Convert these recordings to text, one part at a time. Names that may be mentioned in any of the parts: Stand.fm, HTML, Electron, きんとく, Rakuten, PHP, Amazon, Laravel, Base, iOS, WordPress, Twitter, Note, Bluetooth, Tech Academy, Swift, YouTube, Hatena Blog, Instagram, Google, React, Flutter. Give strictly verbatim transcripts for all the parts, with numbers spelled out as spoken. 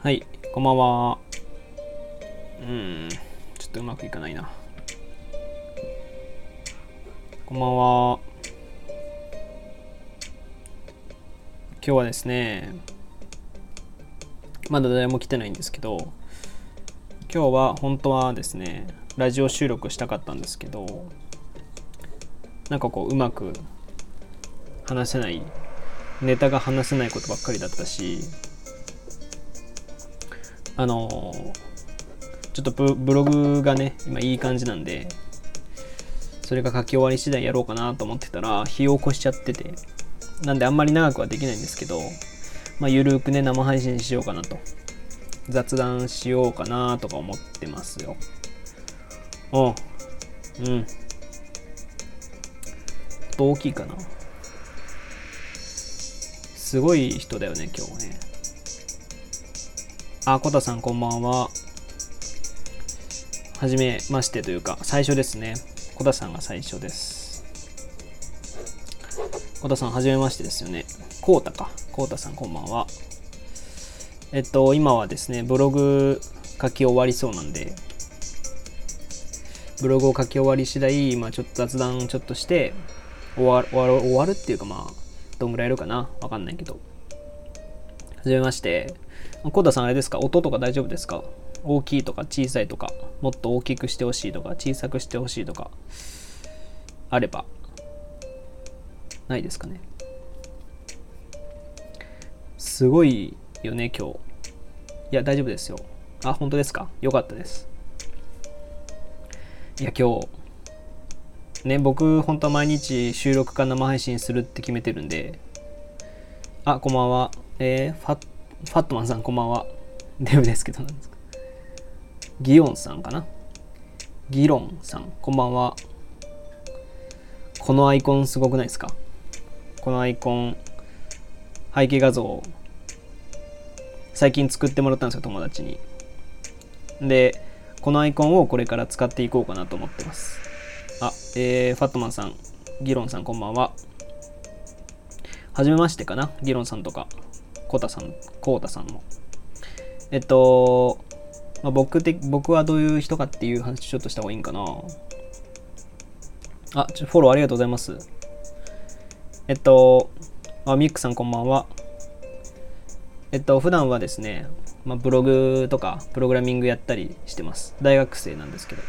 はい、こんばんは。うん、ちょっとうまくいかないな。こんばんは。今日はですね、まだ誰も来てないんですけど、今日は本当はですね、ラジオ収録したかったんですけど、なんかこううまく話せない、ネタが話せないことばっかりだったし、あのちょっと ブ, ブログがね今いい感じなんで、それが書き終わり次第やろうかなと思ってたら日を越しちゃってて、なんであんまり長くはできないんですけど、まあゆるくね生配信しようかなと、雑談しようかなとか思ってますよ。おう、うん。大きいかな。すごい人だよね今日ね。あ、コタさんこんばんは。はじめましてというか、最初ですね。コタさんが最初です。コタさんはじめましてですよね。コータか。コータさんこんばんは。えっと、今はですね、ブログ書き終わりそうなんで、ブログを書き終わり次第、まあちょっと雑談ちょっとして、終わる、終わる、終わるっていうか、まあ、どんぐらいいるかなわかんないけど。はじめまして。コータさんあれですか、音とか大丈夫ですか？大きいとか小さいとか、もっと大きくしてほしいとか小さくしてほしいとかあればないですかね。すごいよね今日。いや大丈夫ですよ。あ、本当ですか？よかったです。いや今日ね、僕本当は毎日収録か生配信するって決めてるんで。あ、こんばんは。えー、ファッファットマンさんこんばんは。デブですけどなんですか。ギヨンさんかな。ギロンさんこんばんは。このアイコンすごくないですか？このアイコン、背景画像最近作ってもらったんですよ、友達に。でこのアイコンをこれから使っていこうかなと思ってます。あ、えー、ファットマンさん、ギロンさんこんばんは。はじめましてかな、ギロンさんとかコータさん、コータさんも。えっと、まあ、僕的、僕はどういう人かっていう話ちょっとした方がいいんかな。あ、ちょ、フォローありがとうございます。えっと、あ、ミックさんこんばんは。えっと、普段はですね、まあ、ブログとかプログラミングやったりしてます。大学生なんですけど。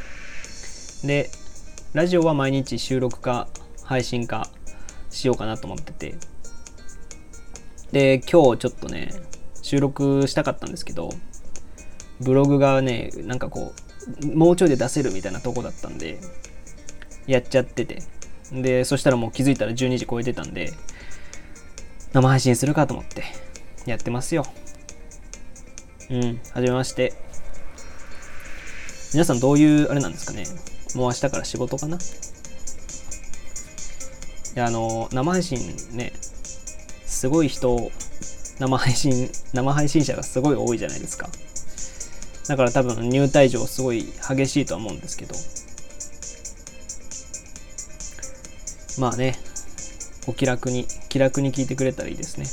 で、ラジオは毎日収録か配信かしようかなと思ってて。で、今日ちょっとね、収録したかったんですけど、ブログがね、なんかこう、もうちょいで出せるみたいなとこだったんで、やっちゃってて。で、そしたらもう気づいたらじゅうにじ超えてたんで、生配信するかと思って、やってますよ。うん、はじめまして。皆さんどういう、あれなんですかね。もう明日から仕事かな。いや、あの、生配信ね、すごい人、生配信、生配信者がすごい多いじゃないですか。だから多分入退場すごい激しいとは思うんですけど。まあね、お気楽に、気楽に聞いてくれたらいいですね。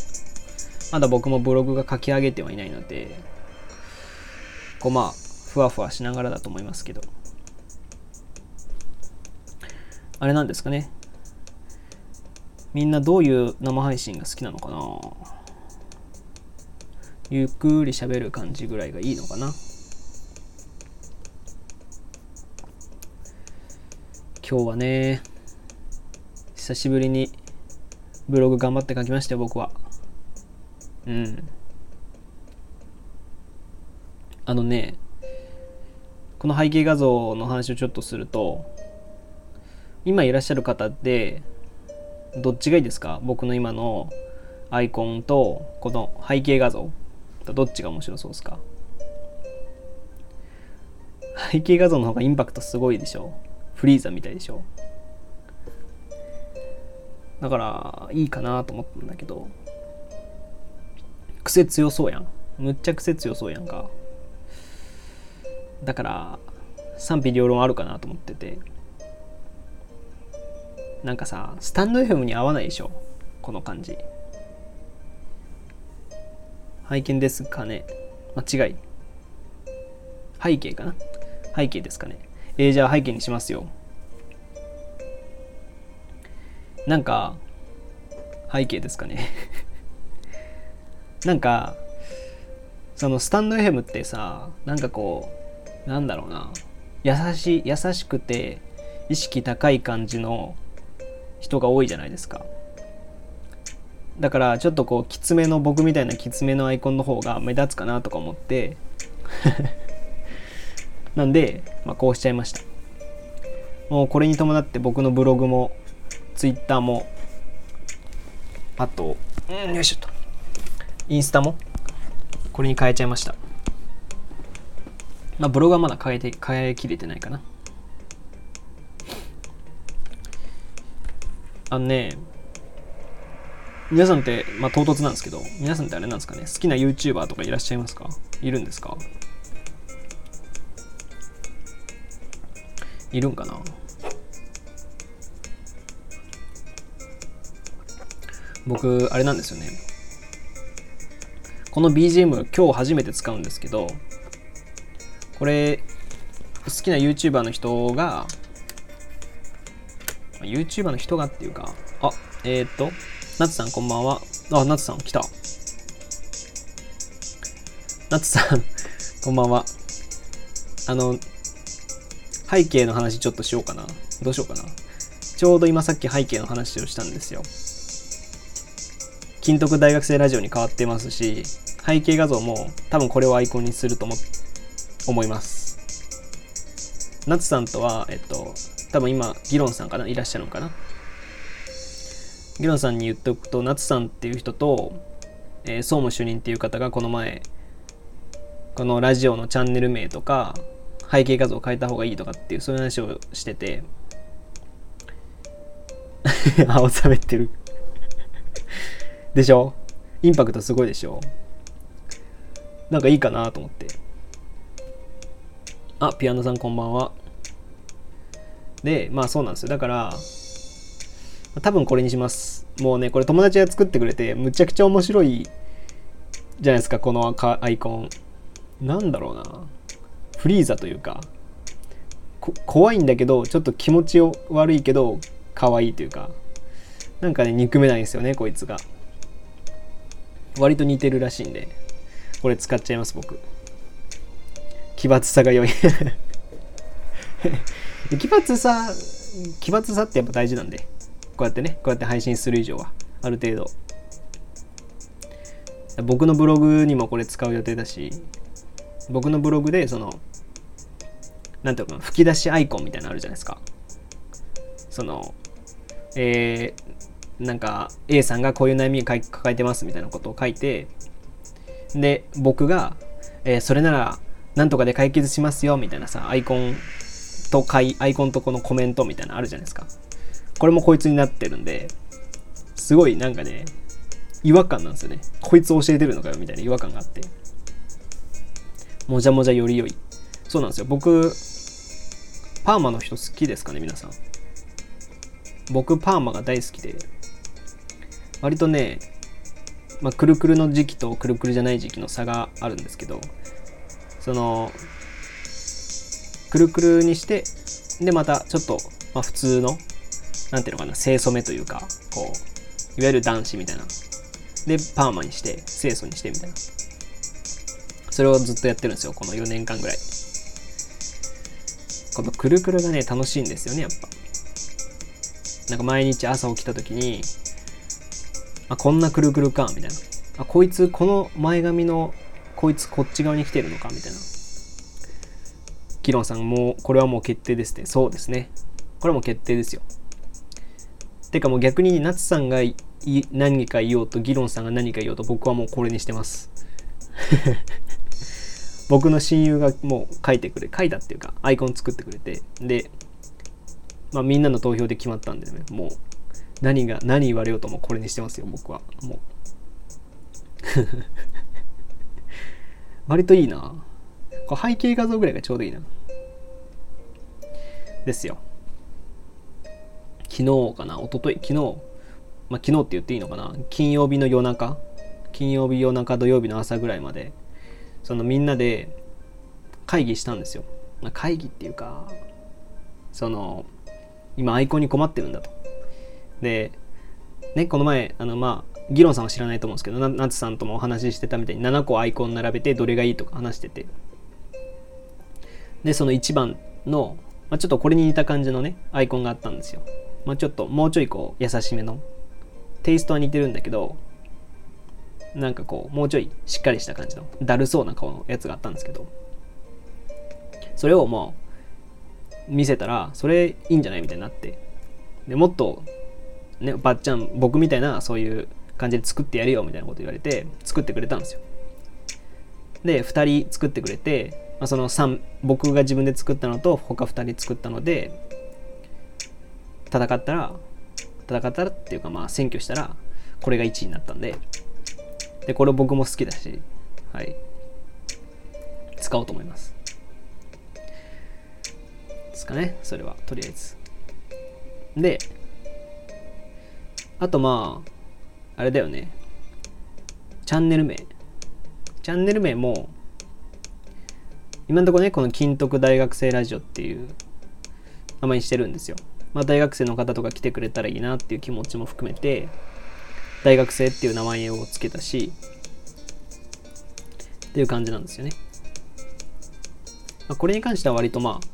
まだ僕もブログが書き上げてはいないので、こうまあ、ふわふわしながらだと思いますけど。あれなんですかね。みんなどういう生配信が好きなのかな。ゆっくり喋る感じぐらいがいいのかな。今日はね、久しぶりにブログ頑張って書きましたよ、僕は。うん。あのね、この背景画像の話をちょっとすると、今いらっしゃる方で、どっちがいいですか？僕の今のアイコンとこの背景画像、どっちが面白そうですか？背景画像の方がインパクトすごいでしょ。フリーザみたいでしょ。だからいいかなと思ったんだけど、癖強そうやん。むっちゃ癖強そうやんか。だから賛否両論あるかなと思ってて、なんかさ、スタンド エフエム に合わないでしょ、この感じ。拝見ですかね。間違い背景かな背景ですかねえー、じゃあ背景にしますよ。なんか背景ですかねなんかそのスタンド エフエム ってさ、なんかこうなんだろうな、優しい優しくて意識高い感じの人が多いじゃないですか。だからちょっとこうきつめの、僕みたいなきつめのアイコンの方が目立つかなとか思ってなんで、まあ、こうしちゃいました。もうこれに伴って僕のブログもツイッターもあと、うん、よいしょっとインスタもこれに変えちゃいました。まあブログはまだ変えて変えきれてないかな。あのね、皆さんって、まあ、唐突なんですけど、皆さんってあれなんですかね、好きな YouTuber とかいらっしゃいますか？いるんですか？いるんかな。僕あれなんですよね、この ビージーエム 今日初めて使うんですけど、これ好きな YouTuber の人が YouTuber の人がっていうか、あ、えー、っとナツさんこんばんは。あ、ナツさん来た。ナツさんこんばんは。あの背景の話ちょっとしようかな。どうしようかな。ちょうど今さっき背景の話をしたんですよ。金徳大学生ラジオに変わってますし、背景画像も多分これをアイコンにするとも思います。ナツさんとは、えっと、多分今、ギロンさんかないらっしゃるのかな。ギロンさんに言っておくと、ナツさんっていう人と、えー、総務主任っていう方がこの前、このラジオのチャンネル名とか、背景画像を変えた方がいいとかっていう、そういう話をしててあ、おさめってるでしょ。インパクトすごいでしょ。なんかいいかなと思って。あ、ピアノさんこんばんは。で、まあそうなんですよ。だから多分これにします。もうね、これ友達が作ってくれて、むちゃくちゃ面白いじゃないですか。このアイコンなんだろうな、フリーザというか、こ怖いんだけど、ちょっと気持ち悪いけど可愛いというか、なんかね、憎めないんですよね、こいつが。割と似てるらしいんで、これ使っちゃいます。僕奇抜さが良い奇抜さ奇抜さってやっぱ大事なんで、こうやってね、こうやって配信する以上はある程度、僕のブログにもこれ使う予定だし、僕のブログでそのなんていうか、吹き出しアイコンみたいなのあるじゃないですか。そのえー、なんか A さんがこういう悩みを抱えてますみたいなことを書いて、で僕が、えー、それならなんとかで解決しますよみたいなさ、アイコンとかいアイコンとこのコメントみたいなのあるじゃないですか。これもこいつになってるんで、すごいなんかね、違和感なんですよね。こいつ教えてるのかよみたいな違和感があって、もじゃもじゃより良い。そうなんですよ。僕パーマの人好きですかね、皆さん。僕パーマが大好きで、割とね、まあ、くるくるの時期とくるくるじゃない時期の差があるんですけど、そのくるくるにして、でまたちょっと、まあ、普通のなんていうのかな、清楚めというか、こういわゆる男子みたいなでパーマにして清楚にしてみたいな、それをずっとやってるんですよ、このよねんかんぐらい。このくるくるがね、楽しいんですよね、やっぱ。なんか毎日朝起きた時に、あ、こんなくるくるかみたいな、あ、こいつこの前髪のこいつこっち側に来てるのかみたいな。キロンさんもこれはもう決定ですね。そうですね、これはもう決定ですよ。てかもう逆にナツさんがい何か言おうと、議論さんが何か言おうと、僕はもうこれにしてます僕の親友がもう書いてくれ書いたっていうか、アイコン作ってくれて、で、まあ、みんなの投票で決まったんでね、もう何が何言われようともこれにしてますよ、僕はもう割といいな、これ背景画像ぐらいがちょうどいいなですよ。昨日かな、一昨日昨日、まあ、昨日って言っていいのかな、金曜日の夜中金曜日夜中土曜日の朝ぐらいまで、そのみんなで会議したんですよ。会議っていうか、その今アイコンに困ってるんだと。でね、この前あのまあ議論さんは知らないと思うんですけど、ナツさんともお話ししてたみたいにななこアイコン並べてどれがいいとか話してて、でそのいちばんの、まあ、ちょっとこれに似た感じのねアイコンがあったんですよ。まあ、ちょっともうちょいこう優しめの、テイストは似てるんだけど、なんかこうもうちょいしっかりした感じのだるそうな顔のやつがあったんですけど、それをもう見せたらそれいいんじゃないみたいになって、でもっとねばっちゃん僕みたいなそういう感じで作ってやるよみたいなこと言われて作ってくれたんですよ。でふたり作ってくれて、まあ、そのさん僕が自分で作ったのと他ふたり作ったので戦ったら戦ったらっていうかまあ選挙したらこれがいちいになったんで、でこれ僕も好きだし、はい、使おうと思います。ですかね、それはとりあえず。であとまああれだよね、チャンネル名チャンネル名も今のところね、この金徳大学生ラジオっていう名前にしてるんですよ。まあ大学生の方とか来てくれたらいいなっていう気持ちも含めて大学生っていう名前をつけたしっていう感じなんですよね。まあ、これに関しては割とまあ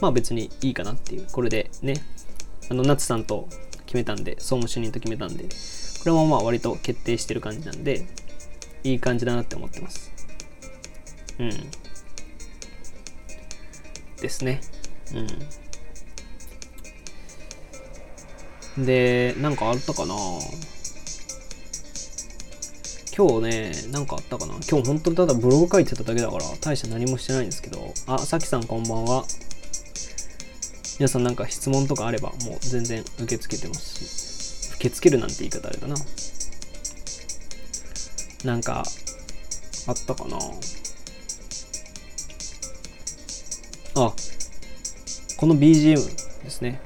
まあ別にいいかなっていう、これでねあの夏さんと決めたんで、総務主任と決めたんで、これもまあ割と決定してる感じなんでいい感じだなって思ってます。うんですね。うんでなんかあったかな今日ね、なんかあったかな今日本当にただブログ書いてただけだから大した何もしてないんですけど、あさきさんこんばんは。皆さんなんか質問とかあればもう全然受け付けてますし、受け付けるなんて言い方あれだな。なんかあったかなあ、この ビージーエム ですね。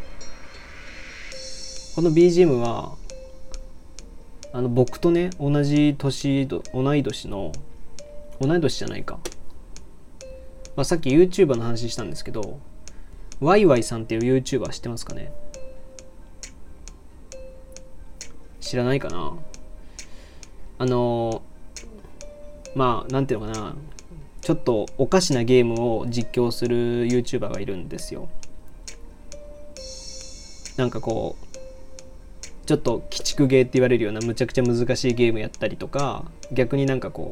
この ビージーエム はあの僕とね同じ年同い年の同い年じゃないか、まあ、さっき YouTuber の話したんですけど、ワイワイさんっていう YouTuber 知ってますかね？知らないかな。あのまあなんていうのかな、ちょっとおかしなゲームを実況する YouTuber がいるんですよ。なんかこうちょっと鬼畜ゲーって言われるようなむちゃくちゃ難しいゲームやったりとか、逆になんかこ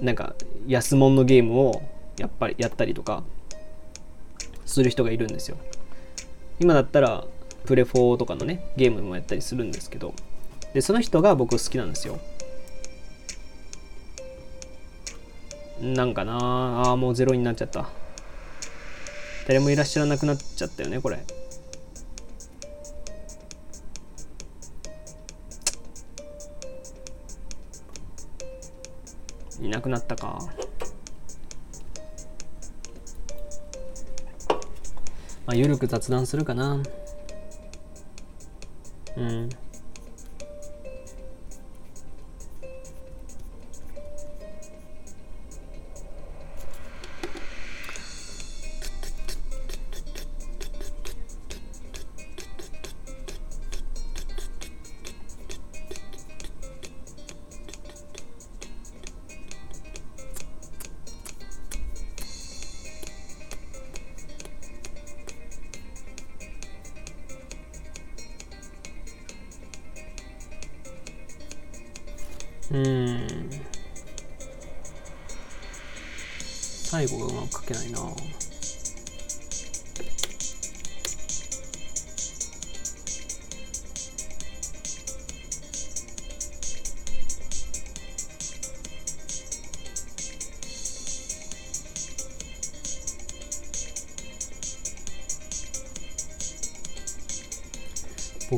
うなんか安物のゲームをやっぱりやったりとかする人がいるんですよ。今だったらプレフォーとかのねゲームもやったりするんですけど、でその人が僕好きなんですよ。なんかなあ、もうゼロになっちゃった。誰もいらっしゃらなくなっちゃったよねこれ。いなくなったか。まあ、緩く雑談するかな。うん。最後がうまく書けないな。ボ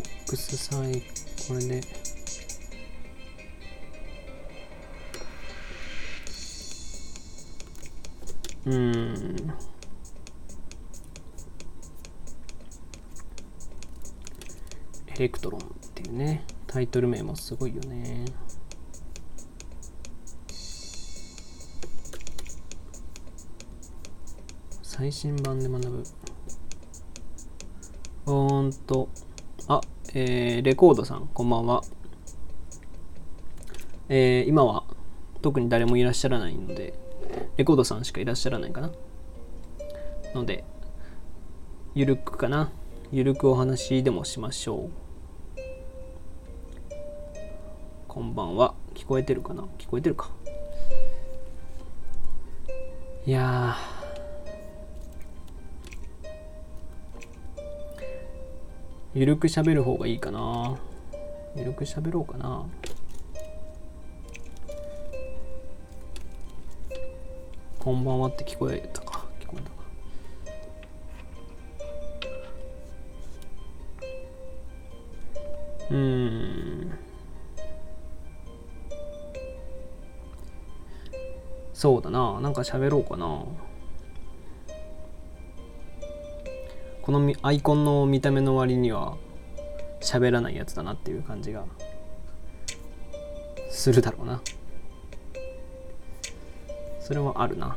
ックス最これで、ね、うーんエレクトロンっていうねタイトル名もすごいよね。最新版で学ぶ。ほーんと。あ、えー、レコードさん、こんばんは。えー、今は特に誰もいらっしゃらないので、レコードさんしかいらっしゃらないかな。ので、ゆるくかな。ゆるくお話でもしましょう。こんばんは。聞こえてるかな？聞こえてるか。いやー。ゆるく喋る方がいいかな。ゆるく喋ろうかな。こんばんはって聞こえたか。聞こえたか。うーん。そうだな。なんか喋ろうかな。このアイコンの見た目の割には喋らないやつだなっていう感じがするだろうな。それはあるな。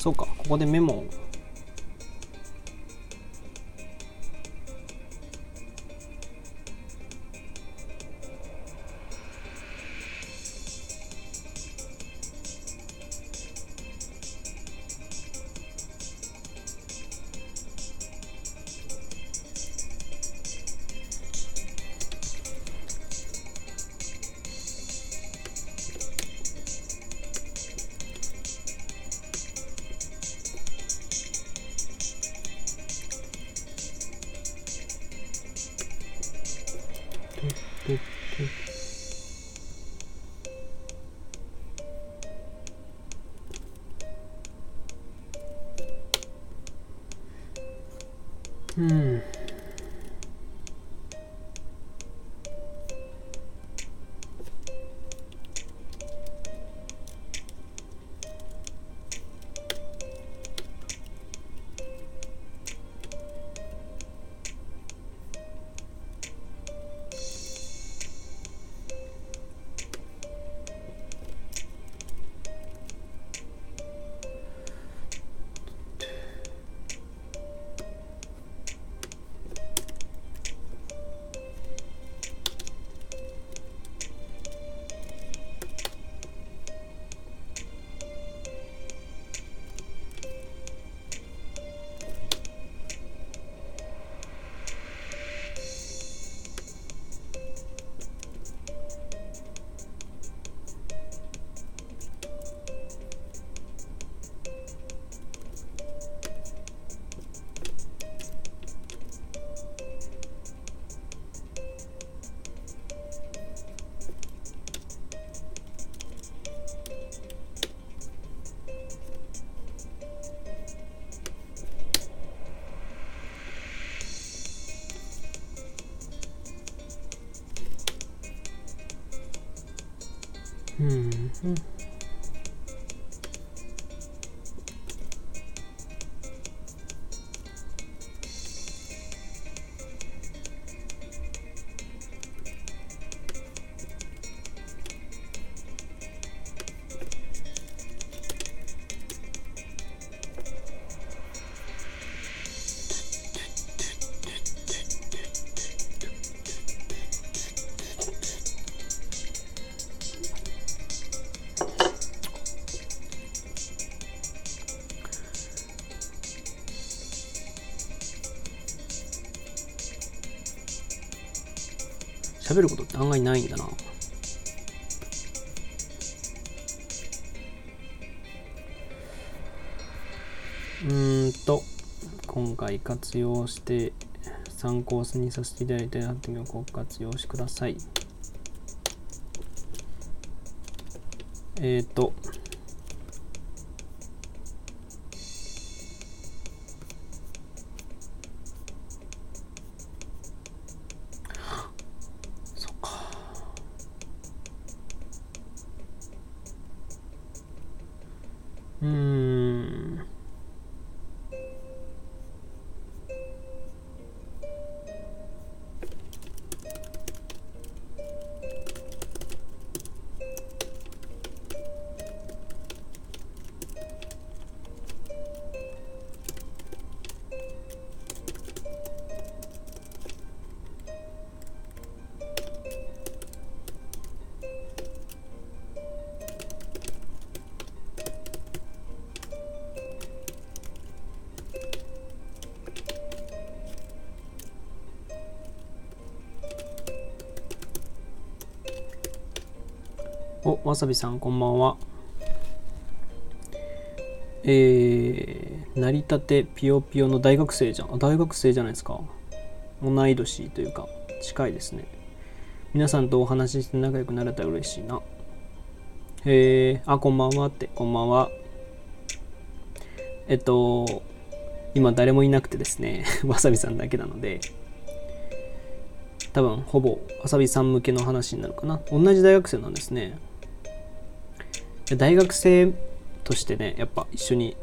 そうか、ここでメモを。うん。うんうん、食べることって案外ないんだな。うーんと今回活用して参考にさせていただいた発言をご活用してください。えっとそっかうーんお、わさびさんこんばんは。えー、なりたてぴよぴよの大学生じゃん。あ、大学生じゃないですか。同い年というか近いですね。皆さんとお話しして仲良くなれたら嬉しいな。えー、あ、こんばんはってこんばんは。えっと今誰もいなくてですね、わさびさんだけなので。多分ほぼわさびさん向けの話になるかな。同じ大学生なんですね。大学生としてね、やっぱ一緒に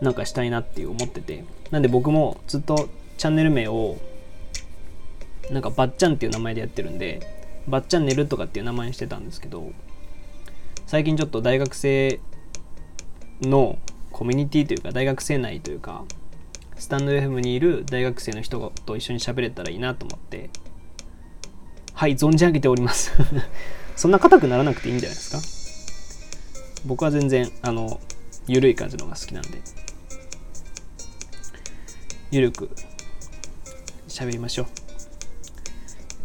なんかしたいなっていう思ってて、なんで僕もずっとチャンネル名をなんかばっちゃんっていう名前でやってるんで、ばっちゃんねるとかっていう名前にしてたんですけど、最近ちょっと大学生のコミュニティというか大学生内というかスタンド エフエム にいる大学生の人と一緒に喋れたらいいなと思って、はい存じ上げておりますそんな硬くならなくていいんじゃないですか。僕は全然あのゆるい感じの方が好きなんで、ゆるく喋りましょう。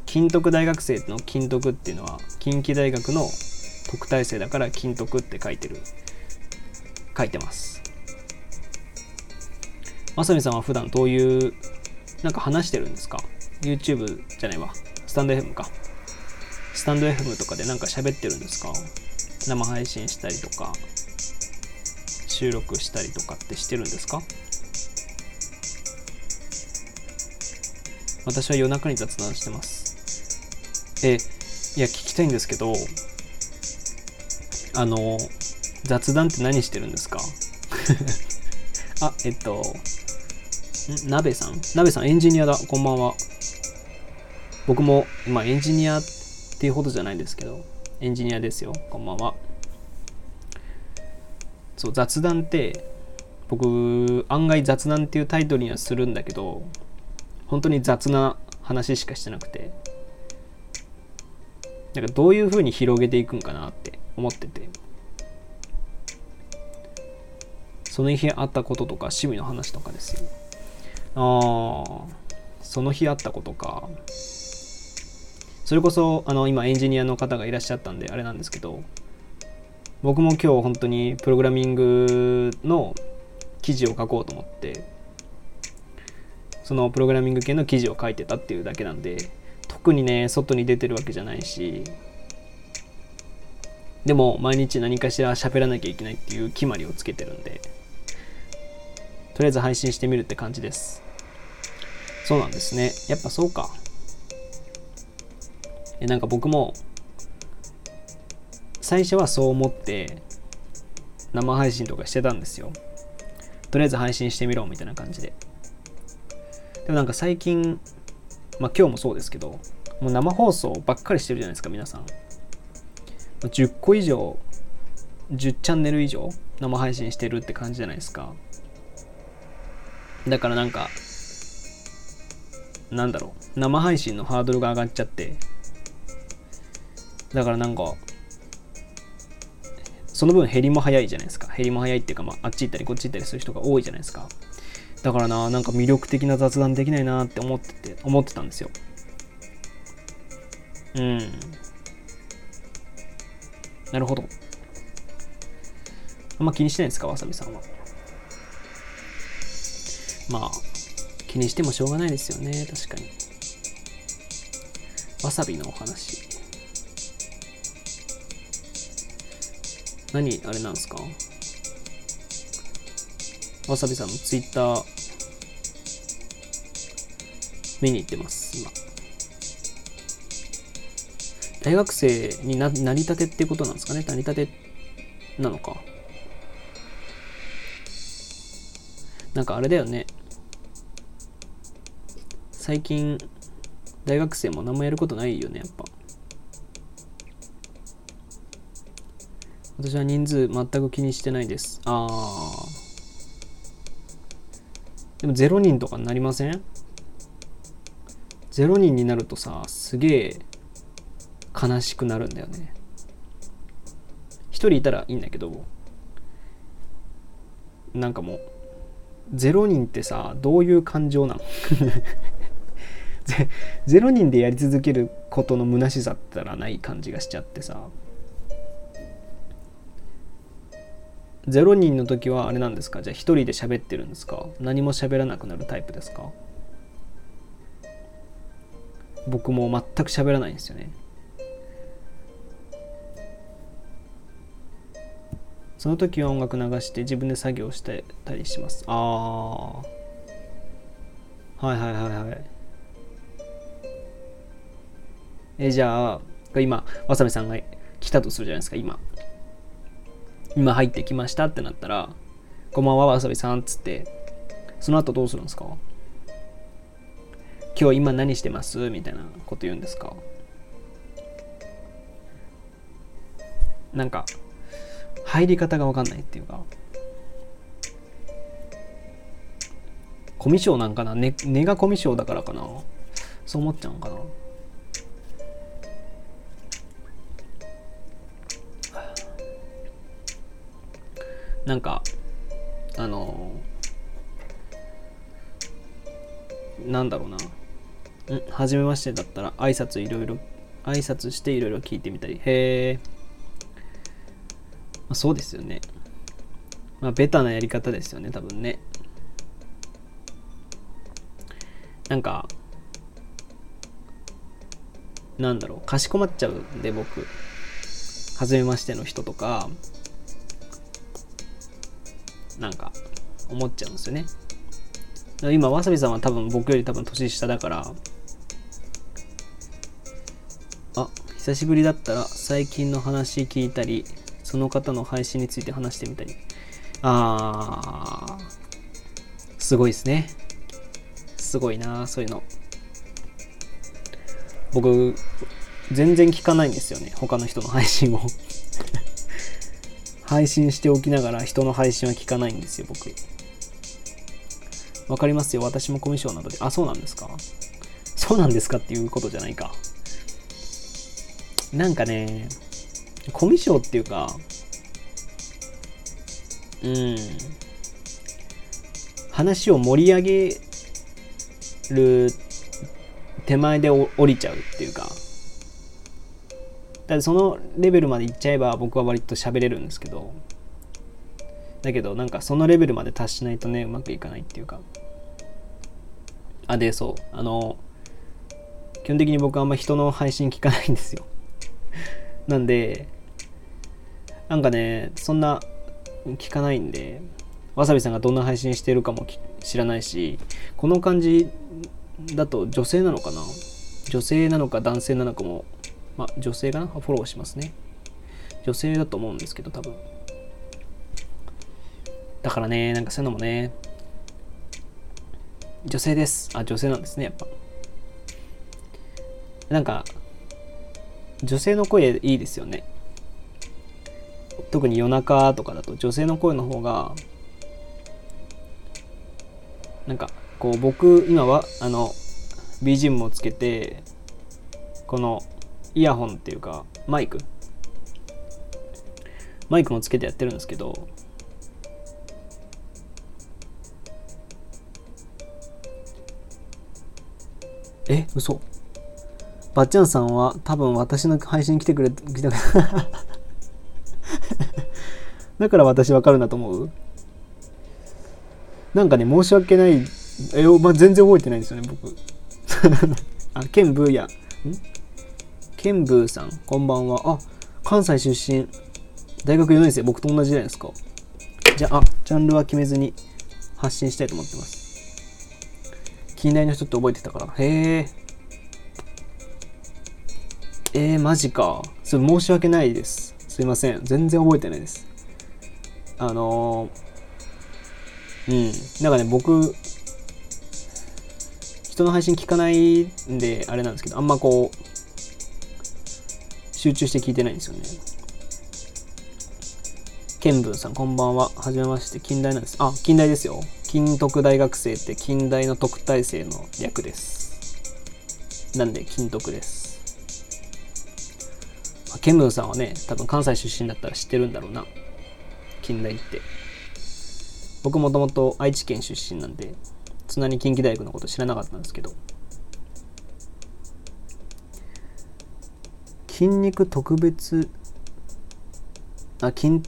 金徳大学生の金徳っていうのは近畿大学の特待生だから金徳って書いてる書いてます。まさみさんは普段どういうなんか話してるんですか？ YouTube じゃないわ、スタンド エフエム か。スタンド エフエム とかでなんか喋ってるんですか？生配信したりとか収録したりとかってしてるんですか？私は夜中に雑談してます。えいや聞きたいんですけど、あの雑談って何してるんですか？あえっとなべさん、なべさんエンジニアだ、こんばんは。僕も、まあ、エンジニアっていうほどじゃないんですけど、エンジニアですよ、こんばんは。そう、雑談って、僕、案外雑談っていうタイトルにはするんだけど、本当に雑な話しかしてなくて、なんかどういう風に広げていくんかなって思ってて。その日あったこととか趣味の話とかですよ。ああ、その日あったことか。それこそあの今エンジニアの方がいらっしゃったんであれなんですけど、僕も今日本当にプログラミングの記事を書こうと思って、そのプログラミング系の記事を書いてたっていうだけなんで、特にね外に出てるわけじゃないし、でも毎日何かしら喋らなきゃいけないっていう決まりをつけてるんで。とりあえず配信してみるって感じです。そうなんですね。やっぱそうか。え、なんか僕も最初はそう思って生配信とかしてたんですよ。とりあえず配信してみろみたいな感じで。でもなんか最近、まあ今日もそうですけど、もう生放送ばっかりしてるじゃないですか、皆さん。じゅっこ以上、じゅっチャンネル以上生配信してるって感じじゃないですか。だからなんかなんだろう、生配信のハードルが上がっちゃって、だからなんかその分減りも早いじゃないですか。減りも早いっていうか、まあ、あっち行ったりこっち行ったりする人が多いじゃないですか。だからな、なんか魅力的な雑談できないなって思ってて思ってたんですよ。うん。なるほど。あんま気にしてないですか、わさびさんは。まあ、気にしてもしょうがないですよね、確かに。わさびのお話。何、あれなんですか？わさびさんのツイッター見に行ってます、今。大学生に な, なりたてってことなんですかね。なりたてなのか。なんかあれだよね。最近、大学生も何もやることないよね、やっぱ。私は人数全く気にしてないです。あー。でもゼロにんとかになりません？ゼロにんになるとさ、すげえ悲しくなるんだよね。ひとりいたらいいんだけど、なんかもうゼロにんってさ、どういう感情なの？ゼロにんでやり続けることの虚しさったらない感じがしちゃってさ、ゼロにんの時はあれなんですか？じゃあひとりで喋ってるんですか？何も喋らなくなるタイプですか？僕も全く喋らないんですよね。その時は音楽流して自分で作業してたりします。ああ、はいはいはいはい。え、じゃあ今わさびさんが来たとするじゃないですか。今今入ってきましたってなったら、こんばんはわさびさんっつって、その後どうするんですか？今日今何してますみたいなこと言うんですか？なんか入り方が分かんないっていうか、コミュ障なんかな、ね、根がコミュ障だからかな、そう思っちゃうのかな。なんかあのー、なんだろうな、はじめましてだったら挨拶いろいろ挨拶していろいろ聞いてみたり。へー、まあ、そうですよね。まあベタなやり方ですよね、多分ね。なんかなんだろう、かしこまっちゃうんで僕、はじめましての人とかなんか思っちゃうんですよね。今わさびさんは多分僕より多分年下だから、あ、久しぶりだったら最近の話聞いたり、その方の配信について話してみたり。あー、すごいですね。すごいな、そういうの。僕全然聞かないんですよね、他の人の配信を。配信しておきながら人の配信は聞かないんですよ、僕。わかりますよ、私もコミュ障などで。あ、そうなんですか。そうなんですかっていうことじゃないか。なんかね、コミュ障っていうか、うん、話を盛り上げる手前でお降りちゃうっていうか、だってそのレベルまでいっちゃえば僕は割と喋れるんですけど、だけどなんかそのレベルまで達しないとね、うまくいかないっていうか。あ、で、そう、あの基本的に僕はあんま人の配信聞かないんですよ。なんで、なんかね、そんな聞かないんで、わさびさんがどんな配信してるかも知らないし、この感じだと女性なのかな、女性なのか男性なのかも、まあ女性かな、フォローしますね。女性だと思うんですけど、多分。だからね、なんかそういうのもね、女性です。あ、女性なんですね、やっぱ。なんか、女性の声いいですよね。特に夜中とかだと女性の声の方がなんかこう、僕今はあの ビージーエム もつけて、このイヤホンっていうかマイクマイクもつけてやってるんですけど、え、嘘、ばっちゃんさんは多分私の配信来てくれ来てくれだから私わかるなと思う。なんかね、申し訳ない、え、まあ、全然覚えてないんですよね僕あ、ケンブーやん、ケンブーさんこんばんは。あ、関西出身、大学よねんせい、僕と同じじゃないですか。じゃあ、あ、ジャンルは決めずに発信したいと思ってます。近代の人って覚えてたから。へえ。えー、マジか。それ申し訳ないです。すいません。全然覚えてないです。あのー、うん。なんかね、僕、人の配信聞かないんで、あれなんですけど、あんまこう、集中して聞いてないんですよね。ケンブンさん、こんばんは。はじめまして。近代なんです。あ、近代ですよ。近徳大学生って近代の特待生の略です。なんで、近徳です。ケンブンさんはね、多分関西出身だったら知ってるんだろうな、近代って。僕もともと愛知県出身なんで、そんなに近畿大学のこと知らなかったんですけど、筋肉特別、あ、筋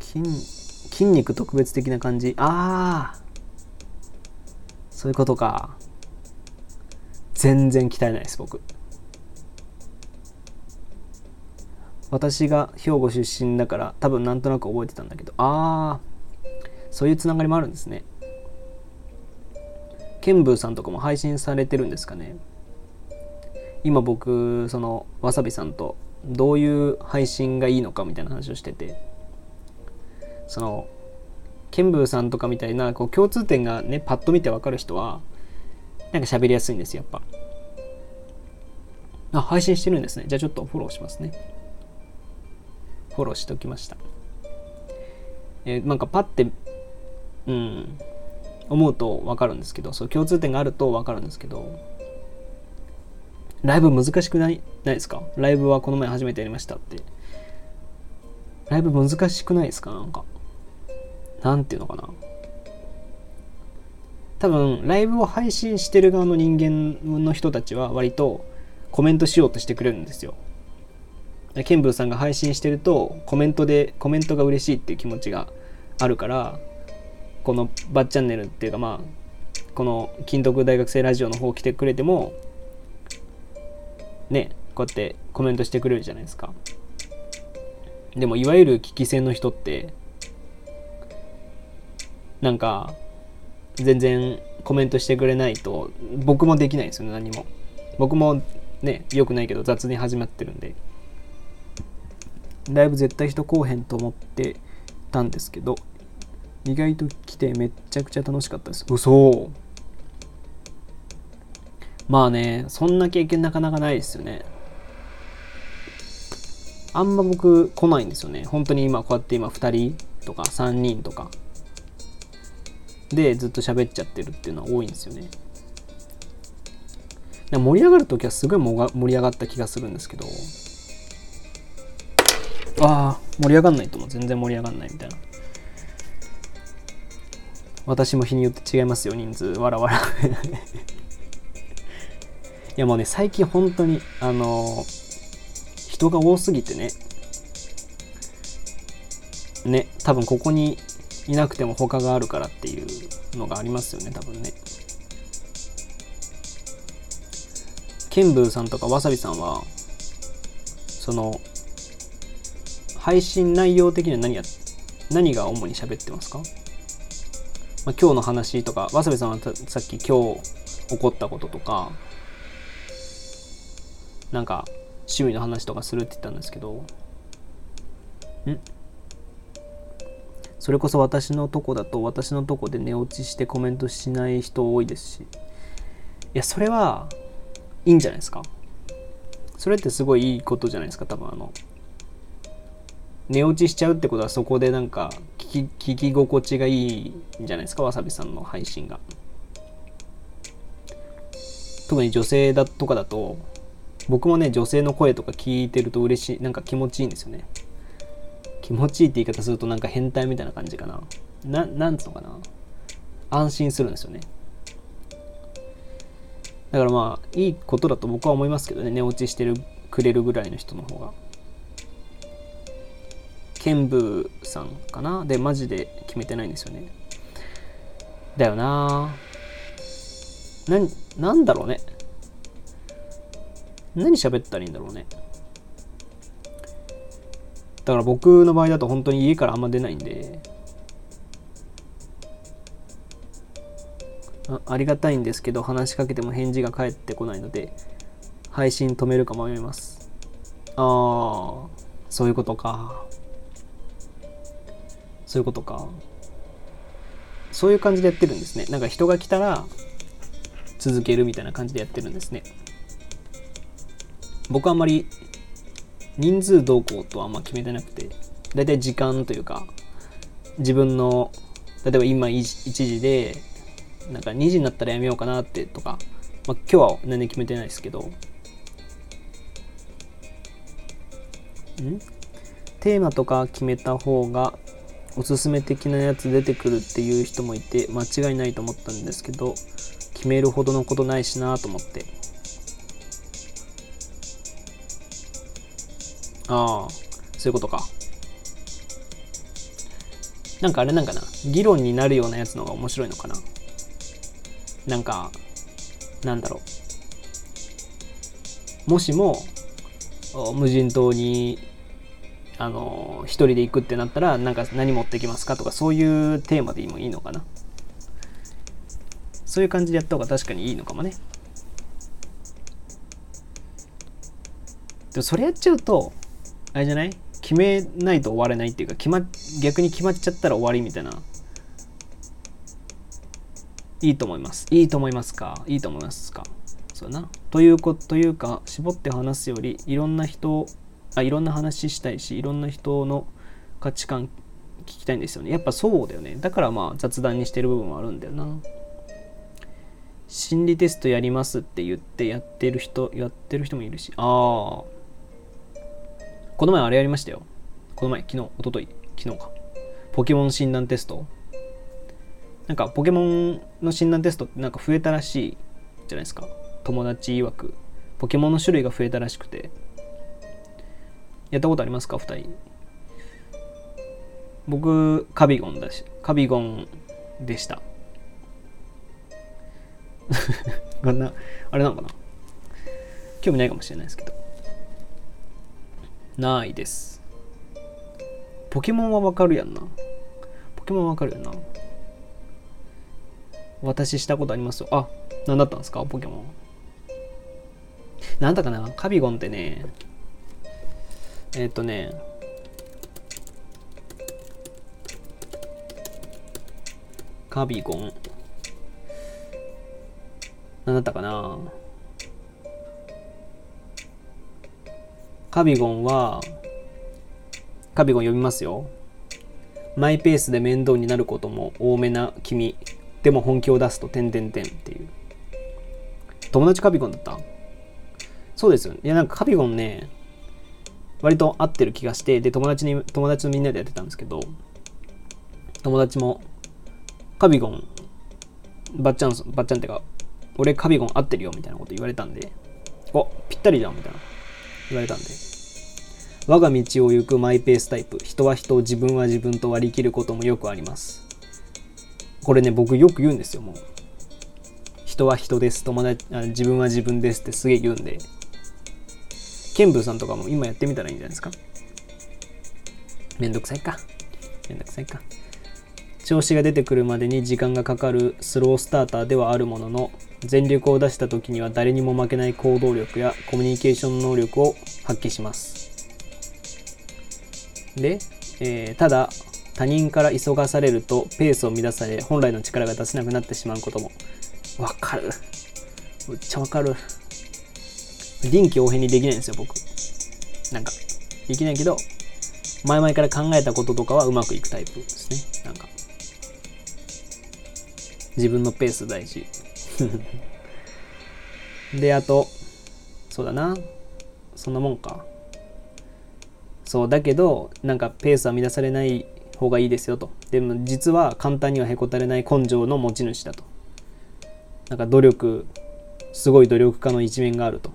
筋筋肉特別的な感じ。ああ、そういうことか。全然鍛えないです、僕。私が兵庫出身だから多分なんとなく覚えてたんだけど、ああ、そういうつながりもあるんですね。ケンブーさんとかも配信されてるんですかね。今僕、そのわさびさんとどういう配信がいいのかみたいな話をしてて、そのケンブーさんとかみたいなこう共通点がね、パッと見てわかる人はなんか喋りやすいんですよ、やっぱ。あ、配信してるんですね。じゃあちょっとフォローしますね。フォローしておきました。えー、なんかパッて、うん、思うと分かるんですけど、そう、共通点があると分かるんですけど、ライブ難しくない、ないですか？ライブはこの前初めてやりましたって。ライブ難しくないですか？なんか、なんていうのかな。多分、ライブを配信してる側の人間の人たちは割とコメントしようとしてくれるんですよ。ケンブーさんが配信してるとコメントでコメントが嬉しいっていう気持ちがあるから、このバッチャンネルっていうか、まあこの金徳大学生ラジオの方来てくれてもね、こうやってコメントしてくれるじゃないですか。でもいわゆる聞き戦の人ってなんか全然コメントしてくれないと僕もできないんですよね、何も。僕もね、良くないけど雑に始まってるんで。ライブ絶対人来へんと思ってたんですけど、意外と来てめっちゃくちゃ楽しかったです。うそ。まあね、そんな経験なかなかないですよね。あんま僕来ないんですよね、本当に。今こうやって今ふたりとかさんにんとかでずっと喋っちゃってるっていうのは多いんですよね。盛り上がるときはすごい盛り上がった気がするんですけど、ああ、盛り上がんないと思う。全然盛り上がんないみたいな。私も日によって違いますよ、人数。わらわらいやもうね、最近本当にあのー、人が多すぎてねね多分ここにいなくても他があるからっていうのがありますよね、多分ね。ケンブーさんとかわさびさんはその配信内容的には何や、何が主に喋ってますか？まあ、今日の話とか、わさびさんはさっき今日起こったこととか、なんか趣味の話とかするって言ったんですけど、ん？それこそ私のとこだと、私のとこで寝落ちしてコメントしない人多いですし、いや、それはいいんじゃないですか？それってすごいいいことじゃないですか、多分あの、寝落ちしちゃうってことはそこでなんか聞き、聞き心地がいいんじゃないですか、わさびさんの配信が。特に女性だとかだと、僕もね、女性の声とか聞いてると嬉しい、なんか気持ちいいんですよね。気持ちいいって言い方するとなんか変態みたいな感じかな。な、なんつうのかな。安心するんですよね。だからまあいいことだと僕は思いますけどね、寝落ちしてるくれるぐらいの人の方が。ケンブーさんかなでマジで決めてないんですよね。だよなぁ。な、なんだろうね。何喋ったらいいんだろうね。だから僕の場合だと本当に家からあんま出ないんで、あ、ありがたいんですけど話しかけても返事が返ってこないので配信止めるか迷います。ああ、そういうことか。そういうことか。そういう感じでやってるんですね。なんか人が来たら続けるみたいな感じでやってるんですね。僕はあんまり人数どうこうとはあんま決めてなくて、だいたい時間というか、自分の例えば今いちじでなんかにじになったらやめようかなってとか、まあ、今日は何で決めてないですけど、ん？テーマとか決めた方がおすすめ的なやつ出てくるっていう人もいて間違いないと思ったんですけど、決めるほどのことないしなと思って。ああ、そういうことか。なんかあれなんかな、議論になるようなやつのが面白いのかな。なんかなんだろう、もしも無人島にあの一人で行くってなったらなんか何持ってきますかとか、そういうテーマでもいいのかな。そういう感じでやった方が確かにいいのかもね。でもそれやっちゃうとあれじゃない？決めないと終われないっていうか、決ま逆に決まっちゃったら終わりみたいな。いいと思います。いいと思いますか。いいと思いますか。そうな。ということ、というか、絞って話すより、いろんな人、あ、いろんな話したいし、いろんな人の価値観聞きたいんですよね。やっぱそうだよね。だからまあ雑談にしてる部分もあるんだよな。心理テストやりますって言ってやってる人、やってる人もいるし、ああ。この前あれやりましたよ。この前、昨日、おととい、昨日か。ポケモン診断テスト。なんかポケモンの診断テストってなんか増えたらしいじゃないですか。友達曰く。ポケモンの種類が増えたらしくて。やったことありますか、ふたり。僕、カビゴンだし、カビゴンでした。あれなのかな、興味ないかもしれないですけど。ないです。ポケモンはわかるやんな。ポケモンはわかるやんな。私したことありますよ。あ、何だったんですかポケモン。なんだかな、カビゴンってね、えー、っとねカビゴン何だったかな。カビゴンは、カビゴン読みますよ。マイペースで面倒になることも多めな君。でも本気を出すと、てんてんてんっていう。友達カビゴンだった？そうですよね。いやなんかカビゴンね、割と合ってる気がして、で、友達に、友達のみんなでやってたんですけど、友達も、カビゴン、ばっちゃん、ばっちゃんってか、俺カビゴン合ってるよみたいなこと言われたんで、お、ぴったりじゃんみたいな。言われたんで、我が道を行くマイペースタイプ、人は人、自分は自分と割り切ることもよくあります。これね、僕よく言うんですよ。もう人は人です、友達、あ、自分は自分ですってすげえ言うんで、ケンブーさんとかも今やってみたらいいんじゃないですか。めんどくさいか、めんどくさいか。調子が出てくるまでに時間がかかるスロースターターではあるものの、全力を出した時には誰にも負けない行動力やコミュニケーション能力を発揮します。で、えー、ただ他人から急がされるとペースを乱され、本来の力が出せなくなってしまうことも。わかる。めっちゃわかる。臨機応変にできないんですよ、僕。なんか、できないけど、前々から考えたこととかはうまくいくタイプですね。なんか、自分のペース大事。で、あと、そうだな、そんなもんか。そうだけど、なんかペースは乱されない方がいいですよと。でも実は簡単にはへこたれない根性の持ち主だと。なんか努力すごい努力家の一面があると。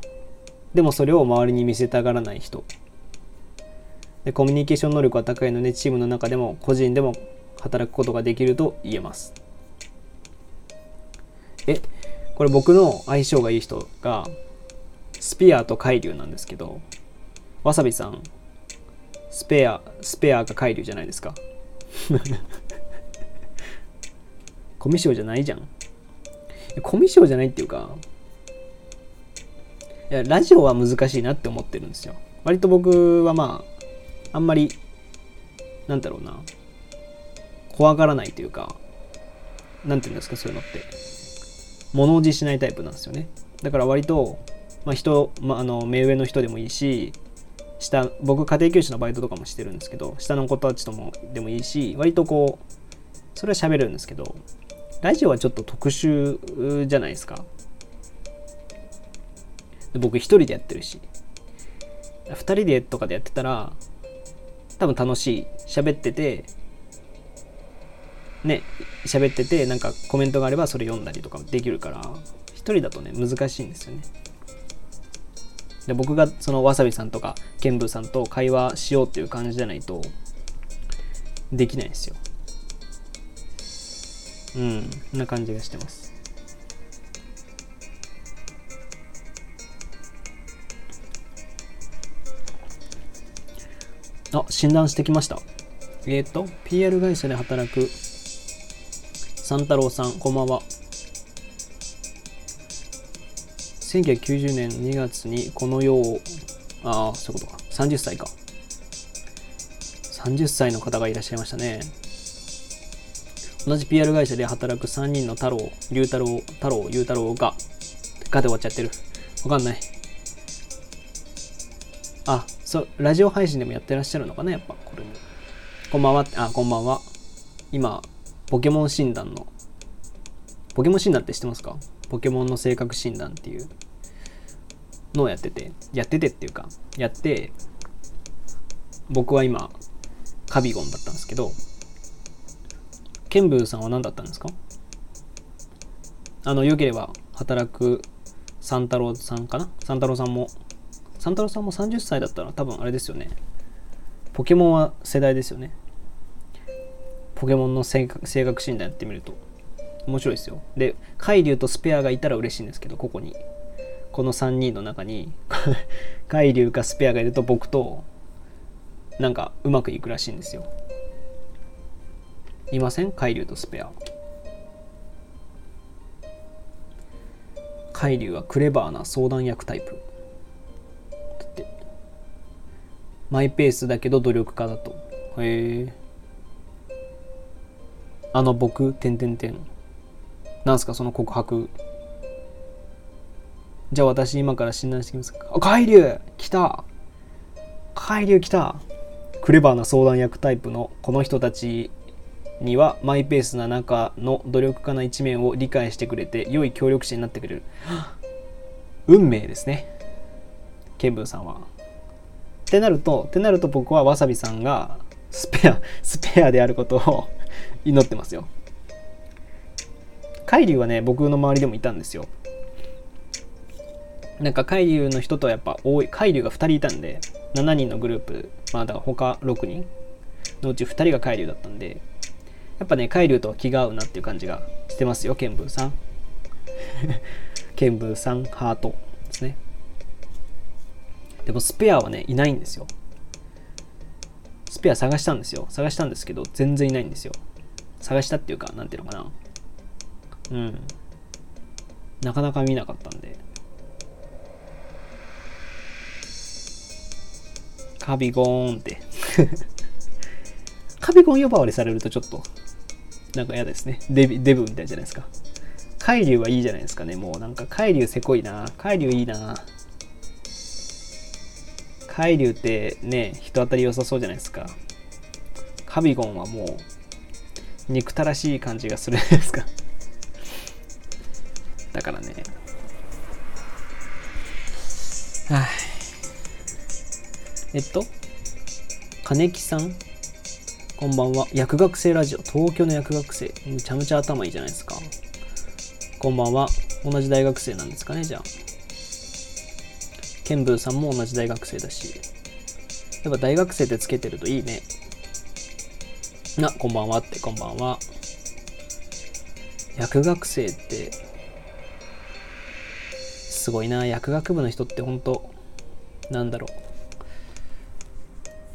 でもそれを周りに見せたがらない人で、コミュニケーション能力は高いので、チームの中でも個人でも働くことができると言えます。えこれ僕の相性がいい人がスペアと海流なんですけど、わさびさんスペアスペアが海流じゃないですかコミュ障じゃないじゃん。コミュ障じゃないっていうか、いやラジオは難しいなって思ってるんですよ。割と僕はまああんまりなんだろうな、怖がらないというか、なんていうんですか、そういうのって物おじしないタイプなんですよね。だから割と、まあ、人、まあ、あの目上の人でもいいし、下、僕家庭教師のバイトとかもしてるんですけど、下の子たちともでもいいし、割とこうそれは喋るんですけど、ラジオはちょっと特殊じゃないですか。で僕一人でやってるし、二人でとかでやってたら多分楽しい、喋っててね、喋っててなんかコメントがあればそれ読んだりとかできるから、一人だとね難しいんですよね。で僕がそのわさびさんとかケンブーさんと会話しようっていう感じじゃないとできないですよ。うんそんな感じがしてます。あ診断してきました。えっと ピーアール 会社で働く三太郎さん、こんばんは。せんきゅうひゃくきゅうじゅうねんにがつにこの世を、ああ、そういうことか、さんじゅっさいか。さんじゅっさいの方がいらっしゃいましたね。同じ ピーアール 会社で働くさんにんの太郎、龍太郎、太郎、龍太郎が、がで終わっちゃってる。わかんない。あ、そう、ラジオ配信でもやってらっしゃるのかな、やっぱ、これも。こんばんは、あ、こんばんは。今、ポケモン診断の、ポケモン診断って知ってますか？ポケモンの性格診断っていうのをやってて、やっててっていうか、やって、僕は今、カビゴンだったんですけど、ケンブーさんは何だったんですか？あの、よければ働く三太郎さんかな？三太郎さんも、三太郎さんもさんじゅっさいだったら多分あれですよね。ポケモンは世代ですよね。ポケモンの性格、性格診断やってみると面白いですよ。で、海竜とスペアがいたら嬉しいんですけど、ここにこのさんにんの中に海竜かスペアがいると僕となんかうまくいくらしいんですよ。いません？海竜とスペア。海竜はクレバーな相談役タイプだって。マイペースだけど努力家だと。へえ。あの僕…てんてんてんなんすかその告白。じゃあ私今から診断してきますか。あ、海竜来た、海竜来た。クレバーな相談役タイプのこの人たちにはマイペースな中の努力家な一面を理解してくれて良い協力者になってくれる。運命ですね、ケンブンさんは。ってなると、ってなると僕はわさびさんがスペア、スペアであることを祈ってますよ。海流はね、僕の周りでもいたんですよ。なんか海流の人とやっぱ多い、海流がふたりいたんで、しちにんのグループ、まあ、だから他ろくにんのうちふたりが海流だったんで、やっぱね、海流とは気が合うなっていう感じがしてますよ、ケンブーさん。ケンブーさん、ハートですね。でもスペアはね、いないんですよ。スペア探したんですよ。探したんですけど、全然いないんですよ。探したっていうか、なんていうのかな。うん。なかなか見なかったんで。カビゴーンって。カビゴン呼ばわりされるとちょっと、なんか嫌ですね。デビ、デブみたいじゃないですか。海流はいいじゃないですかね。もうなんか海流せこいな。海流いいな。海流ってね、人当たり良さそうじゃないですか。カビゴンはもう憎たらしい感じがするじゃないですか。だからね、はい、あ、えっと金木さん、こんばんは。薬学生ラジオ、東京の薬学生、むちゃむちゃ頭いいじゃないですか。こんばんは。同じ大学生なんですかね、じゃあ。ケンブーさんも同じ大学生だし。やっぱ大学生ってつけてるといいね。な、こんばんはって、こんばんは。薬学生って、すごいな。薬学部の人って本当、なんだろう。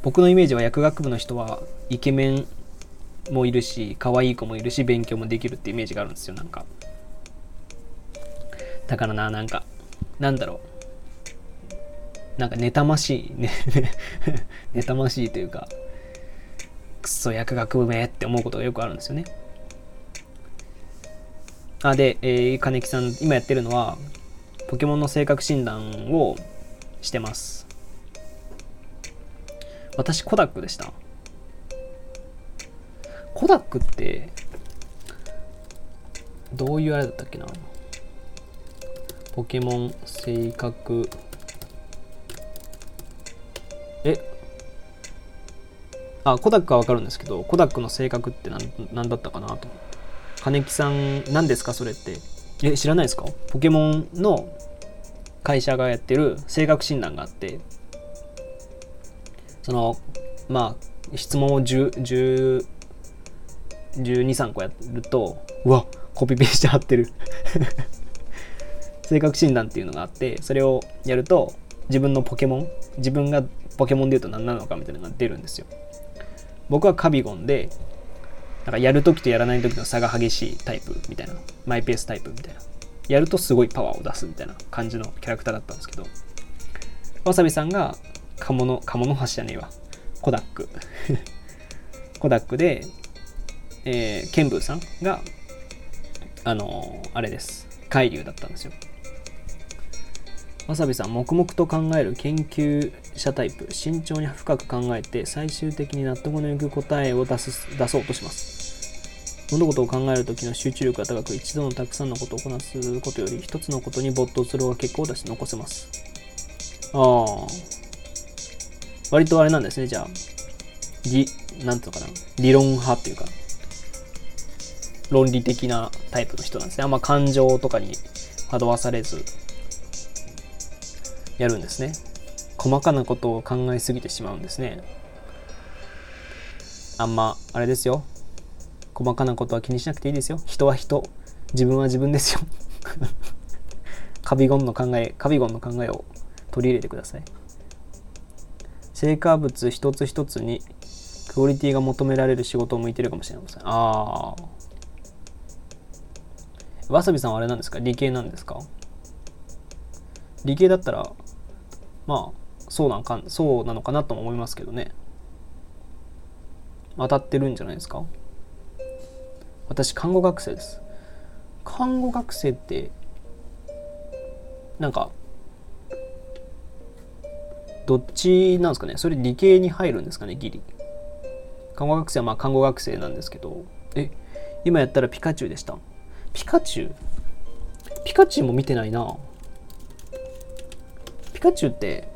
僕のイメージは薬学部の人はイケメンもいるし可愛い子もいるし勉強もできるってイメージがあるんですよ。なんかだからな、なんかなんだろう、なんか妬ましいね妬ましいというか、くっそ薬学部めって思うことがよくあるんですよね。あで、えー、金木さん今やってるのはポケモンの性格診断をしてます。私コダックでした。コダックってどういうあれだったっけな。ポケモン性格、えあコダックは分かるんですけど、コダックの性格って何、何だったかなと。金木さん何ですかそれって。え知らないですか。ポケモンの会社がやってる性格診断があって、そのまあ質問をじゅう、じゅう、じゅうに、じゅうさんこやると、うわコピペして貼ってる性格診断っていうのがあって、それをやると自分のポケモン、自分がポケモンでいうと何なのかみたいなのが出るんですよ。僕はカビゴンで、なんかやるときとやらないときの差が激しいタイプみたいな、マイペースタイプみたいな、やるとすごいパワーを出すみたいな感じのキャラクターだったんですけど、わさびさんがカモノ、カモノハシじゃねえわ。コダック。コダックで、えー、ケンブーさんが、あのー、あれです。海流だったんですよ。わさびさん、黙々と考える研究者タイプ。慎重に深く考えて、最終的に納得のいく答えを出す、出そうとします。物事を考えるときの集中力が高く、一度のたくさんのことをこなすことより、一つのことに没頭する方が結果を出して残せます。ああ。割とあれなんですね、じゃあ、理、なんていうのかな、理論派っていうか、論理的なタイプの人なんですね。あんま感情とかに惑わされず、やるんですね。細かなことを考えすぎてしまうんですね。あんま、あれですよ。細かなことは気にしなくていいですよ。人は人、自分は自分ですよ。カビゴンの考え、カビゴンの考えを取り入れてください。成果物一つ一つにクオリティが求められる仕事を向いてるかもしれません。ああ。わさびさんはあれなんですか、理系なんですか。理系だったら、まあ、そうなんか、そうなのかなとも思いますけどね。当たってるんじゃないですか。私、看護学生です。看護学生って、なんか、どっちなんですかね。それ理系に入るんですかね、ギリ。看護学生はまあ看護学生なんですけど、え、今やったらピカチュウでした。ピカチュウピカチュウも見てないな。ピカチュウって、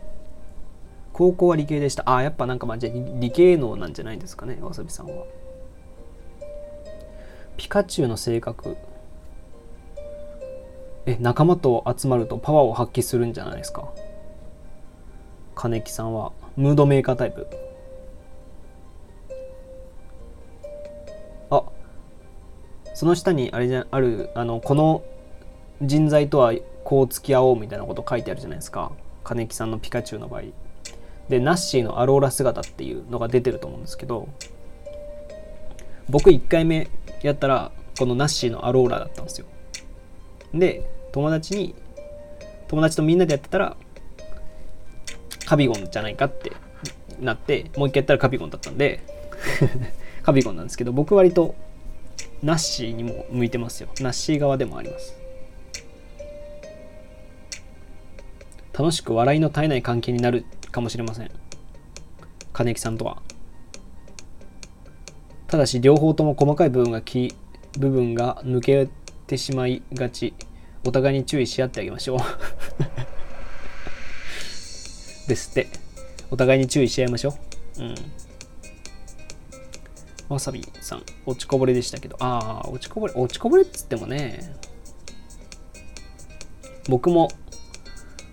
高校は理系でした。ああ、やっぱなんかまあじゃあ理系能なんじゃないですかね、わさびさんは。ピカチュウの性格。え、仲間と集まるとパワーを発揮するんじゃないですか。金木さんはムードメーカータイプ。あ、その下にあれじゃある、あのこの人材とはこう付き合おうみたいなこと書いてあるじゃないですか、金木さんのピカチュウの場合で。ナッシーのアローラ姿っていうのが出てると思うんですけど、僕いっかいめやったらこのナッシーのアローラだったんですよ。で友達に友達とみんなでやってたらカビゴンじゃないかってなって、もう一回やったらカビゴンだったんでカビゴンなんですけど、僕割とナッシーにも向いてますよ。ナッシー側でもあります。楽しく笑いの絶えない関係になるかもしれません、金木さんとは。ただし両方とも細かい部分がき部分が抜けてしまいがち。お互いに注意し合ってあげましょうですって。お互いに注意し合いましょう。うん。わさびさん、落ちこぼれでしたけど、ああ、落ちこぼれ、落ちこぼれっつってもね、僕も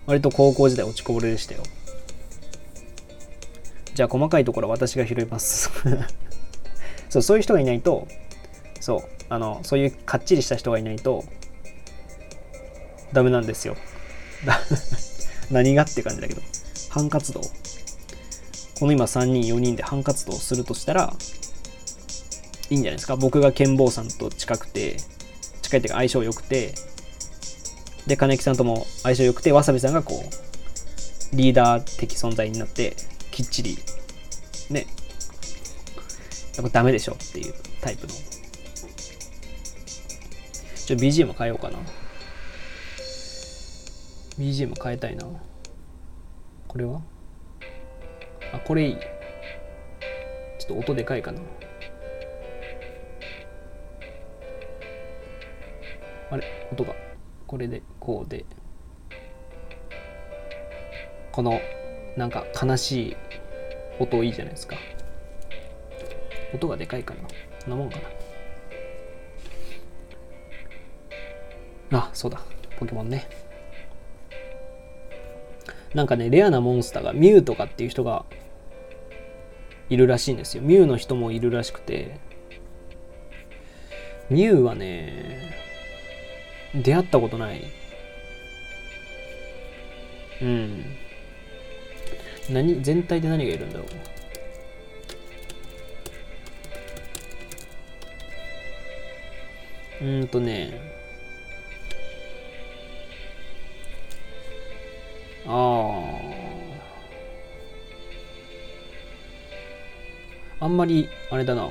割と高校時代落ちこぼれでしたよ。じゃあ細かいところは私が拾いますそう、そういう人がいないと、そうあのそういうかっちりした人がいないとダメなんですよ何がって感じだけど、班活動、この今さんにんよにんで班活動するとしたらいいんじゃないですか。僕が健坊さんと近くて、近いっていうか相性良くて、で金木さんとも相性良くて、わさびさんがこうリーダー的存在になってきっちりね、やっぱダメでしょっていうタイプの。ちょ ビージーエム 変えようかな。 ビージーエム 変えたいな。これはあ、これいい。ちょっと音でかいかな。あれ、音がこれでこうで、このなんか悲しい音いいじゃないですか。音がでかいかな。こんなもんかな。あ、そうだ、ポケモンね。なんかね、レアなモンスターがミュウとかっていう人がいるらしいんですよ。ミュウの人もいるらしくて、ミュウはね出会ったことない。うん、何、全体で何がいるんだろう。うーんとね、ああ、あんまりあれだな。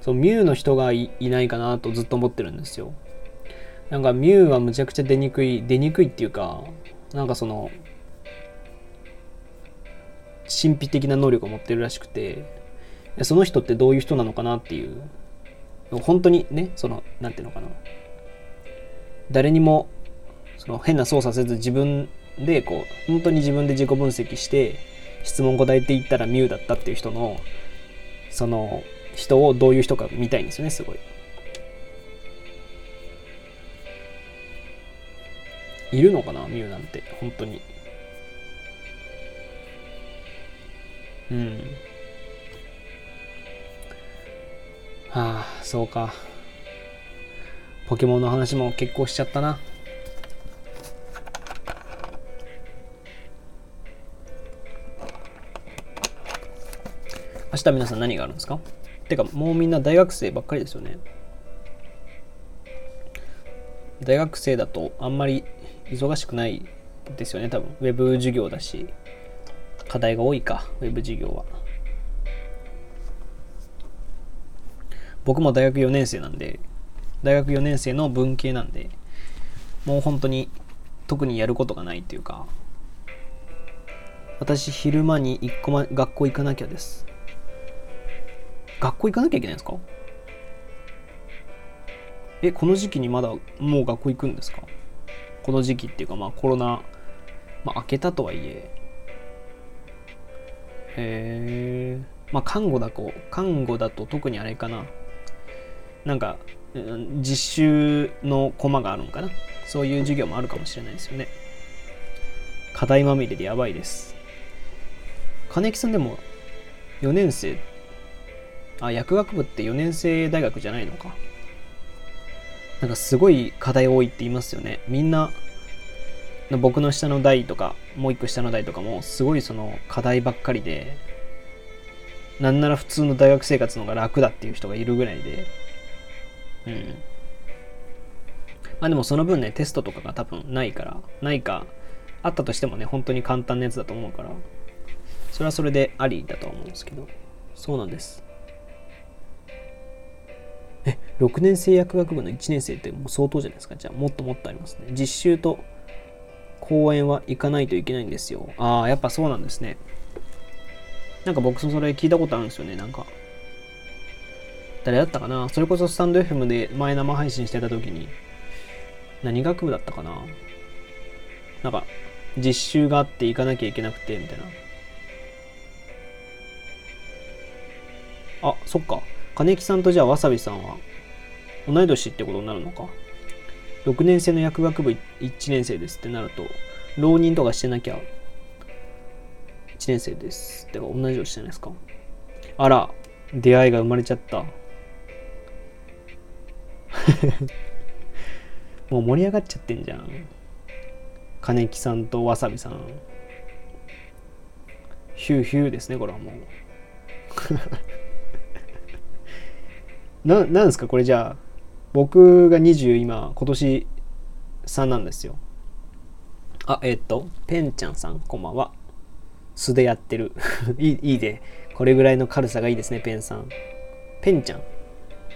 そう、ミュウの人が い, いないかなとずっと思ってるんですよ。なんかミュウはむちゃくちゃ出にくい、出にくいっていうか、なんかその神秘的な能力を持ってるらしくて、その人ってどういう人なのかなっていう、本当にね、そのなんていうのかな、誰にもその変な操作せず、自分でこう本当に自分で自己分析して質問答えていったらミュウだったっていう人の、その人をどういう人か見たいんですよね、すごい。いるのかな、ミュウなんて本当に。うん、はあ、そうか。ポケモンの話も結構しちゃったな。明日皆さん何があるんですか？てかもうみんな大学生ばっかりですよね。大学生だとあんまり忙しくないですよね、多分。ウェブ授業だし、課題が多いか、ウェブ授業は。僕も大学よねん生なんで、大学よねん生の文系なんで、もう本当に特にやることがないというか、私昼間に一個、ま、学校行かなきゃです。学校行かなきゃいけないんですか？え、この時期にまだもう学校行くんですか？この時期っていうか、まあコロナ、まあ、明けたとはいえ、えー、まあ看護だと、看護だと特にあれかな、なんか、うん、実習のコマがあるのかな、そういう授業もあるかもしれないですよね。課題まみれでやばいです。金木さんでもよねん生、あ、薬学部ってよねん生大学じゃないのか。なんかすごい課題多いって言いますよね。みんな、僕の下の代とか、もう一個下の代とかも、すごいその課題ばっかりで、なんなら普通の大学生活の方が楽だっていう人がいるぐらいで。うん。まあでもその分ね、テストとかが多分ないから、ないか、あったとしてもね、本当に簡単なやつだと思うから、それはそれでありだとは思うんですけど、そうなんです。え、ろくねん生薬学部のいちねん生ってもう相当じゃないですか。じゃあもっともっとありますね。実習と講演は行かないといけないんですよ。ああ、やっぱそうなんですね。なんか僕もそれ聞いたことあるんですよね。なんか誰だったかな、それこそスタンド エフエム で前生配信してた時に、何学部だったかな、なんか実習があって行かなきゃいけなくてみたいな。あ、そっか、金木さんとじゃあわさびさんは同い年ってことになるのか。ろくねん生の薬学部いちねん生ですってなると、浪人とかしてなきゃいちねん生ですって同じようじゃないですか。あら、出会いが生まれちゃったもう盛り上がっちゃってんじゃん、金木さんとわさびさん。ヒューヒューですね、これはもうな, なんですかこれ。じゃあ僕がにじゅう今今年さんなんですよ。あえっ、ー、とペンちゃんさんこんばんは。素でやってるい, い, いいでこれぐらいの軽さがいいですね、ペンさん。ペンちゃん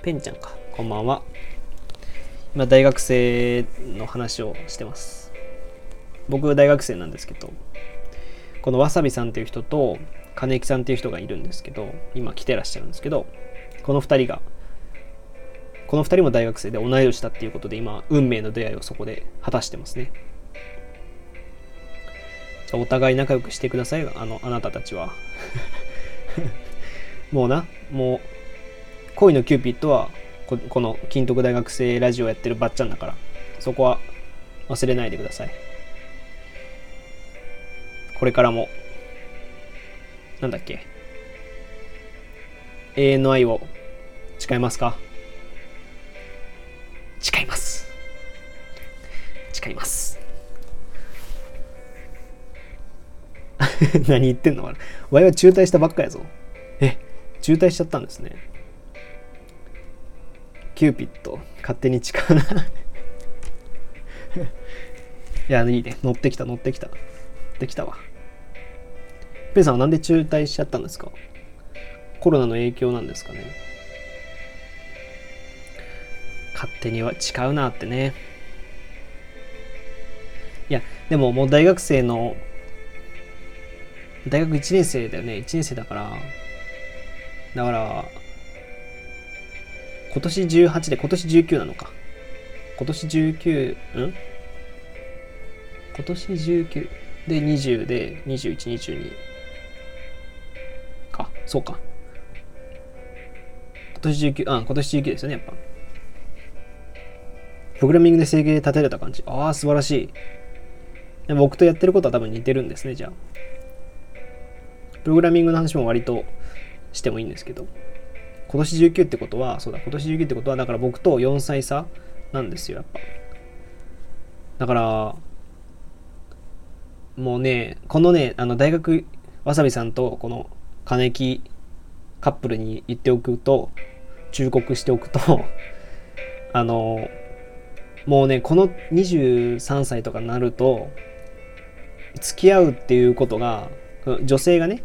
ペンちゃんか、こんばんは。今大学生の話をしてます。僕は大学生なんですけど、このわさびさんっていう人と金木さんっていう人がいるんですけど、今来てらっしゃるんですけど、このふたりがこのふたりも大学生で同い年だっていうことで、今運命の出会いをそこで果たしてますね。じゃあお互い仲良くしてください、あのあなたたちはもうなもう恋のキューピッドは こ, この金徳大学生ラジオやってるばっちゃんだから、そこは忘れないでください。これからもなんだっけ、永遠の愛を誓いますか？誓います。誓います。何言ってんのかな。わいは中退したばっかやぞ。え、中退しちゃったんですね。キューピッド、勝手に誓うな。いや、いいね。乗ってきた、乗ってきた。乗ってきたわ。ペンさんはなんで中退しちゃったんですか？コロナの影響なんですかね。勝手には誓うなってね。いやでももう大学生の大学いちねん生だよね。いちねん生だからだから今年じゅうはちで今年じゅうきゅうなのか。今年じゅうきゅう、うん今年じゅうきゅうでにじゅうでにじゅういち、にじゅうにか。そうか今年じゅうきゅう、あ今年じゅうきゅうですよね。やっぱプログラミングで生計立てれた感じ。ああ素晴らしい。僕とやってることは多分似てるんですね。じゃあプログラミングの話も割としてもいいんですけど、今年じゅうきゅうってことはそうだ今年じゅうきゅうってことはだから僕とよんさい差なんですよ。やっぱだからもうね、このねあの大学わさびさんとこの金木カップルに言っておくと、忠告しておくとあのもうね、このにじゅうさんさいとかになると付き合うっていうことが、女性がね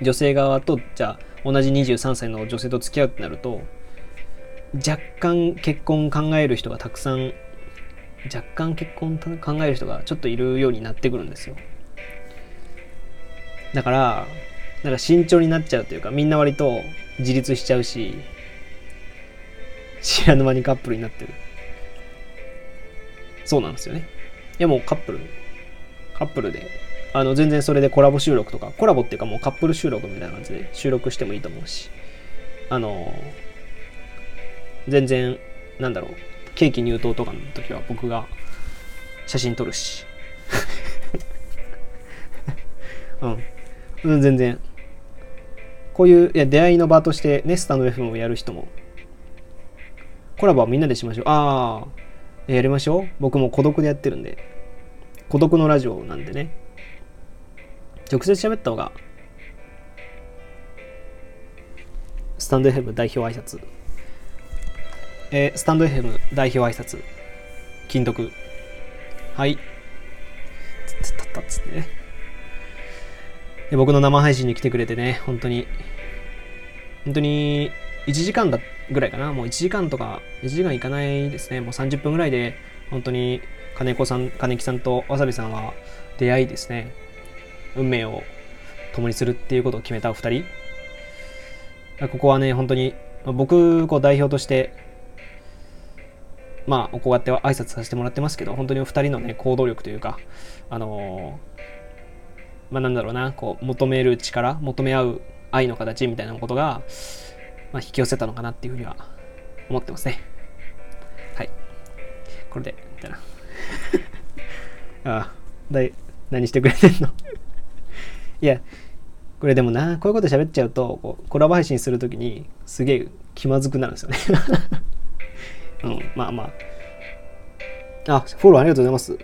女性側とじゃあ同じにじゅうさんさいの女性と付き合うってなると、若干結婚考える人がたくさん若干結婚考える人がちょっといるようになってくるんですよ。だからなんか慎重になっちゃうというか、みんな割と自立しちゃうし、知らぬ間にカップルになってる。そうなんですよね。いやもうカップルカップルであの全然それでコラボ収録とか、コラボっていうかもうカップル収録みたいな感じで収録してもいいと思うし、あの全然なんだろう、ケーキ入刀とかの時は僕が写真撮るしうん全然こういう、いや出会いの場としてね、スタンド エフエム をやる人もコラボはみんなでしましょう。ああ、やりましょう。僕も孤独でやってるんで、孤独のラジオなんでね、直接喋った方がスタンド エフエム 代表挨拶、えー、スタンド エフエム 代表挨拶金徳はいつったったっつってね、で僕の生配信に来てくれてね、本当に本当にいちじかんだぐらいかな。もういちじかんとかいちじかんいかないですね。もうさんじゅっぷんぐらいで本当に金子さん金木さんとわさびさんは出会いですね。運命を共にするっていうことを決めたお二人。ここはね本当に僕こう代表としてまあこうやって挨拶させてもらってますけど、本当にお二人のね行動力というか、あのー、まあなんだろうな、こう求める力、求め合う愛の形みたいなことがまあ、引き寄せたのかなっていうふうには思ってますね。はい。これでみたいなああだい何してくれてんのいやこれでもな、こういうこと喋っちゃうとこうコラボ配信するときにすげえ気まずくなるんですよね、うん、まあまああフォローありがとうございます。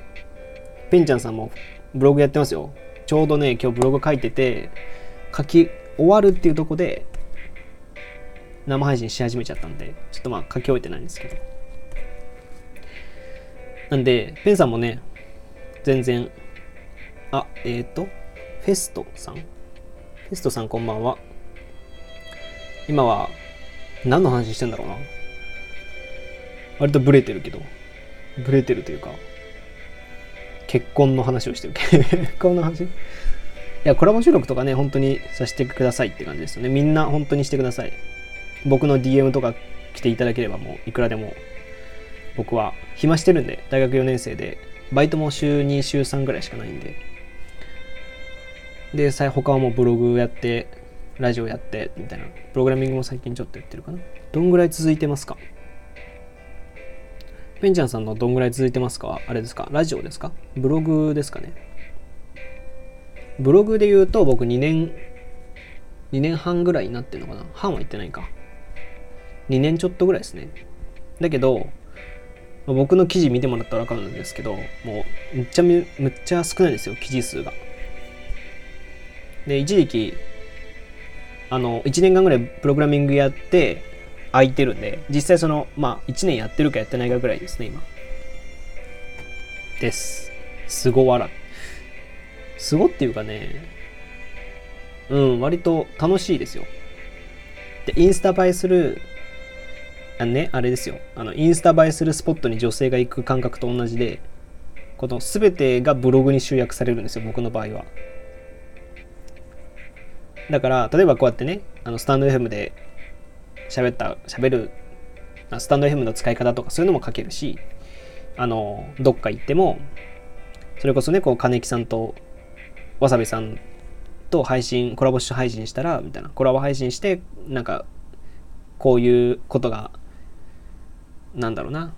ペンちゃんさんもブログやってますよ。ちょうどね今日ブログ書いてて書き終わるっていうとこで生配信し始めちゃったんで、ちょっとまあ書き終えてないんですけど、なんでペンさんもね全然あえっとフェストさんフェストさんこんばんは。今は何の話してんだろうな、割とブレてるけどブレてるというか結婚の話をしてる結婚の話、いやコラボ収録とかね本当にさせてくださいって感じですよね。みんな本当にしてください。僕の ディーエム とか来ていただければもういくらでも。僕は暇してるんで、大学よねん生でバイトも週に週さんぐらいしかないんで、で他はもうブログやってラジオやってみたいな、プログラミングも最近ちょっとやってるかな。どんぐらい続いてますか？ペンちゃんさんのどんぐらい続いてますか？あれですか、ラジオですか、ブログですかね。ブログで言うと僕にねんにねんはんぐらいになってるのかな、半は言ってないか、にねんちょっとぐらいですね。だけど僕の記事見てもらったら分かるんですけど、もうむっちゃむっちゃ少ないですよ記事数が。で一時期あのいちねんかんぐらいプログラミングやって空いてるんで、実際そのまあいちねんやってるかやってないかぐらいですね今です。すご笑すごっていうかね、うん割と楽しいですよ。でインスタ映えするあのね、あれですよ、あのインスタ映えするスポットに女性が行く感覚と同じで、この全てがブログに集約されるんですよ僕の場合は。だから例えばこうやってねあのスタンド エフエム で喋った喋るスタンド エフエム の使い方とかそういうのも書けるし、あのどっか行ってもそれこそねこう金木さんとわさびさんと配信コラボ配信したらみたいな、コラボ配信してなんかこういうことがなんだろうな、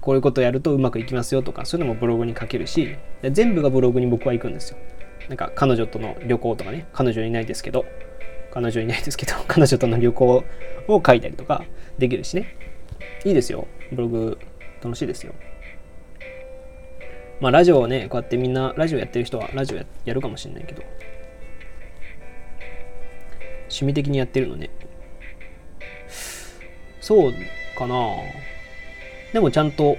こういうことをやるとうまくいきますよとかそういうのもブログに書けるし、全部がブログに僕は行くんですよ。なんか彼女との旅行とかね、彼女いないですけど彼女いないですけど彼女との旅行を書いたりとかできるしね、いいですよブログ、楽しいですよ。まあラジオをねこうやってみんなラジオやってる人はラジオ や, やるかもしれないけど、趣味的にやってるのね。そうかな、でもちゃんと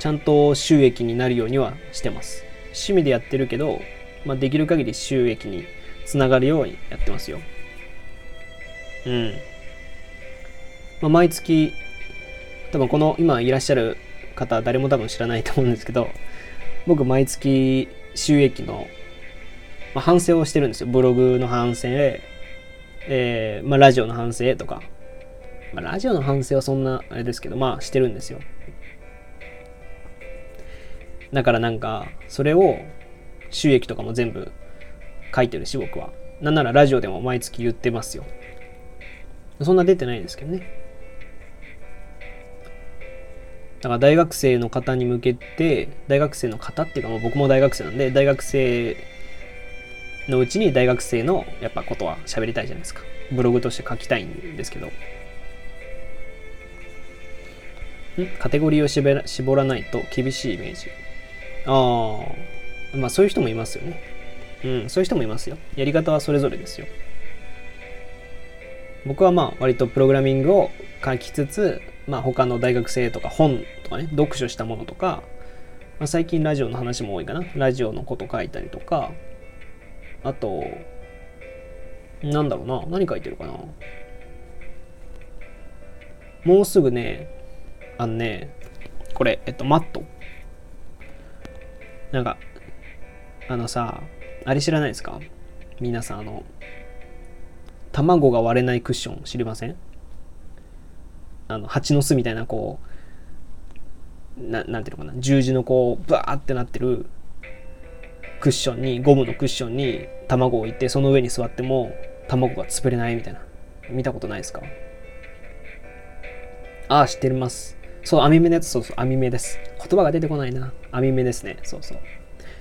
ちゃんと収益になるようにはしてます。趣味でやってるけど、まあ、できる限り収益につながるようにやってますよ。うん、まあ、毎月多分この今いらっしゃる方誰も多分知らないと思うんですけど、僕毎月収益の、まあ、反省をしてるんですよ。ブログの反省、えーまあ、ラジオの反省とか、まあ、ラジオの反省はそんなあれですけど、まあしてるんですよ。だからなんかそれを収益とかも全部書いてるし、僕はなんならラジオでも毎月言ってますよ。そんな出てないですけどね。だから大学生の方に向けて、大学生の方っていうか、まあ僕も大学生なんで、大学生のうちに大学生のやっぱことは喋りたいじゃないですか。ブログとして書きたいんですけど、カテゴリーをしべら絞らないと厳しいイメージ。ああ、まあそういう人もいますよね。うん、そういう人もいますよ。やり方はそれぞれですよ。僕はまあ割とプログラミングを書きつつ、まあ他の大学生とか本とかね、読書したものとか、まあ、最近ラジオの話も多いかな。ラジオのこと書いたりとか、あと、なんだろうな、何書いてるかな。もうすぐね、あのね、これ、えっと、マット。なんか、あのさ、あれ知らないですか？皆さん、あの、卵が割れないクッション知りません？あの、蜂の巣みたいな、こう、な、なんていうのかな、十字のこう、バーってなってるクッションに、ゴムのクッションに卵を置いて、その上に座っても、卵が潰れないみたいな。見たことないですか？ああ、知ってます。そう、網目のやつ、そうそう、網目です。言葉が出てこないな。網目ですね。そうそう。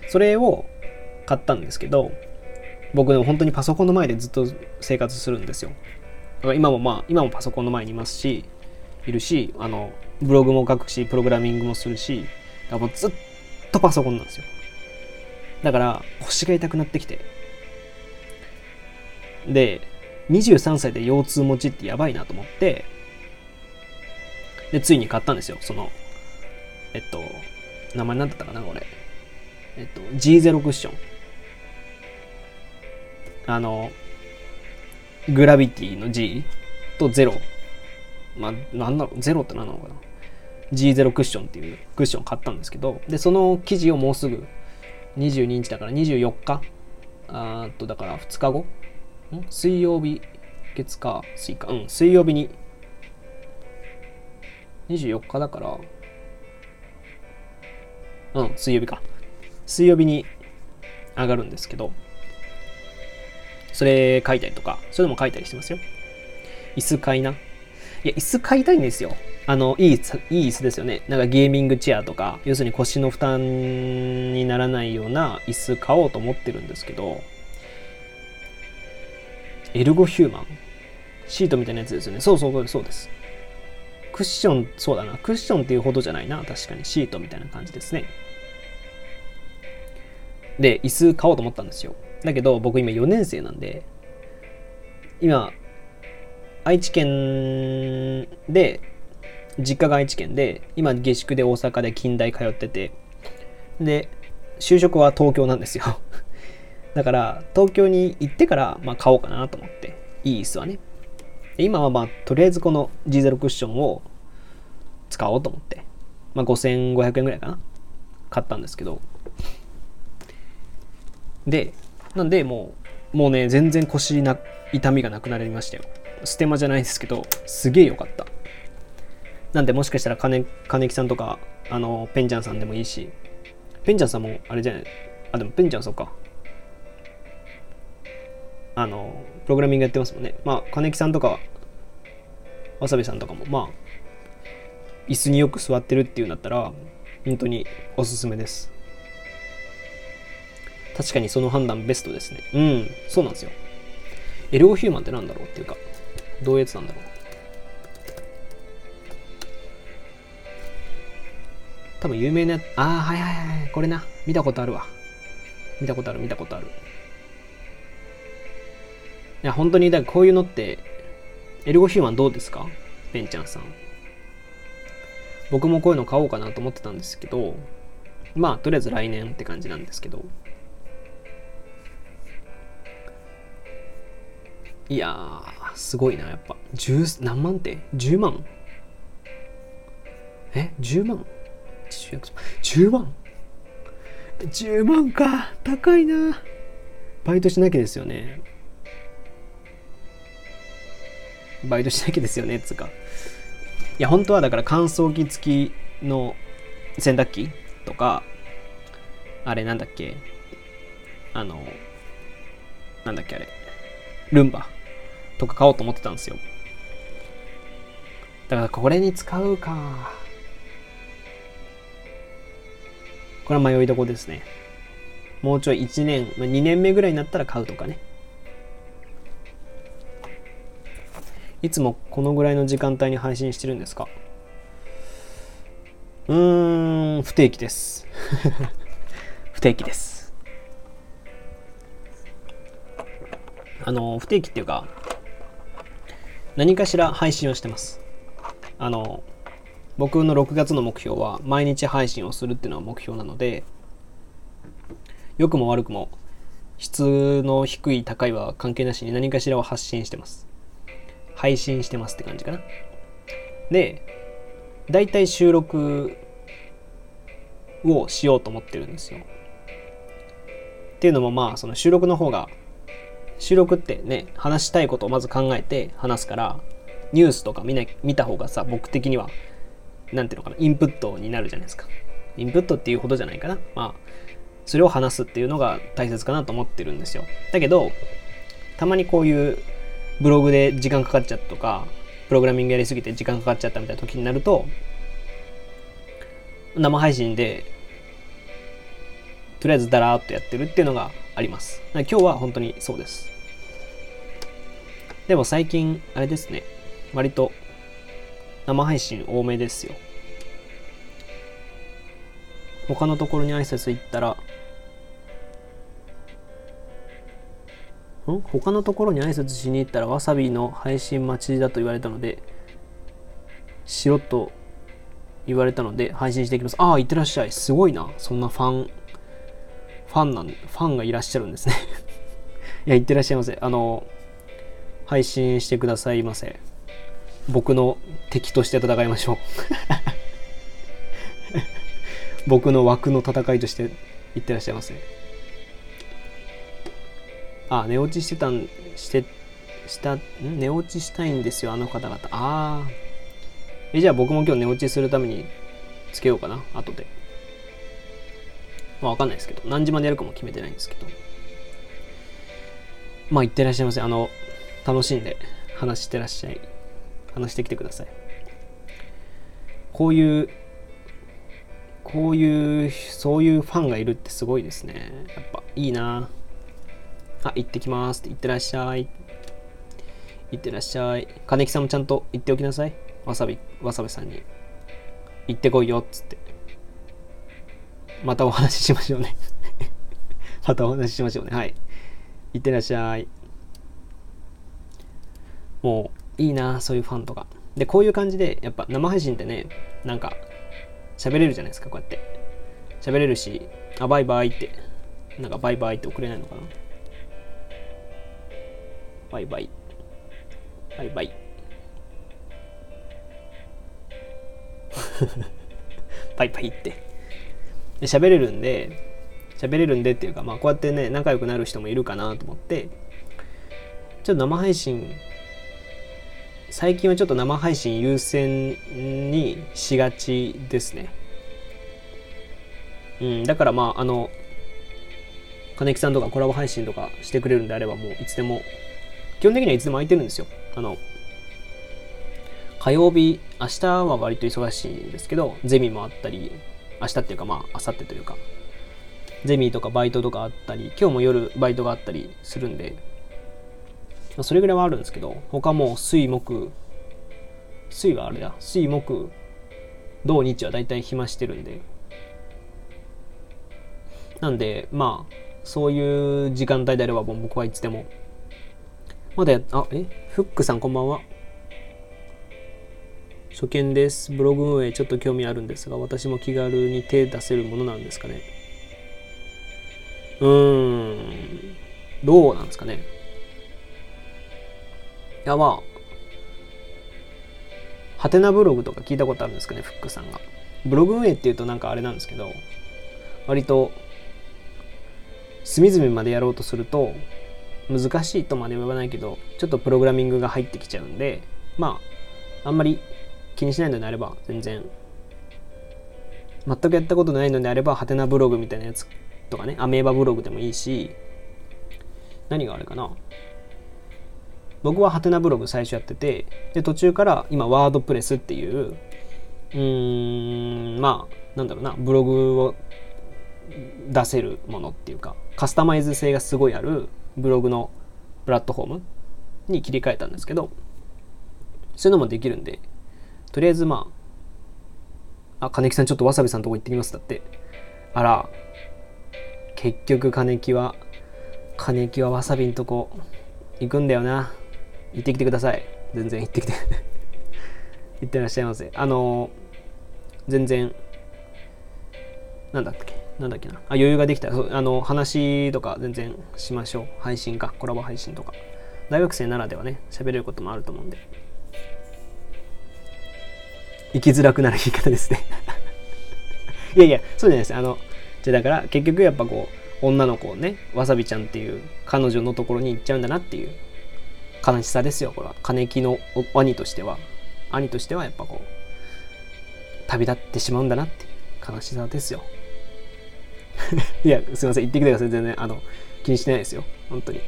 それを買ったんですけど、僕でも本当にパソコンの前でずっと生活するんですよ。だから今もまあ、今もパソコンの前にいますし、いるし、あの、ブログも書くし、プログラミングもするし、だからもうずっとパソコンなんですよ。だから、腰が痛くなってきて。で、にじゅうさんさいで腰痛持ちってやばいなと思って、で、ついに買ったんですよ。その、えっと、名前なんだったかな、これ。えっと、ジーゼロ クッション。あの、グラビティの G とゼロ。まあ、なんだろう、ゼロって何なのかな。ジーゼロ クッションっていうクッション買ったんですけど、で、その生地をもうすぐ、にじゅうににちだからにじゅうよっか、あーっと、だからふつかご、ん水曜日、月か、水か、うん、水曜日に、にじゅうよっかだから、うん、水曜日か。水曜日に上がるんですけど、それ書いたりとか、それでも書いたりしてますよ。椅子買いな。いや、椅子買いたいんですよ。あの、いい椅子、いい椅子ですよね。なんかゲーミングチェアとか、要するに腰の負担にならないような椅子買おうと思ってるんですけど、エルゴヒューマンシートみたいなやつですよね。そうそう、そうです。クッション、そうだな。クッションっていうほどじゃないな。確かにシートみたいな感じですね。で、椅子買おうと思ったんですよ。だけど、僕今よねんせいなんで、今、愛知県で、実家が愛知県で、今下宿で大阪で近代通ってて、で、就職は東京なんですよ。だから、東京に行ってから、まあ買おうかなと思って。いい椅子はね。今はまあとりあえずこの ジーゼロ クッションを使おうと思って、まあ、ごせんごひゃくえんぐらいかな買ったんですけど、でなんでもうもうね全然腰な痛みがなくなりましたよ。ステマじゃないですけどすげえ良かった。なんでもしかしたら金木さんとかあのペンちゃんさんでもいいし、ペンちゃんさんもあれじゃない、あでもペンちゃんそうか、あのプログラミングやってますもんね。まあ金木さんとかわさびさんとかもまあ椅子によく座ってるっていうんだったら本当におすすめです。確かにその判断ベストですね。うん、そうなんですよ。エルゴヒューマンってなんだろうっていうかどういうやつなんだろう。多分有名なやつ、ああはいはいはい、これな、見たことあるわ、見たことある見たことある。いや本当にだからこういうのってエルゴヒューマンどうですかベンちゃんさん。僕もこういうの買おうかなと思ってたんですけど、まあとりあえず来年って感じなんですけど、いやーすごいなやっぱ。じゅう何万って、じゅうまん、えじゅうまん、じゅうまん、じゅうまんか、高いな。バイトしなきゃですよね、バイトしなきゃですよね、つうか。いや、本当はだから乾燥機付きの洗濯機とか、あれなんだっけ、あの、なんだっけあれ、ルンバとか買おうと思ってたんですよ。だからこれに使うか。これは迷いどこですね。もうちょいいちねん、にねんめぐらいになったら買うとかね。いつもこのぐらいの時間帯に配信してるんですか？うーん、不定期です。不定期です。あの、不定期っていうか、何かしら配信をしてます。あの、僕のろくがつの目標は毎日配信をするっていうのが目標なので、良くも悪くも質の低い高いは関係なしに何かしらを発信してます。配信してますって感じかな。で、だいたい収録をしようと思ってるんですよ。っていうのもまあその収録の方が、収録ってね話したいことをまず考えて話すから、ニュースとか見な見た方がさ、僕的にはなんていうのかな、インプットになるじゃないですか。インプットっていうほどじゃないかな。まあそれを話すっていうのが大切かなと思ってるんですよ。だけどたまにこういうブログで時間かかっちゃったとか、プログラミングやりすぎて時間かかっちゃったみたいな時になると、生配信でとりあえずダラーっとやってるっていうのがあります。今日は本当にそうです。でも最近あれですね、割と生配信多めですよ。他のところに挨拶行ったらん他のところに挨拶しに行ったらわさびの配信待ちだと言われたのでしろと言われたので配信していきます。ああ、いってらっしゃい。すごいな、そんなファンファンなんファンがいらっしゃるんですねいや、いってらっしゃいませ。あの配信してくださいませ。僕の敵として戦いましょう僕の枠の戦いとしていってらっしゃいませ。あ、寝落ちしてたんしてしたん寝落ちしたいんですよ、あの方々。ああ、えじゃあ僕も今日寝落ちするためにつけようかな、後で。まあわかんないですけど、何時までやるかも決めてないんですけど。まあいってらっしゃいませ。あの楽しんで話してらっしゃい話してきてください。こういうこういうそういうファンがいるってすごいですね。やっぱいいな。あ、行ってきますって行ってらっしゃい。行ってらっしゃい。金木さんもちゃんと行っておきなさい。わさび、わさびさんに行ってこいよっつって。またお話ししましょうねまたお話ししましょうね。はい、行ってらっしゃい。もういいな、そういうファンとかで。こういう感じでやっぱ生配信ってね、なんか喋れるじゃないですか。こうやって喋れるし、あ、バイバイって、なんかバイバイって送れないのかな。バイバイバイバイバイバイってで喋れるんで喋れるんでっていうか、まあこうやってね、仲良くなる人もいるかなと思って、ちょっと生配信最近はちょっと生配信優先にしがちですね。うん、だからまああの金木さんとかコラボ配信とかしてくれるんであれば、もういつでも、基本的にはいつでも空いてるんですよ。あの火曜日、明日は割と忙しいんですけど、ゼミもあったり、明日っていうかまあ明後日というか、ゼミとかバイトとかあったり、今日も夜バイトがあったりするんで、それぐらいはあるんですけど、他も水木、水はあれだ、水木、土日はだいたい暇してるんで、なんでまあそういう時間帯であれば、もう僕はいつでも、まだやあえフックさんこんばんは。初見です。ブログ運営ちょっと興味あるんですが、私も気軽に手出せるものなんですかね。うーん、どうなんですかね。いや、まあハテナブログとか聞いたことあるんですかね、フックさんが。ブログ運営っていうとなんかあれなんですけど、割と隅々までやろうとすると難しいとまでは言わないけど、ちょっとプログラミングが入ってきちゃうんで、まああんまり気にしないのであれば、全然全くやったことないのであれば、ハテナブログみたいなやつとかね、アメーバブログでもいいし、何があれかな。僕はハテナブログ最初やってて、で途中から今ワードプレスっていう、うーんまあなんだろうな、ブログを出せるものっていうか、カスタマイズ性がすごいあるブログのプラットフォームに切り替えたんですけど、そういうのもできるんで、とりあえずまあ、あ、金木さんちょっとわさびさんのとこ行ってきますだって。あら、結局金木は、金木はわさびんとこ行くんだよな。行ってきてください。全然行ってきて。行ってらっしゃいませ。あの、全然、なんだっけ、なんだっけな。あ、余裕ができたら、あの、話とか全然しましょう。配信か、コラボ配信とか。大学生ならではね、喋れることもあると思うんで。生きづらくなる言い方ですね。いやいや、そうじゃないです。あの、じゃあだから結局やっぱこう、女の子をね、わさびちゃんっていう彼女のところに行っちゃうんだなっていう悲しさですよ、これは。金木の兄としては、兄としてはやっぱこう、旅立ってしまうんだなっていう悲しさですよ。いや、すいません、言ってきてください。全然、あの、気にしてないですよ、本当に。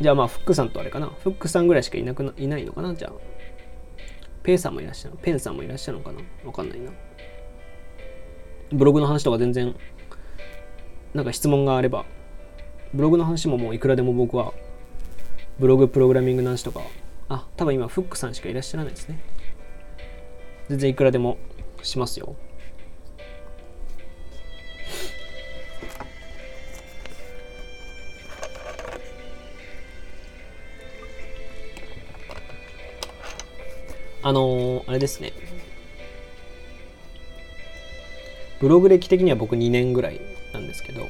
じゃあまあ、フックさんとあれかな。フックさんぐらいしかいなくな、いないのかな、じゃあ。ペンさんもいらっしゃるペンさんもいらっしゃるのかな、わかんないな。ブログの話とか全然、なんか質問があれば、ブログの話ももういくらでも僕は、ブログプログラミングの話とか、あ、多分今フックさんしかいらっしゃらないですね。全然いくらでもしますよ。あのー、あれですね。ブログ歴的には僕にねんぐらいなんですけど、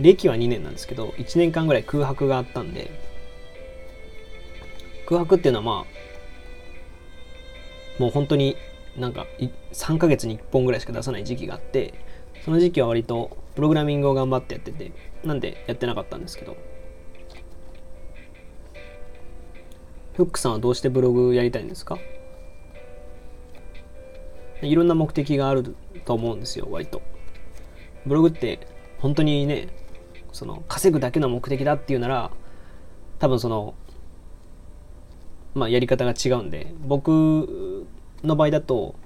歴はにねんなんですけど、いちねんかんぐらい空白があったんで、空白っていうのはまあ、もう本当になんかさんかげつにいっぽんぐらいしか出さない時期があって、その時期は割とプログラミングを頑張ってやってて、なんでやってなかったんですけど、フックさんはどうしてブログやりたいんですか？いろんな目的があると思うんですよ、割と。ブログって本当にね、その稼ぐだけの目的だっていうなら、多分その、まあやり方が違うんで、僕の場合だと、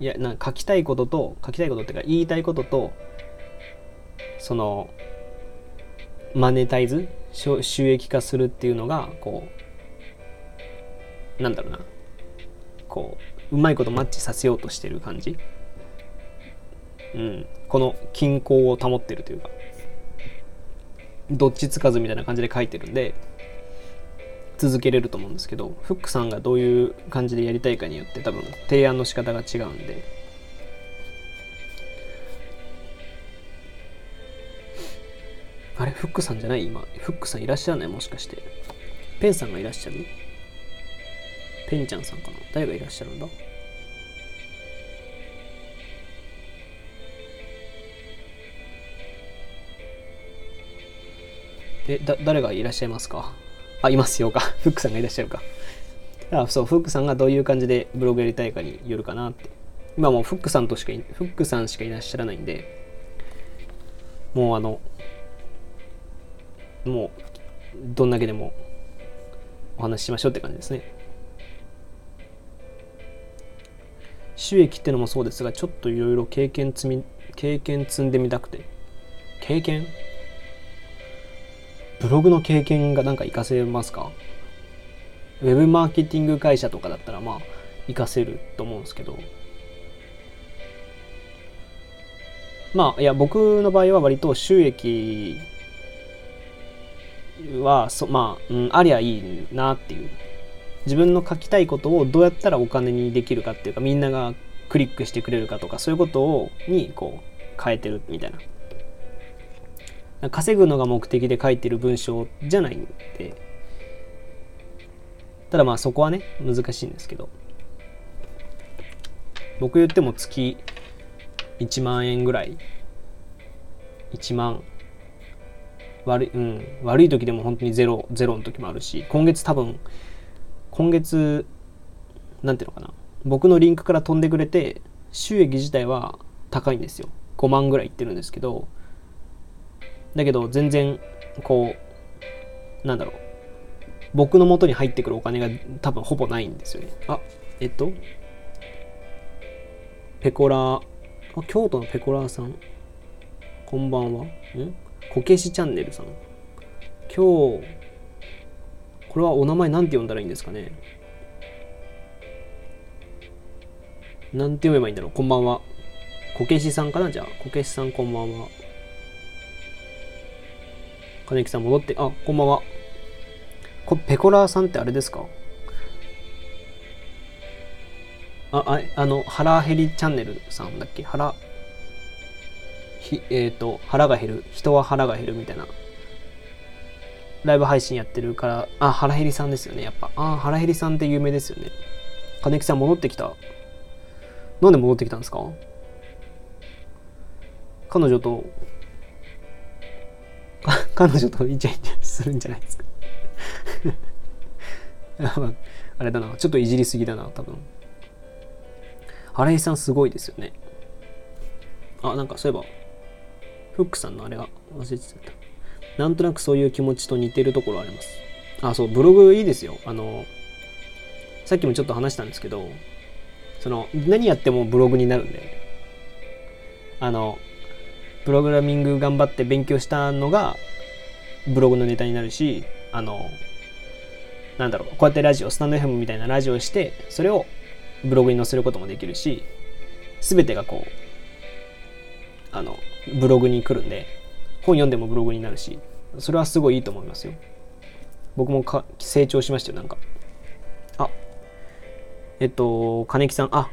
いや、なんか書きたいことと、書きたいことっていうか言いたいことと、その、マネタイズ？収益化するっていうのがこうなんだろうな、こううまいことマッチさせようとしてる感じ、うん、この均衡を保ってるというか、どっちつかずみたいな感じで書いてるんで続けれると思うんですけど、フックさんがどういう感じでやりたいかによって多分提案の仕方が違うんで。あれフックさんじゃない？今フックさんいらっしゃらない？もしかしてペンさんがいらっしゃる？ペンちゃんさんかな？誰がいらっしゃるんだ？え、だ誰がいらっしゃいますか？あ、いますよかフックさんがいらっしゃるか。あ、そう、フックさんがどういう感じでブログやりたいかによるかなって。今もうフックさんとしかフックさんしかいらっしゃらないんで、もうあのもうどんだけでもお話ししましょうって感じですね。収益ってのもそうですが、ちょっといろいろ経験積み経験積んでみたくて、経験ブログの経験がなんか活かせますか？ウェブマーケティング会社とかだったらまあ活かせると思うんですけど、まあいや僕の場合は割と収益はそまあ、うん、ありゃいいなっていう、自分の書きたいことをどうやったらお金にできるかっていうか、みんながクリックしてくれるかとか、そういうことをにこう変えてるみたいな、稼ぐのが目的で書いてる文章じゃないんで、ただまあそこはね難しいんですけど、僕言っても月いちまんえんぐらい、いちまん悪い、うん、悪い時でも本当にゼロ、ゼロの時もあるし、今月多分、今月、なんていうのかな、僕のリンクから飛んでくれて、収益自体は高いんですよ。ごまんぐらいいってるんですけど、だけど全然、こう、なんだろう、僕の元に入ってくるお金が多分ほぼないんですよね。あ、えっと、ペコラ、京都のペコラさん、こんばんは。んこけしチャンネルさん、今日これはお名前なんて呼んだらいいんですかね、なんて読めばいいんだろう。こんばんは、こけしさんかな。じゃあこけしさんこんばんは。金木さん戻って、あ、こんばんは。こペコラーさんってあれですか？ああ、あの腹減りチャンネルさんだっけ？腹えー、と腹が減る、人は腹が減るみたいなライブ配信やってるから、あ、腹減りさんですよね、やっぱ。あ、腹減りさんって有名ですよね。金木さん戻ってきた。なんで戻ってきたんですか？彼女と彼女とイチャイチャするんじゃないですか？あれだな、ちょっといじりすぎだな多分。腹減りさんすごいですよね。あ、なんかそういえばフックさんのあれが忘れてた。なんとなくそういう気持ちと似てるところあります。あ、そう、ブログいいですよ。あの、さっきもちょっと話したんですけど、その何やってもブログになるんで、あのプログラミング頑張って勉強したのがブログのネタになるし、あのなんだろう、こうやってラジオ、スタンド エフエム みたいなラジオをして、それをブログに載せることもできるし、全てがこうあのブログに来るんで、本読んでもブログになるし、それはすごいいいと思いますよ。僕もか成長しましたよ。なんかあえっと金木さん、あ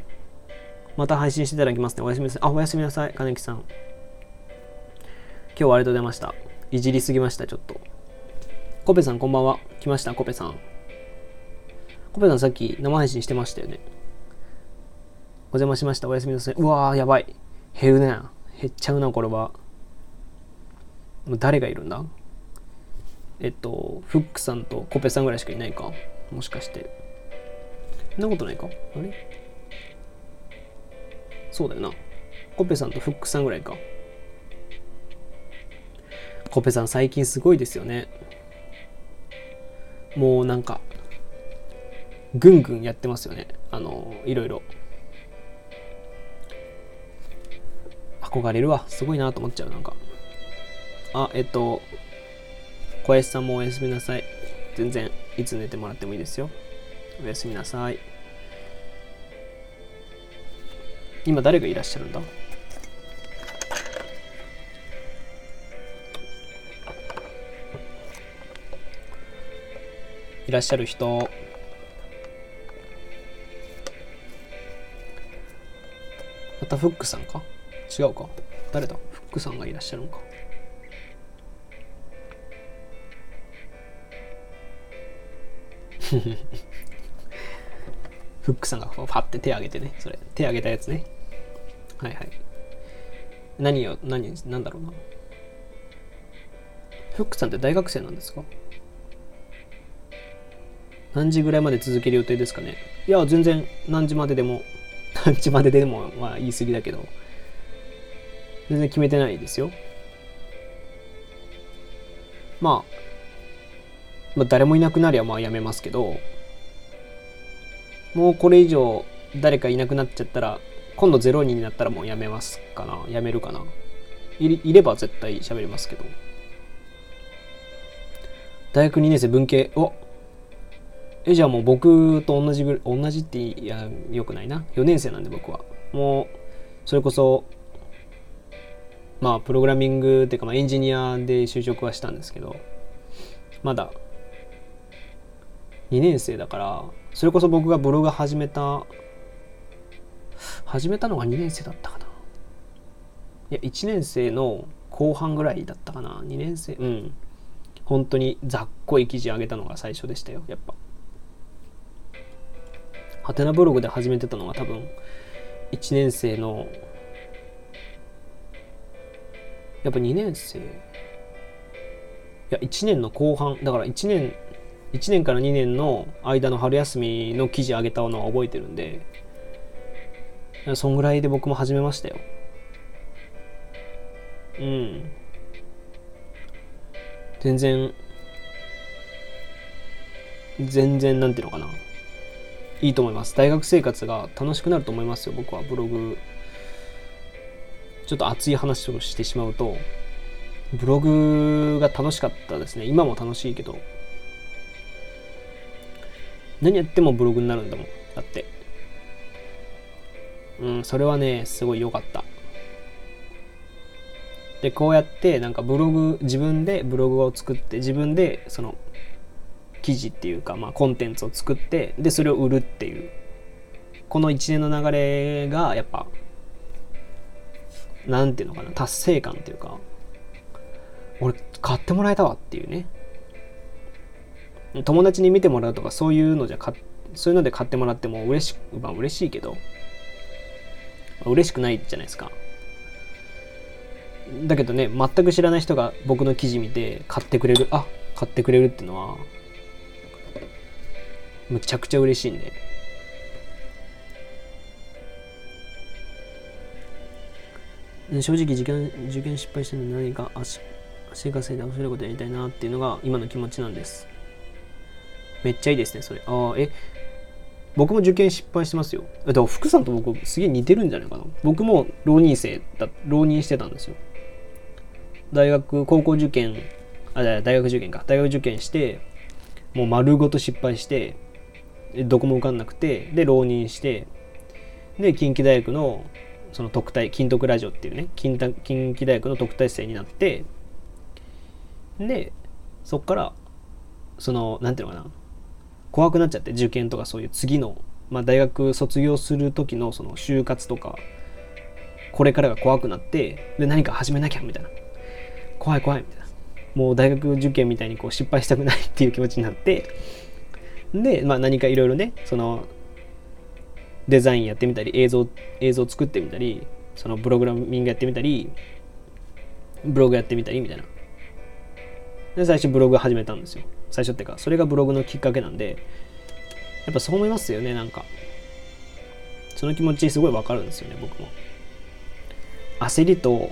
また配信していただきますね。おやすみなさい。あ、おやすみなさい、金木さん。今日はありがとうございました。いじりすぎました、ちょっと。コペさん、こんばんは。来ました、コペさん。コペさん、さっき生配信してましたよね。お邪魔しました。おやすみなさい。うわー、やばい。減るな。減っちゃうな、これは。もう誰がいるんだ？えっと、フックさんとコペさんぐらいしかいないか。もしかして。そんなことないか。あれ？そうだよな。コペさんとフックさんぐらいか。コペさん最近すごいですよね。もうなんかぐんぐんやってますよね。あのいろいろ憧れるわ。すごいなと思っちゃう。なんかあえっと小林さんもおやすみなさい。全然いつ寝てもらってもいいですよ。おやすみなさい。今誰がいらっしゃるんだ？いらっしゃる人、またフックさんか、違うか、誰だ、フックさんがいらっしゃるのか。フックさんがファッて手挙げてね、それ手挙げたやつね。はいはい。何を何なんだろうな。フックさんって大学生なんですか？何時ぐらいまで続ける予定ですかね。いや全然何時まででも何時まででもまあ言い過ぎだけど、全然決めてないですよ。まあ、まあ誰もいなくなりゃまあやめますけど、もうこれ以上誰かいなくなっちゃったら、今度ゼロ人になったらもうやめますかな、やめるかな。 い, いれば絶対喋りますけど。大学にねん生文系、おえじゃあもう僕と同じぐらい、同じっていやよくないな、よねん生なんで僕はもうそれこそまあプログラミングっていうか、まあエンジニアで就職はしたんですけど、まだにねん生だから、それこそ僕がブログ始めた始めたのがにねん生だったかな、いやいちねん生の後半ぐらいだったかな、にねん生、うん、本当にざっこい記事上げたのが最初でしたよ。やっぱハテナブログで始めてたのは多分いちねん生の、やっぱにねん生、いやいちねんの後半だから、いちねんいちねんからにねんの間の春休みの記事上げたのは覚えてるんで、そんぐらいで僕も始めましたよ。うん、全然全然なんていうのかな、いいと思います。大学生活が楽しくなると思いますよ。僕はブログ、ちょっと熱い話をしてしまうと、ブログが楽しかったですね。今も楽しいけど、何やってもブログになるんだもん、だって。うん、それはねすごい良かった。でこうやってなんかブログ、自分でブログを作って、自分でその記事っていうか、まあ、コンテンツを作って、でそれを売るっていう、この一連の流れがやっぱなんていうのかな、達成感っていうか、俺買ってもらえたわっていうね。友達に見てもらうとかそういうのじゃか、そういうので買ってもらっても嬉し、まあ、嬉しいけど、嬉しくないじゃないですか。だけどね、全く知らない人が僕の記事見て買ってくれる、あ買ってくれるっていうのはむちゃくちゃ嬉しいんで、ね、正直受験、受験失敗してるのに何か足、足稼いで面白いことやりたいなっていうのが今の気持ちなんです。めっちゃいいですねそれ。ああえ僕も受験失敗してますよ。だから福さんと僕すげえ似てるんじゃないかな。僕も浪人生だ、浪人してたんですよ。大学、高校受験、あ、大学受験か。大学受験して、もう丸ごと失敗して、どこも受かんなくて、で、浪人して、で、近畿大学の、その特待、金徳ラジオっていうね、近畿大学の特待生になって、で、そっから、その、なんていうのかな、怖くなっちゃって、受験とかそういう次の、まあ、大学卒業する時のその就活とか、これからが怖くなって、で、何か始めなきゃみたいな。怖い怖いみたいな。もう大学受験みたいにこう失敗したくないっていう気持ちになって、で、まあ、何かいろいろね、その、デザインやってみたり、映像、映像作ってみたり、そのプログラミングやってみたり、ブログやってみたりみたいな。で、最初ブログ始めたんですよ。最初ってか、それがブログのきっかけなんで、やっぱそう思いますよね、なんか。その気持ちすごいわかるんですよね、僕も。焦りと、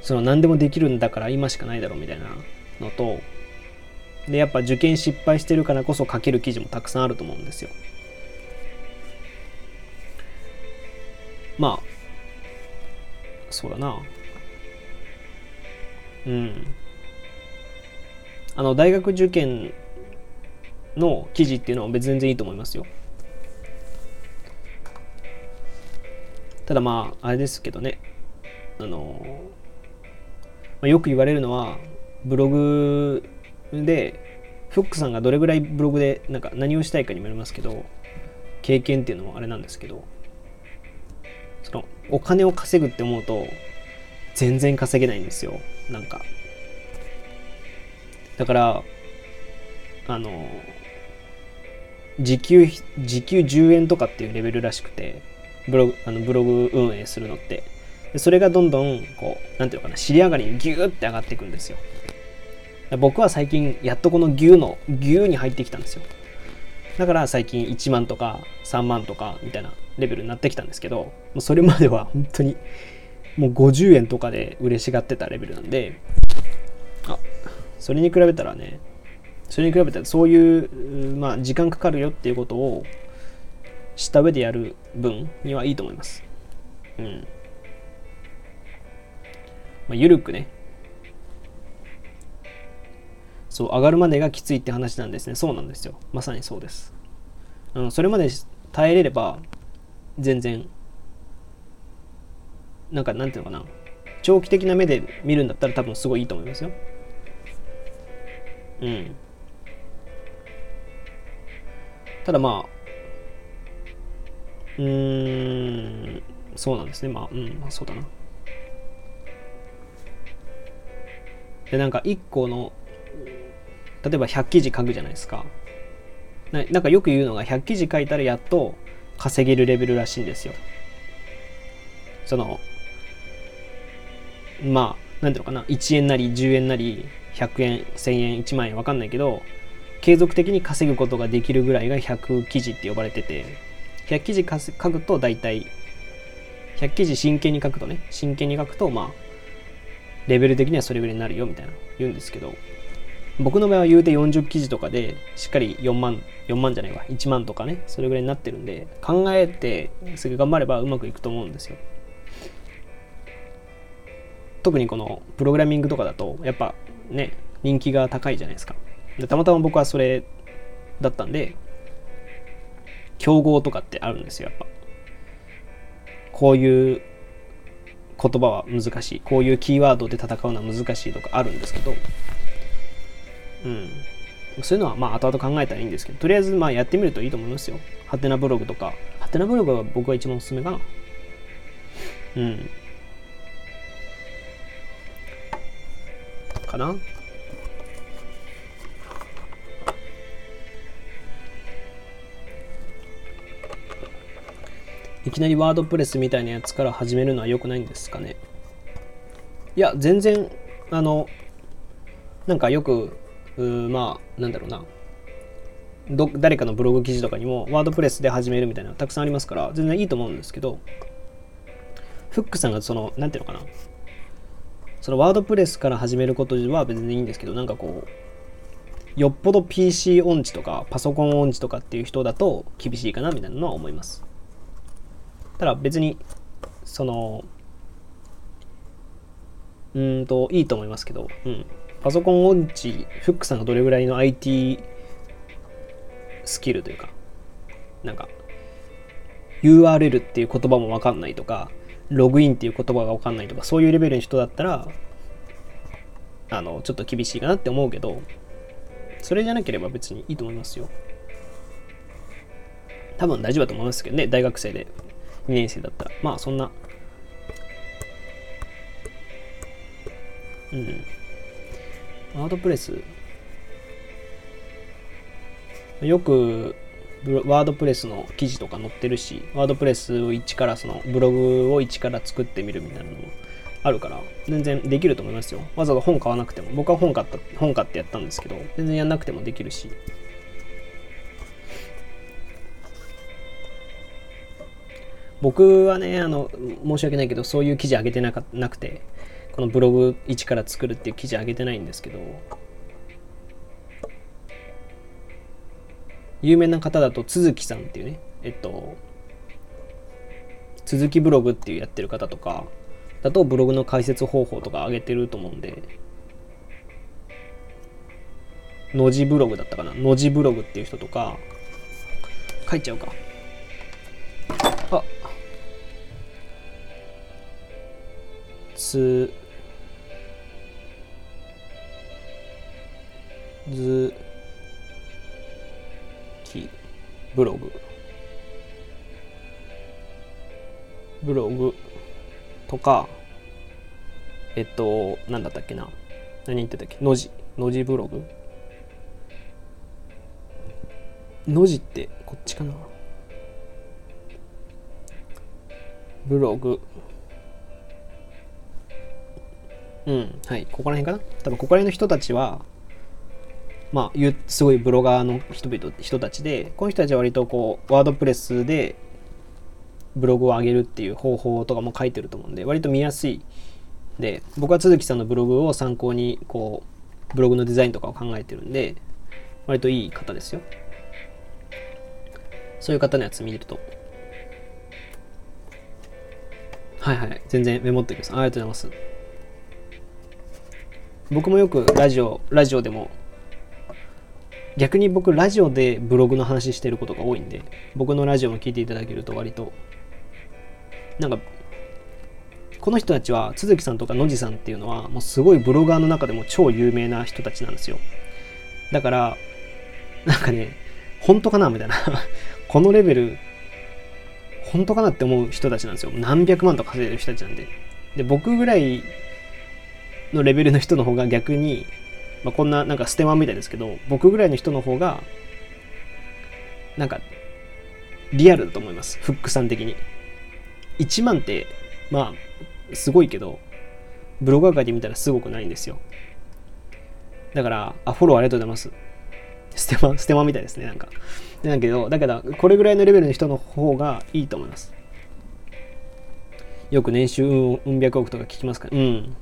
その何でもできるんだから今しかないだろうみたいなのと、で、やっぱ受験失敗してるからこそ書ける記事もたくさんあると思うんですよ。まあ、そうだな。うん。あの、大学受験の記事っていうのは別に全然いいと思いますよ。ただまあ、あれですけどね。あの、まあ、よく言われるのは、ブログで、フックさんがどれぐらいブログでなんか何をしたいかにもよりますけど、経験っていうのもあれなんですけど、そのお金を稼ぐって思うと全然稼げないんですよ。なんかだからあの時給時給じゅうえんとかっていうレベルらしくて、ブログあのブログ運営するのって、でそれがどんどんこうなんていうのかな、尻上がりにギューって上がっていくんですよ。僕は最近やっとこの牛の牛に入ってきたんですよ。だから最近いちまんとかさんまんとかみたいなレベルになってきたんですけど、それまでは本当にもうごじゅうえんとかで嬉しがってたレベルなんで、あ、それに比べたらね、それに比べたらそういう、まあ、時間かかるよっていうことをした上でやる分にはいいと思います。うん。まあ、ゆるくね。そう、上がるまでがきついって話なんですね。そうなんですよ。まさにそうです。あの、それまで耐えれれば全然なんかなんていうのかな、長期的な目で見るんだったら多分すごいいいと思いますよ。うん。ただまあうーんそうなんですね。まあうんまあそうだな。でなんかいっこの例えばひゃくきじ書くじゃないですか。な, なんかよく言うのがひゃくきじ書いたらやっと稼げるレベルらしいんですよ。そのまあなんていうのかな、いちえんなりじゅうえんなりひゃくえんせんえんいちまん円わかんないけど、継続的に稼ぐことができるぐらいがひゃくきじって呼ばれてて、ひゃくきじか書くと大体ひゃくきじ真剣に書くとね、真剣に書くとまあレベル的にはそれぐらいになるよみたいな言うんですけど、僕の場合は言うてよんじゅっきじとかでしっかりよんまんよんまんじゃないわいちまんとかね、それぐらいになってるんで、考えてすぐ頑張ればうまくいくと思うんですよ。特にこのプログラミングとかだとやっぱね人気が高いじゃないですか。でたまたま僕はそれだったんで、競合とかってあるんですよ。やっぱこういう言葉は難しい、こういうキーワードで戦うのは難しいとかあるんですけど、うん、そういうのはまあ後々考えたらいいんですけど、とりあえずまあやってみるといいと思いますよ。ハテナブログとか、ハテナブログは僕が一番おすすめかな。うん。かな。いきなりワードプレスみたいなやつから始めるのは良くないんですかね。いや全然あのなんかよくうーまあなんだろうなど誰かのブログ記事とかにもワードプレスで始めるみたいなのたくさんありますから全然いいと思うんですけど、フックさんがそのなんていうのかな、そのワードプレスから始めることは別にいいんですけど、なんかこうよっぽど ピーシー 音痴とかパソコン音痴とかっていう人だと厳しいかなみたいなのは思います。ただ別にそのうーんといいと思いますけど、うん、パソコン音痴フックさんがどれぐらいの アイティー スキルというかなんか ユーアールエル っていう言葉も分かんないとかログインっていう言葉が分かんないとかそういうレベルの人だったらあのちょっと厳しいかなって思うけど、それじゃなければ別にいいと思いますよ。多分大丈夫だと思いますけどね、大学生でにねん生だったらまあそんなうんワードプレスよくワードプレスの記事とか載ってるし、ワードプレスを一からそのブログを一から作ってみるみたいなのもあるから全然できると思いますよ。わざわざ本買わなくても、僕は本買った本買ってやったんですけど全然やんなくてもできるし、僕はねあの申し訳ないけどそういう記事上げてなかなくてこのブログ一から作るっていう記事上げてないんですけど、有名な方だと鈴木さんっていうね、えっと鈴木ブログっていうやってる方とかだとブログの解説方法とか上げてると思うんで、のじブログだったかな、のじブログっていう人とか書いちゃうかあつずブログブログとかえっと何だったっけな何言ってたっけのじのじブログのじってこっちかなブログうんはいここら辺かな多分ここら辺の人たちはまあ、すごいブロガーの人々、人たちで、この人たちは割とこうワードプレスでブログを上げるっていう方法とかも書いてると思うんで割と見やすいで、僕は鈴木さんのブログを参考にこうブログのデザインとかを考えてるんで割といい方ですよ。そういう方のやつ見るとはいはい全然メモっておきます。ありがとうございます。僕もよくラジオラジオでも逆に僕ラジオでブログの話してることが多いんで僕のラジオも聞いていただけると割となんかこの人たちは鈴木さんとか野地さんっていうのはもうすごいブロガーの中でも超有名な人たちなんですよ。だからなんかね本当かなみたいなこのレベル本当かなって思う人たちなんですよ。何百万と稼いでる人たちなんで、で僕ぐらいのレベルの人の方が逆にまあ、こんななんかステマみたいですけど僕ぐらいの人の方がなんかリアルだと思います。フックさん的にいちまんってまあすごいけどブロガー界で見たらすごくないんですよ。だからあフォローありがとうございます。ステマステマみたいですねなんかだけどだからこれぐらいのレベルの人の方がいいと思います。よく年収うん百億とか聞きますからうん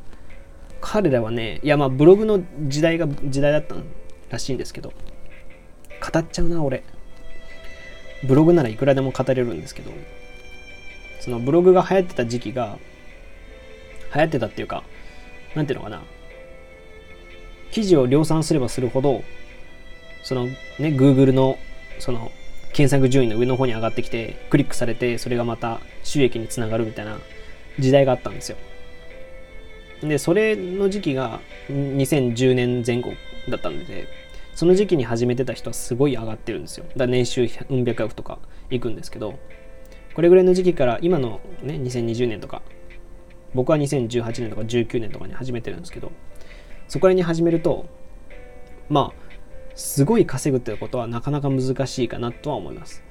彼らはね、いやまあブログの時代が時代だったらしいんですけど、語っちゃうな俺。ブログならいくらでも語れるんですけど、そのブログが流行ってた時期が、流行ってたっていうか、なんていうのかな、記事を量産すればするほど、そのね、Google のその検索順位の上の方に上がってきて、クリックされて、それがまた収益につながるみたいな時代があったんですよ。でそれの時期がにせんじゅうねんぜん後だったのでその時期に始めてた人はすごい上がってるんですよ。だから年収うん百億とかいくんですけどこれぐらいの時期から今のねにせんにじゅうねんとか僕はにせんじゅうはちねんとかじゅうきゅうねんとかに始めてるんですけどそこら辺に始めるとまあすごい稼ぐっていうことはなかなか難しいかなとは思います。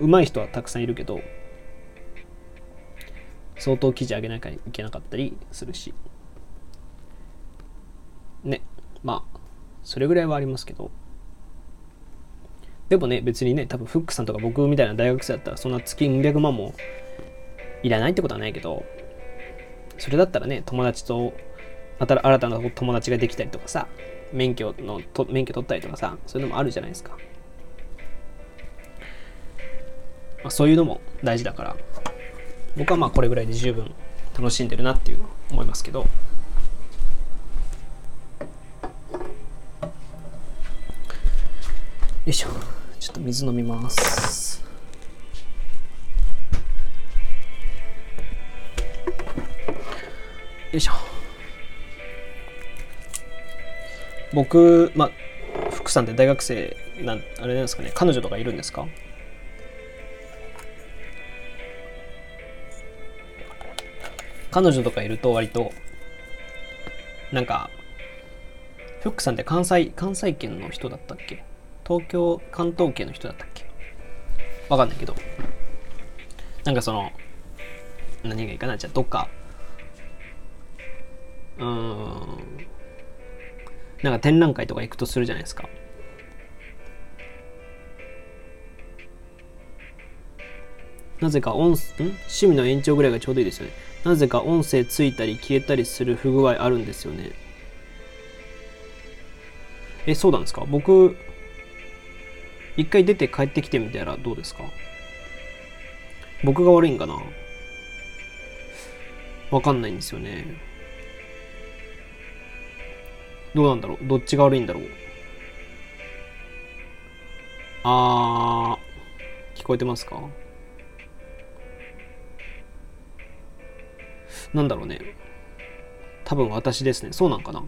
上手い人はたくさんいるけど相当記事上げなきゃいけなかったりするしね、まあそれぐらいはありますけどでもね別にね多分フックさんとか僕みたいな大学生だったらそんな月にひゃくまんもいらないってことはないけどそれだったらね友達とまた新たな友達ができたりとかさ免許のと免許取ったりとかさ、そういうのもあるじゃないですか。まあ、そういうのも大事だから、僕はまあこれぐらいで十分楽しんでるなっていうのを思いますけど、よいしょ、ちょっと水飲みます。よいしょ。僕、まあ福さんって大学生な、あれなんですかね、彼女とかいるんですか？彼女とかいると割となんか、フックさんって関西関西圏の人だったっけ？東京、関東圏の人だったっけ？わかんないけど、なんかその、何がいいかな、じゃあどっか、うーん、なんか展覧会とか行くとするじゃないですか。なぜか音ん趣味の延長ぐらいがちょうどいいですよね。なぜか音声ついたり消えたりする不具合あるんですよね。え、そうなんですか？僕一回出て帰ってきてみたらどうですか？僕が悪いんかな？わかんないんですよね。どうなんだろう？どっちが悪いんだろう？あー、聞こえてますか？なんだろうね。多分私ですね。そうなんかな？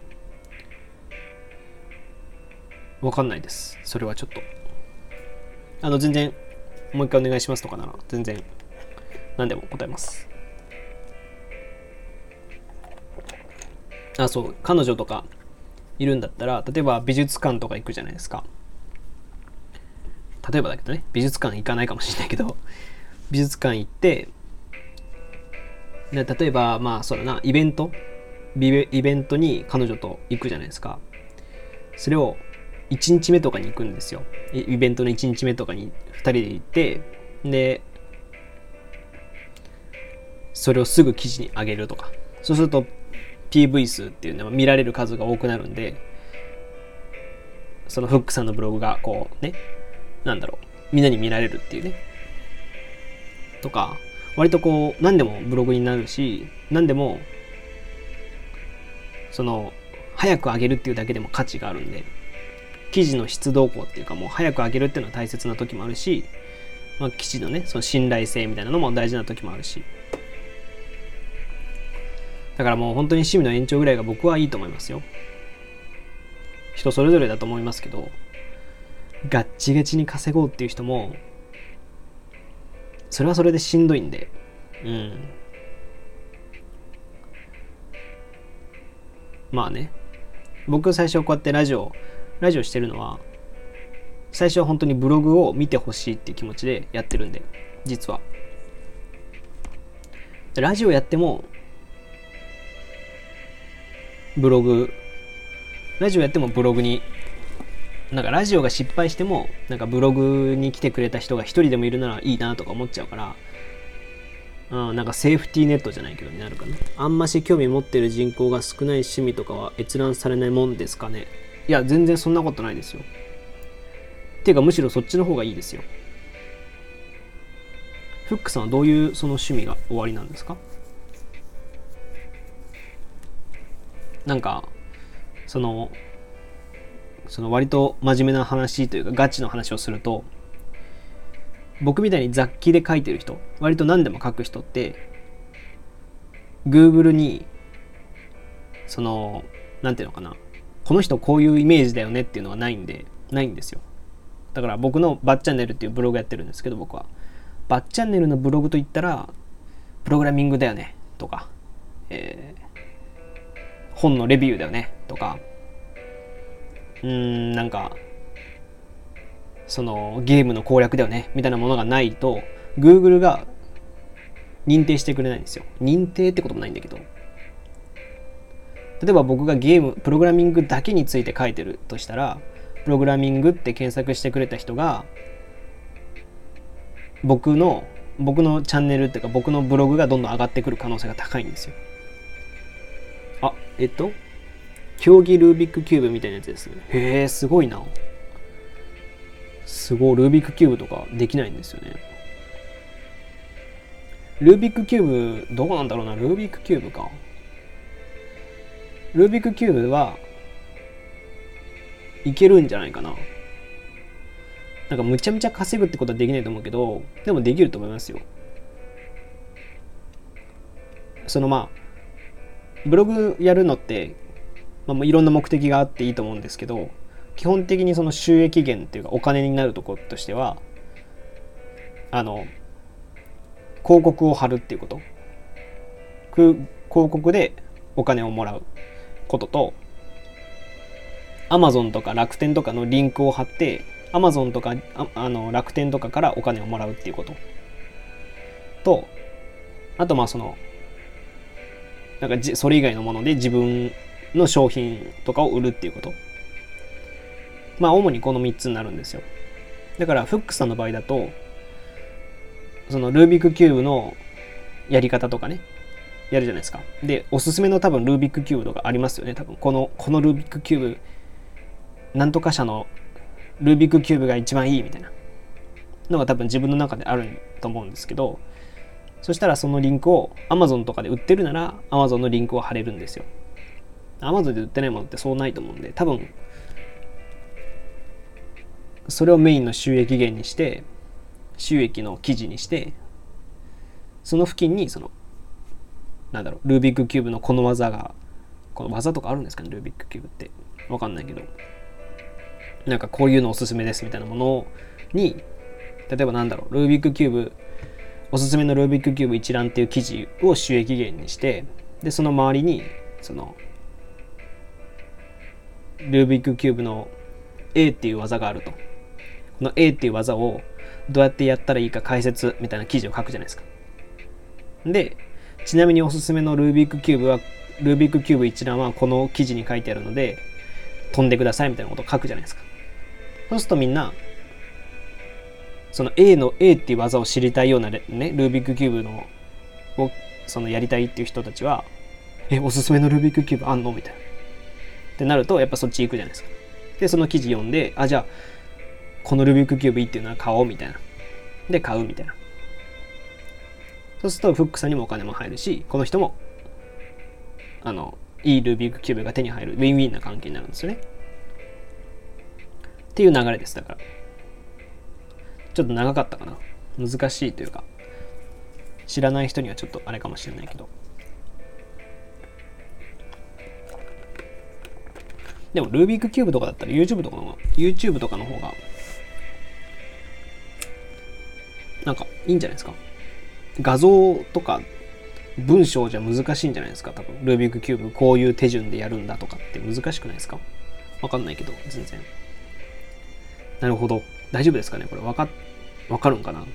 わかんないです。それはちょっと。あの、全然、もう一回お願いしますとかなら、全然、何でも答えます。あ、そう、彼女とかいるんだったら、例えば美術館とか行くじゃないですか。例えばだけどね、美術館行かないかもしれないけど、美術館行って、例えば、まあ、そうだな、イベントイベントに彼女と行くじゃないですか。それをいちにちめとかに行くんですよ。イベントのいちにちめとかにふたりで行って、で、それをすぐ記事に上げるとか。そうすると、ピーブイ 数っていうのは見られる数が多くなるんで、そのフックさんのブログが、こうね、なんだろう、みんなに見られるっていうね。とか、割とこう何でもブログになるし、何でもその早く上げるっていうだけでも価値があるんで、記事の質動向っていうか、もう早く上げるっていうのは大切な時もあるし、まあ、記事のね、その信頼性みたいなのも大事な時もあるし、だからもう本当に趣味の延長ぐらいが僕はいいと思いますよ。人それぞれだと思いますけど、ガッチガチに稼ごうっていう人もそれはそれでしんどいんで、うん。まあね、僕最初こうやってラジオ、ラジオしてるのは、最初は本当にブログを見てほしいっていう気持ちでやってるんで、実は。ラジオやっても、ブログ、ラジオやってもブログに、なんかラジオが失敗しても、なんかブログに来てくれた人が一人でもいるならいいなとか思っちゃうから、うん、なんかセーフティーネットじゃないけどになるかな。あんまし興味持ってる人口が少ない趣味とかは閲覧されないもんですかね。いや、全然そんなことないですよ。っていうか、むしろそっちの方がいいですよ。フックさんはどういうその趣味が終わりなんですか？なんか、その、その割と真面目な話というかガチの話をすると、僕みたいに雑記で書いてる人、割と何でも書く人って Google にそのなんていうのかな、この人こういうイメージだよねっていうのはないんでないんですよ。だから僕のバッチャンネルっていうブログやってるんですけど、僕はバッチャンネルのブログといったらプログラミングだよねとか、えー、本のレビューだよねとか、うーん、なんかそのゲームの攻略だよねみたいなものがないと Google が認定してくれないんですよ。認定ってこともないんだけど、例えば僕がゲームプログラミングだけについて書いてるとしたら、プログラミングって検索してくれた人が僕の僕のチャンネルっていうか僕のブログがどんどん上がってくる可能性が高いんですよ。あ、えっと競技ルービックキューブみたいなやつですね。へえ、すごいな。すごい、ルービックキューブとかできないんですよね。ルービックキューブ、どこなんだろうな、ルービックキューブか。ルービックキューブはいけるんじゃないかな。なんかむちゃむちゃ稼ぐってことはできないと思うけど、でもできると思いますよ。そのまあ、ブログやるのって、まあ、いろんな目的があっていいと思うんですけど、基本的にその収益源っていうかお金になるところとしては、あの、広告を貼るっていうこと。広告でお金をもらうことと、Amazon とか楽天とかのリンクを貼って、Amazon とかああの楽天とかからお金をもらうっていうこと。と、あとまあその、なんかじそれ以外のもので自分の商品とかを売るっていうこと。まあ主にこのみっつになるんですよ。だからフックさんの場合だと、そのルービックキューブのやり方とかね、やるじゃないですか。で、おすすめの多分ルービックキューブとかありますよね。多分この、このルービックキューブ、なんとか社のルービックキューブが一番いいみたいなのが多分自分の中であると思うんですけど、そしたらそのリンクを Amazon とかで売ってるなら Amazon のリンクを貼れるんですよ。Amazon で売ってないものってそうないと思うんで、多分それをメインの収益源にして収益の記事にして、その付近にそのなんだろう、ルービックキューブのこの技が、この技とかあるんですかね、ルービックキューブって。わかんないけど、なんかこういうのおすすめですみたいなものに、例えばなんだろう、ルービックキューブおすすめのルービックキューブ一覧っていう記事を収益源にして、でその周りにそのルービックキューブの A っていう技があると、この A っていう技をどうやってやったらいいか解説みたいな記事を書くじゃないですか。でちなみにおすすめのルービックキューブは、ルービックキューブ一覧はこの記事に書いてあるので飛んでくださいみたいなことを書くじゃないですか。そうするとみんなその A の A っていう技を知りたいようなね、ルービックキューブのをそのやりたいっていう人たちは、え、おすすめのルービックキューブあんのみたいなってなると、やっぱそっち行くじゃないですか。でその記事読んで、あ、じゃあこのルービックキューブいいっていうのは買おうみたいな、で買うみたいな。そうするとフックさんにもお金も入るし、この人もあのいいルービックキューブが手に入る、ウィンウィンな関係になるんですよねっていう流れです。だからちょっと長かったかな、難しいというか知らない人にはちょっとあれかもしれないけど、でもルービックキューブとかだったら YouTube とかの方が YouTube とかの方がなんかいいんじゃないですか。画像とか文章じゃ難しいんじゃないですか。多分ルービックキューブこういう手順でやるんだとかって難しくないですか。わかんないけど全然。なるほど、大丈夫ですかねこれ。わかわかるんかな。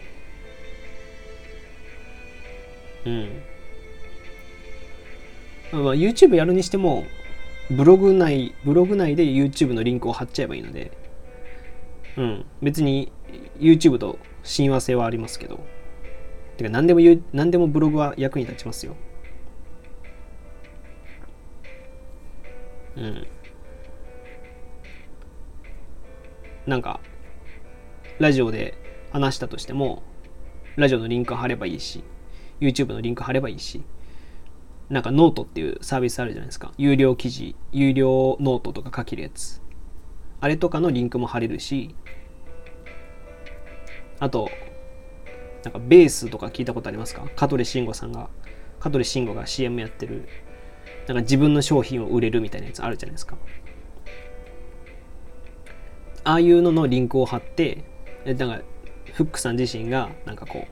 うん。まあ、YouTube やるにしてもブログ内ブログ内で YouTube のリンクを貼っちゃえばいいので、うん、別に YouTube と親和性はありますけど。てか何でも言う、何でもブログは役に立ちますよ。うん。なんかラジオで話したとしても、ラジオのリンク貼ればいいし、YouTube のリンク貼ればいいし、なんかノートっていうサービスあるじゃないですか。有料記事、有料ノートとか書けるやつ。あれとかのリンクも貼れるし、あと、なんかベースとか聞いたことありますか？香取慎吾さんが、香取慎吾が シーエム やってる、なんか自分の商品を売れるみたいなやつあるじゃないですか。ああいうののリンクを貼って、なんかフックさん自身がなんかこう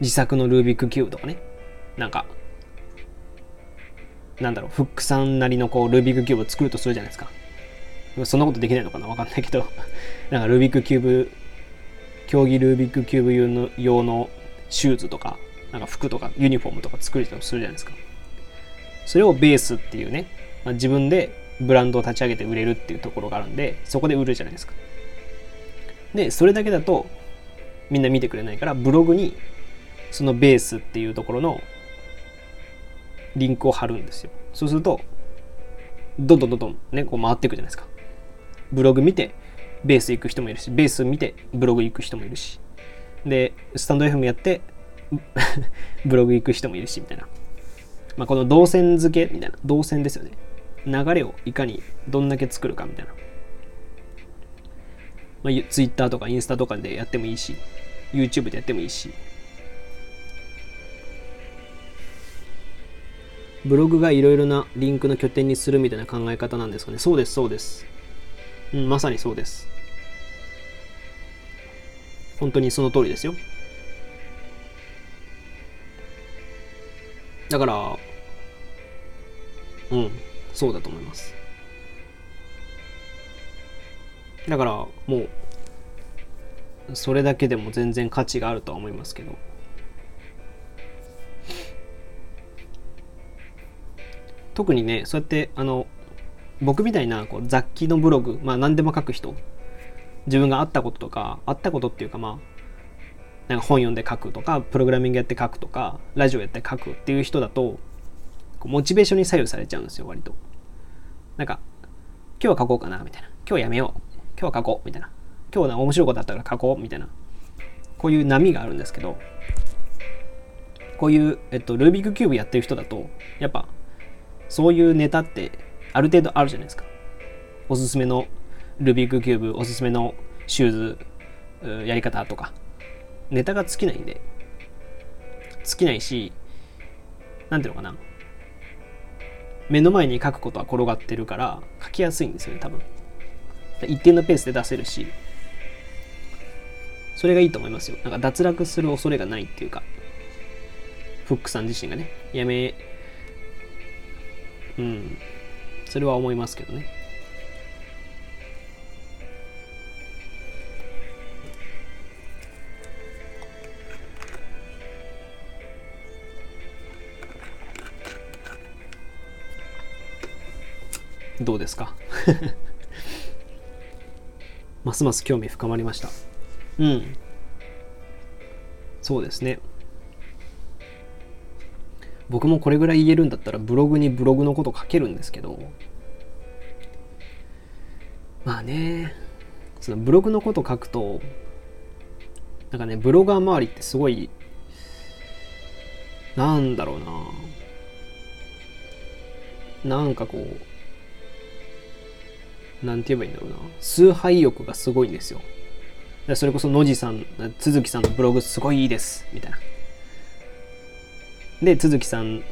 自作のルービックキューブとかね、なんかなんだろう、フックさんなりのこうルービックキューブを作るとするじゃないですか。そんなことできないのかな、わかんないけどなんかルービックキューブ、競技ルービックキューブ用の、用のシューズとかなんか服とかユニフォームとか作るとするじゃないですか。それをベースっていうね、まあ、自分でブランドを立ち上げて売れるっていうところがあるんで、そこで売るじゃないですか。でそれだけだとみんな見てくれないから、ブログにそのベースっていうところのリンクを貼るんですよ。そうするとどんどんどんどんね、こう回っていくじゃないですか。ブログ見てベース行く人もいるし、ベース見てブログ行く人もいるし、でスタンド エフエム やってブログ行く人もいるしみたいな、まあ、この動線付けみたいな、動線ですよね。流れをいかにどんだけ作るかみたいな、まあ、Twitter とかインスタとかでやってもいいし、 YouTube でやってもいいし、ブログがいろいろなリンクの拠点にするみたいな考え方なんですかね。そうです、そうです、うん、まさにそうです。本当にその通りですよ。だからうんそうだと思います。だからもうそれだけでも全然価値があるとは思いますけど、特にね、そうやってあの僕みたいなこう雑記のブログ、まあ何でも書く人、自分があったこととか、あったことっていうか、まあなんか本読んで書くとか、プログラミングやって書くとか、ラジオやって書くっていう人だと、こうモチベーションに左右されちゃうんですよ、割と。なんか今日は書こうかなみたいな、今日やめよう、今日は書こうみたいな、今日は面白いことあったから書こうみたいな、こういう波があるんですけど、こういうえっとルービックキューブやってる人だとやっぱそういうネタってある程度あるじゃないですか。おすすめのルービックキューブ、おすすめのシューズやり方とか、ネタが尽きないんで、尽きないし、なんていうのかな、目の前に書くことは転がってるから書きやすいんですよね、多分。一定のペースで出せるし、それがいいと思いますよ。なんか脱落する恐れがないっていうか、フックさん自身がね、やめうん、それは思いますけどね。どうですか？ますます興味深まりました。うん。そうですね。僕もこれぐらい言えるんだったらブログにブログのこと書けるんですけど、まあね、そのブログのこと書くとなんかね、ブロガー周りってすごいなんだろうな、なんかこうなんて言えばいいんだろうな、崇拝欲がすごいんですよ。それこそ野地さん、鈴木さんのブログすごいいいですみたいな。で、都築さん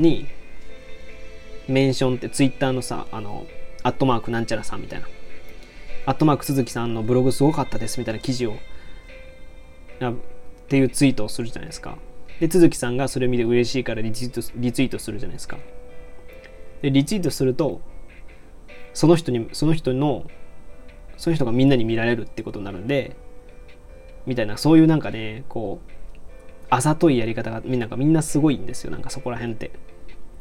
にメンションってツイッターのさ、あの、アットマークなんちゃらさんみたいな、アットマーク都築さんのブログすごかったですみたいな記事を、っていうツイートをするじゃないですか。で、都築さんがそれを見て嬉しいからリツイート、リツイートするじゃないですか。で、リツイートすると、その人に、その人の、その人がみんなに見られるってことになるんで、みたいな、そういうなんかね、こう、あざといやり方がみんながみんなすごいんですよ。なんかそこら辺って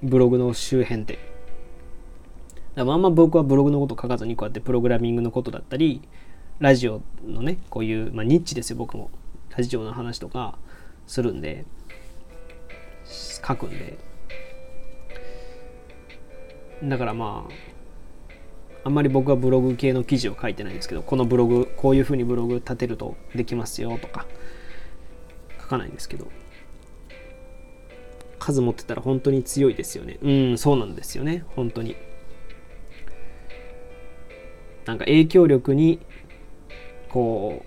ブログの周辺って、あんま僕はブログのこと書かずにこうやってプログラミングのことだったり、ラジオのね、こういう、まあ、ニッチですよ、僕もラジオの話とかするんで、書くんで、だからまああんまり僕はブログ系の記事を書いてないんですけど、このブログこういうふうにブログ立てるとできますよとか書かないんですけど、数持ってたら本当に強いですよね。うん、そうなんですよね。本当になんか影響力にこ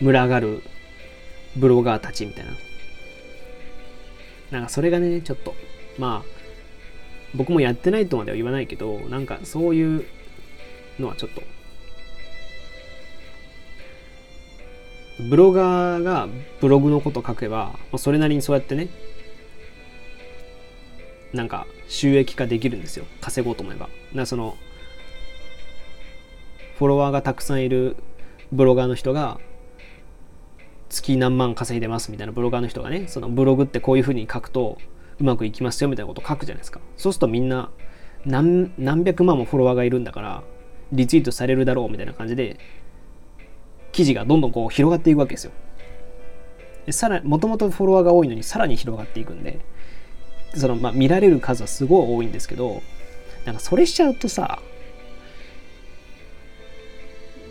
う群がるブロガーたちみたいな、なんかそれがね、ちょっとまあ僕もやってないとまでは言わないけど、なんかそういうのはちょっとブロガーがブログのこと書けば、それなりにそうやってね、なんか収益化できるんですよ、稼ごうと思えば。な、そのフォロワーがたくさんいるブロガーの人が月何万稼いでますみたいな、ブロガーの人がね、そのブログってこういうふうに書くとうまくいきますよみたいなことを書くじゃないですか。そうするとみんな 何, 何百万もフォロワーがいるんだからリツイートされるだろうみたいな感じで記事がどんどんこう広がっていくわけですよ。で、さらにもともとフォロワーが多いのにさらに広がっていくんで、そのまあ見られる数はすごい多いんですけど、なんかそれしちゃうとさ、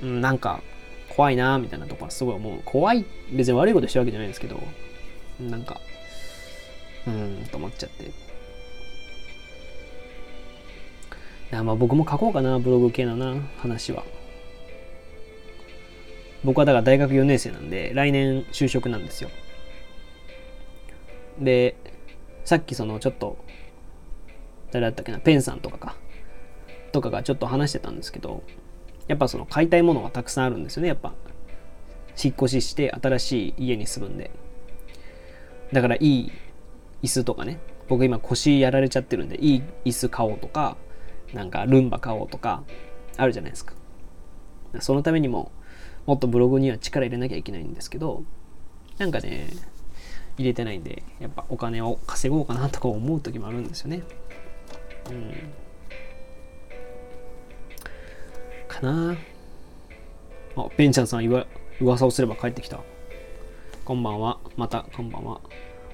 うん、なんか怖いなみたいなとこはすごい思う。怖い、別に悪いことしてるわけじゃないんですけど、なんかうーんと思っちゃって、まあ僕も書こうかな、ブログ系のな話は。僕はだから大学よねん生なんで、来年就職なんですよ。で、さっきそのちょっと誰だったっけな、ペンさんとかかとかがちょっと話してたんですけど、やっぱその買いたいものがたくさんあるんですよね。やっぱ引っ越しして新しい家に住むんで、だからいい椅子とかね、僕今腰やられちゃってるんで、いい椅子買おうとか、なんかルンバ買おうとかあるじゃないですか。そのためにももっとブログには力入れなきゃいけないんですけど、なんかね入れてないんで、やっぱお金を稼ごうかなとか思う時もあるんですよね。うんかなあ。ベンちゃんさん、うわ噂をすれば帰ってきた。こんばんは。またこんばんは。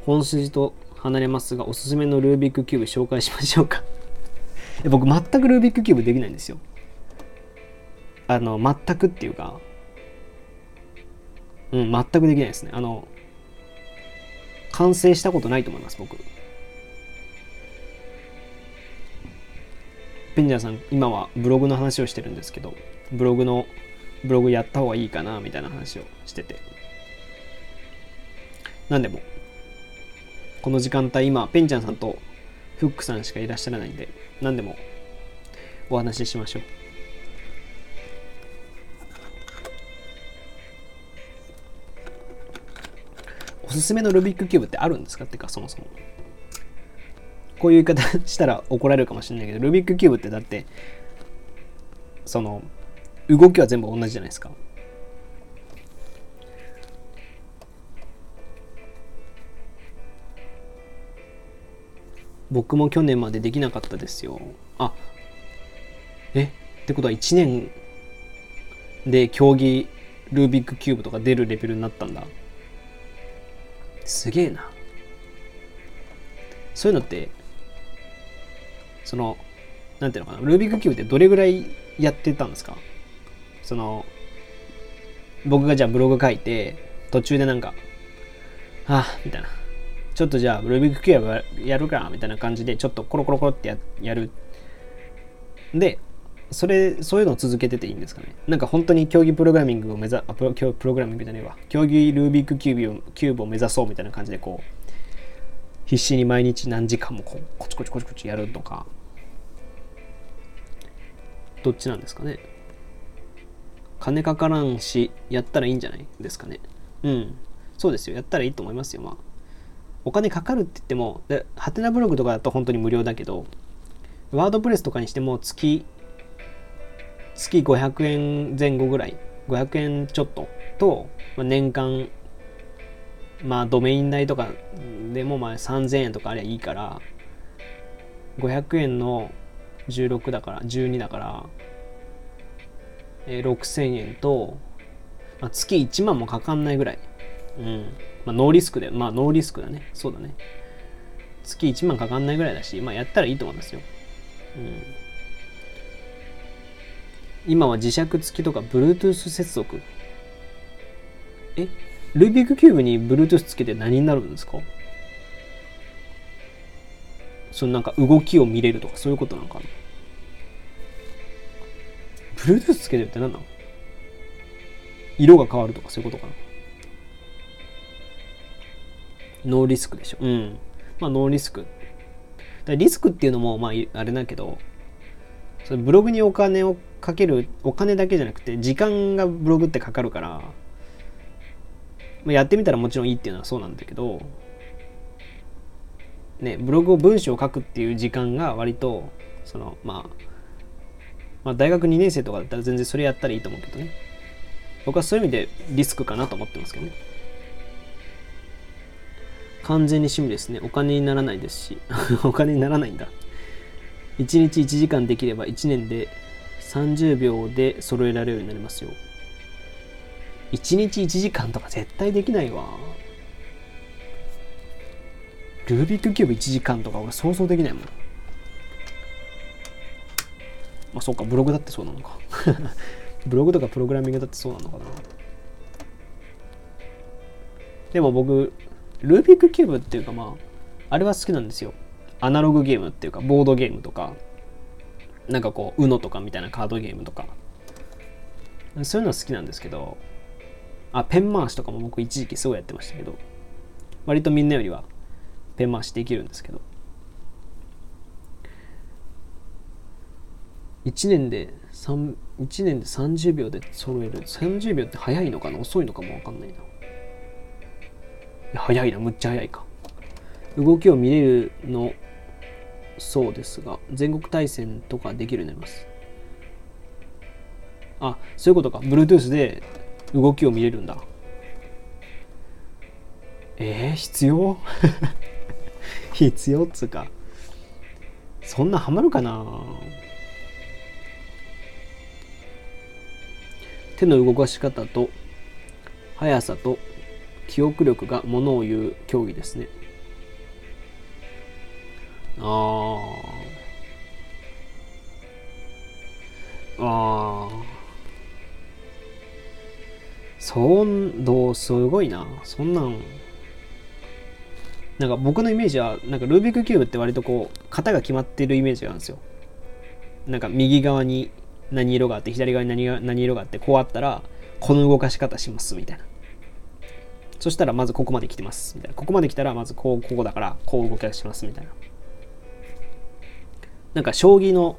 本筋と離れますが、おすすめのルービックキューブ紹介しましょうか。僕全くルービックキューブできないんですよ。あの全くっていうか、うん全くできないですね。あの完成したことないと思います僕。ペンジャーさん、今はブログの話をしてるんですけど、ブログのブログやった方がいいかなみたいな話をしてて、なんでもこの時間帯今ペンジャーさんとフックさんしかいらっしゃらないんで、何でもお話ししましょう。おすすめのルービックキューブってあるんですかってか、そもそもこういう言い方したら怒られるかもしれないけど、ルービックキューブってだってその動きは全部同じじゃないですか。僕も去年までできなかったですよ。あ、えってことはいちねんで競技ルービックキューブとか出るレベルになったんだ。すげえな。そういうのってそのなんていうのかな、ルービックキューブってどれぐらいやってたんですか。その僕がじゃあブログ書いて途中でなんかああみたいな、ちょっとじゃあルービックキューブやるかみたいな感じでちょっとコロコロコロって や, やるで、それそういうのを続けてていいんですかね。なんか本当に競技プログラミングを目指あプロプログラミングじゃねえわ、競技ルービックキューブをキューブを目指そうみたいな感じでこう必死に毎日何時間もこうコチコチコチコチやるとか、どっちなんですかね。金かからんしやったらいいんじゃないですかね。うん、そうですよ、やったらいいと思いますよ。まあお金かかるって言っても、でハテナブログとかだと本当に無料だけど、ワードプレスとかにしても月月ごひゃくえんぜん後ぐらい、ごひゃくえんちょっとと、まあ、年間まあドメイン代とかでもまあさんぜんえんとかありゃいいから、ごひゃくえんのじゅうろくだからじゅうにだから、えー、ろくせんえんと、まあ、月いちまんもかかんないぐらい。うんまあ、ノーリスクで、まあノーリスクだね。そうだね。月いちまんかかんないぐらいだし、まあやったらいいと思いますよ。うん。今は磁石付きとか Bluetooth 接続。え、ルービックキューブに Bluetooth つけて何になるんですか？そのなんか動きを見れるとかそういうことなのかな？ Bluetooth つけてるって何なの？色が変わるとかそういうことかな？ノーリスクでしょ。うん。まあノーリスク。だリスクっていうのもまああれだけど、そのブログにお金をかける、お金だけじゃなくて時間がブログってかかるから、まあ、やってみたらもちろんいいっていうのはそうなんだけど、ね、ブログを文章を書くっていう時間が割とその、まあ、まあ大学にねん生とかだったら全然それやったらいいと思うけどね。僕はそういう意味でリスクかなと思ってますけどね。完全に趣味ですね。お金にならないですしお金にならないんだ。いちにちいちじかんできればいちねんでさんじゅうびょうで揃えられるようになりますよ。いちにちいちじかんとか絶対できないわ。ルービックキューブいちじかんとか俺想像できないもん。まあそうか、ブログだってそうなのかブログとかプログラミングだってそうなのかな。でも僕ルービックキューブっていうか、まああれは好きなんですよ。アナログゲームっていうか、ボードゲームとか、なんかこう ウノ とかみたいなカードゲームとか、そういうの好きなんですけど、あ、ペン回しとかも僕一時期すごいやってましたけど、割とみんなよりはペン回しできるんですけど、いちねんでさん、いちねんでさんじゅうびょうで揃える。さんじゅうびょうって早いのかな、遅いのかもわかんないな。いや、早いな、むっちゃ早いか。動きを見れるのそうですが、全国対戦とかできるようになります。あ、そういうことか。 Bluetooth で動きを見れるんだ。えー、必要必要っつうか、そんなハマるかな。手の動かし方と速さと記憶力がものを言う競技ですね。ああ、そんどうすごいな、そんなん。なんか僕のイメージは、なんかルービックキューブって割とこう型が決まってるイメージがあるんですよ。なんか右側に何色があって、左側に 何, 何色があって、こうあったらこの動かし方しますみたいな。そしたらまずここまで来てますみたいな。ここまで来たらまずこう、ここだからこう動かしますみたいな。なんか将棋の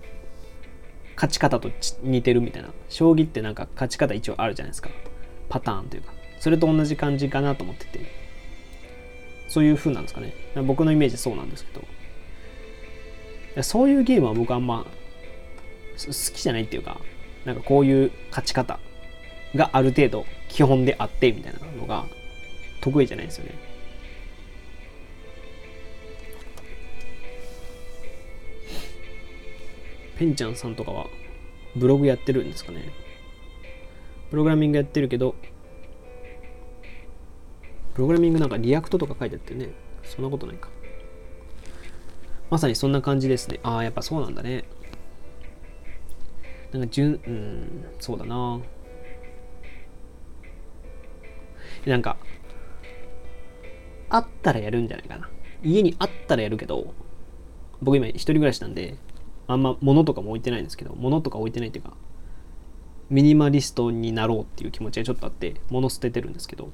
勝ち方と似てるみたいな。将棋ってなんか勝ち方一応あるじゃないですか、パターンというか。それと同じ感じかなと思ってて、そういう風なんですかね。僕のイメージそうなんですけど、そういうゲームは僕あんま好きじゃないっていうか、なんかこういう勝ち方がある程度基本であってみたいなのが得意じゃないですよね。ペンちゃんさんとかはブログやってるんですかね。プログラミングやってるけど、プログラミングなんかリアクトとか書いてあってね。そんなことないか。まさにそんな感じですね。ああ、やっぱそうなんだね。なんか順、うん、そうだな。なんか、あったらやるんじゃないかな。家にあったらやるけど、僕今一人暮らしなんで、あんま物とかも置いてないんですけど、物とか置いてないっていうか、ミニマリストになろうっていう気持ちがちょっとあって、物捨ててるんですけど、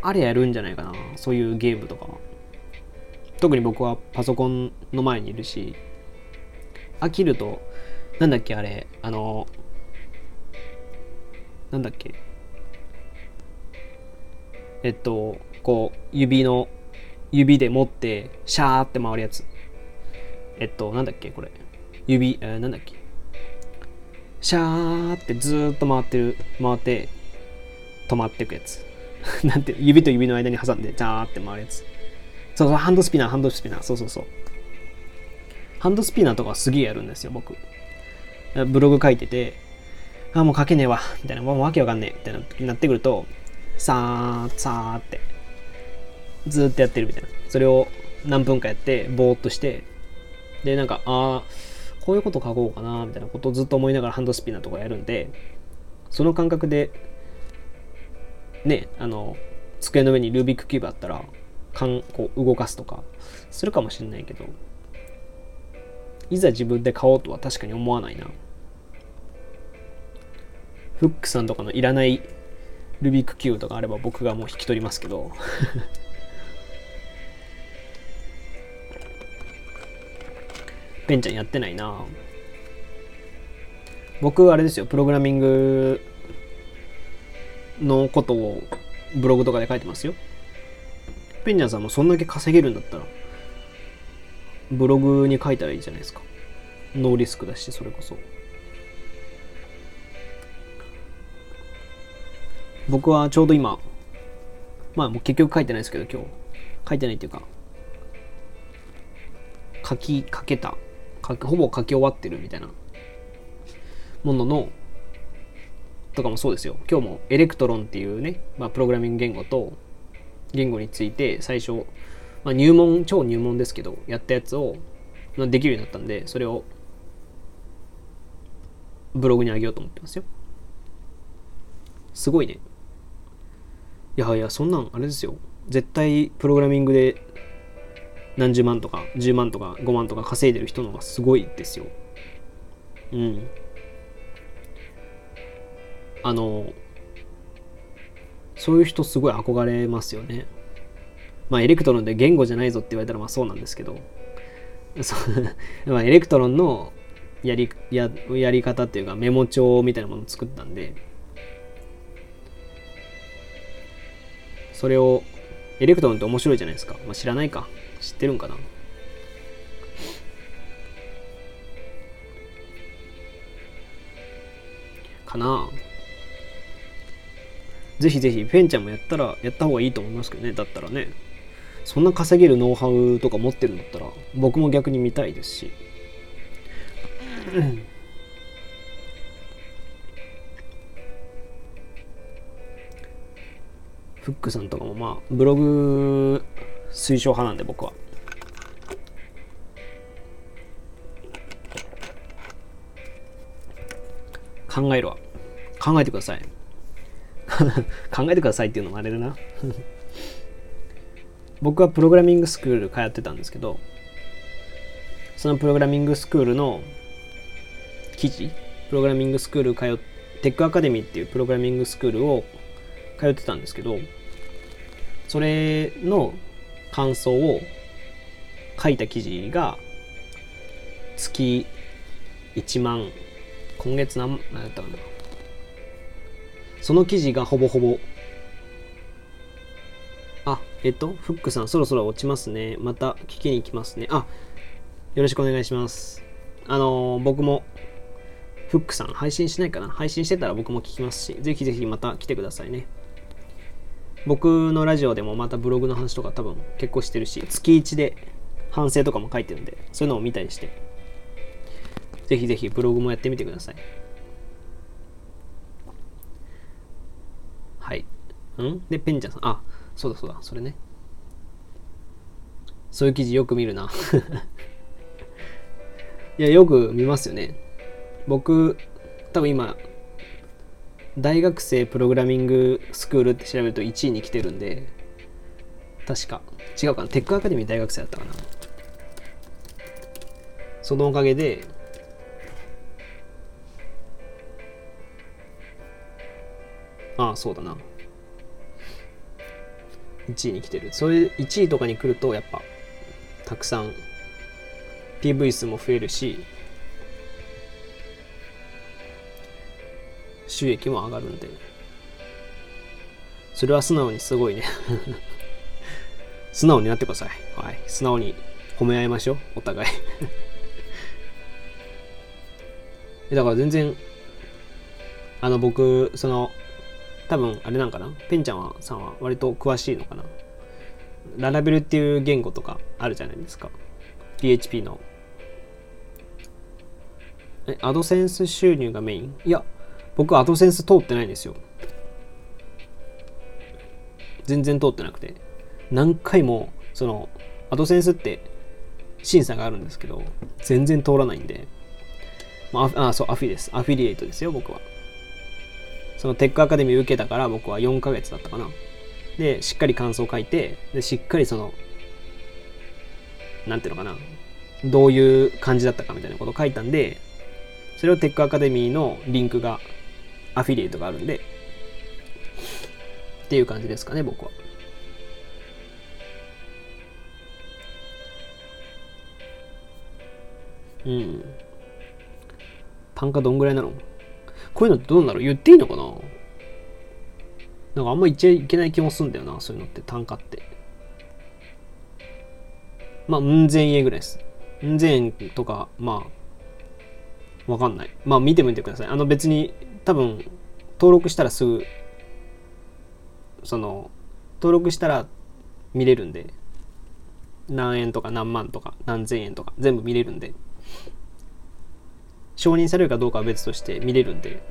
あれやるんじゃないかな、そういうゲームとかは。特に僕はパソコンの前にいるし、飽きると、なんだっけあれ、あの、なんだっけ、えっと、こう、指の、指で持って、シャーって回るやつ。えっと、なんだっけ、これ。指、えー、なんだっけ。シャーってずーっと回ってる、回って、止まっていくやつ。なんて、指と指の間に挟んで、シャーって回るやつ。そうそう、ハンドスピナー、ハンドスピナー、そうそうそう。ハンドスピナーとかすげえやるんですよ、僕。ブログ書いてて、あ、もう書けねえわ、みたいな、もうわけわかんねえ、みたいな時になってくると、さー、さーって、ずーっとやってるみたいな。それを何分かやって、ぼーっとして、で、なんか、あー、こういうこと書こうかな、みたいなことをずっと思いながらハンドスピナーとかやるんで、その感覚で、ね、あの、机の上にルービックキューブあったら、勘、こう動かすとか、するかもしれないけど、いざ自分で買おうとは確かに思わないな。フックさんとかのいらないルビックキューブとかあれば僕がもう引き取りますけどペンちゃんやってないな。僕あれですよ、プログラミングのことをブログとかで書いてますよ。ペンちゃんさんもそんだけ稼げるんだったらブログに書いたらいいじゃないですか。ノーリスクだし、それこそ。僕はちょうど今、まあもう結局書いてないですけど、今日。書いてないっていうか、書きかけた、書き、ほぼ書き終わってるみたいなものの、とかもそうですよ。今日もエレクトロンっていうね、まあプログラミング言語と、言語について最初、まあ、入門、超入門ですけど、やったやつを、まあ、できるようになったんで、それをブログにあげようと思ってますよ。すごいね。いやいや、そんなんあれですよ。絶対プログラミングで何十万とかじゅうまんとかごまんとか稼いでる人の方がすごいですよ。うん。あの、そういう人すごい憧れますよね。まあエレクトロンで言語じゃないぞって言われたらまあそうなんですけど、そうまあエレクトロンのやり、や、やり方っていうかメモ帳みたいなものを作ったんで、それをエレクトロンって面白いじゃないですか。まあ、知らないか、知ってるんかな。かな。ぜひぜひペンちゃんもやったらやった方がいいと思いますけどね。だったらね、そんな稼げるノウハウとか持ってるんだったら僕も逆に見たいですし。フックさんとかもまあブログ推奨派なんで僕は。考えるわ。考えてください。考えてくださいっていうのもあれだな。僕はプログラミングスクール通ってたんですけど、そのプログラミングスクールの記事、プログラミングスクール通っテックアカデミーっていうプログラミングスクールを通ってたんですけど、それの感想を書いた記事が月いちまん、今月何何だったかな、その記事がほぼほぼ、あ、えっとフックさんそろそろ落ちますね、また聞きに行きますね、あ、よろしくお願いします。あのー、僕もフックさん配信しないかな、配信してたら僕も聞きますし、ぜひぜひまた来てくださいね。僕のラジオでもまたブログの話とか多分結構してるし、月いちで反省とかも書いてるんで、そういうのを見たりして、ぜひぜひブログもやってみてください。はい。んで、ペンちゃんさん、あ、そうだそうだ、それね。そういう記事よく見るな。いや、よく見ますよね。僕、多分今、大学生プログラミングスクールって調べるといちいに来てるんで、確か、違うかな、テックアカデミー大学生だったかな。そのおかげで、ああ、そうだな。いちいに来てる。それ、いちいとかに来ると、やっぱ、たくさん、ピーブイ 数も増えるし、収益も上がるんで、それは素直にすごいね。素直になってください。はい、素直に褒め合いましょう、お互い。だから全然、あの僕、その多分あれなんかな、ペンちゃんはさんは割と詳しいのかな。ララベルっていう言語とかあるじゃないですか。ピーエイチピー の。え、アドセンス収入がメイン？いや。僕はアドセンス通ってないんですよ。全然通ってなくて。何回も、その、アドセンスって審査があるんですけど、全然通らないんで。まあ、あ、そう、アフィです。アフィリエイトですよ、僕は。その、テックアカデミー受けたから、僕はよんかげつだったかな。で、しっかり感想書いて、で、しっかりその、なんていうのかな、どういう感じだったかみたいなことを書いたんで、それをテックアカデミーのリンクが、アフィリエイトがあるんでっていう感じですかね、僕は。うん。単価どんぐらいなの、こういうのってどうなる、言っていいのかな、なんかあんま言っちゃいけない気もするんだよな、そういうのって。単価ってまあうん千円ぐらいです。うん千円とか、まあわかんない、まあ見てみてください。あの別に多分登録したらすぐ、その登録したら見れるんで、何円とか何万とか何千円とか全部見れるんで、承認されるかどうかは別として見れるんで、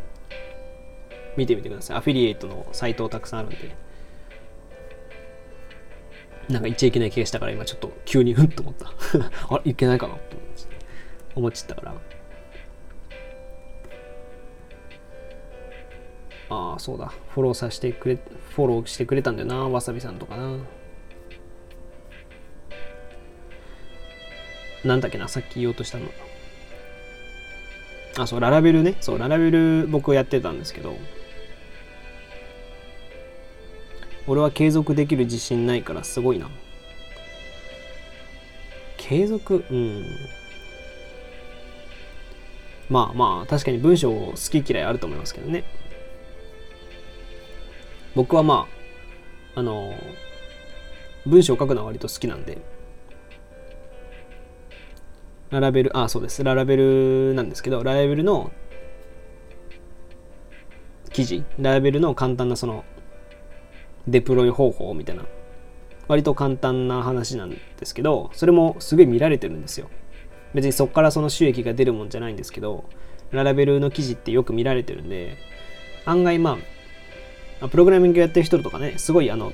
見てみてください。アフィリエイトのサイトたくさんあるんで。なんか言っちゃいけない気がしたから、今ちょっと急にふんと思った。あれいけないかなと思っちゃったから。ああ、そうだ。フォローさせてくれ、フォローしてくれたんだよな、わさびさんとかな。なんだっけな、さっき言おうとしたの。あ、そう、ララベルね。そう、ララベル僕やってたんですけど、俺は継続できる自信ないからすごいな。継続、うん。まあまあ、確かに文章好き嫌いあると思いますけどね。僕はまあ、あの、文章を書くのは割と好きなんで、ララベル、あ、そうです。ララベルなんですけど、ララベルの記事、ララベルの簡単なその、デプロイ方法みたいな、割と簡単な話なんですけど、それもすごい見られてるんですよ。別にそこからその収益が出るもんじゃないんですけど、ララベルの記事ってよく見られてるんで、案外まあ、プログラミングやってる人とかね、すごいあの、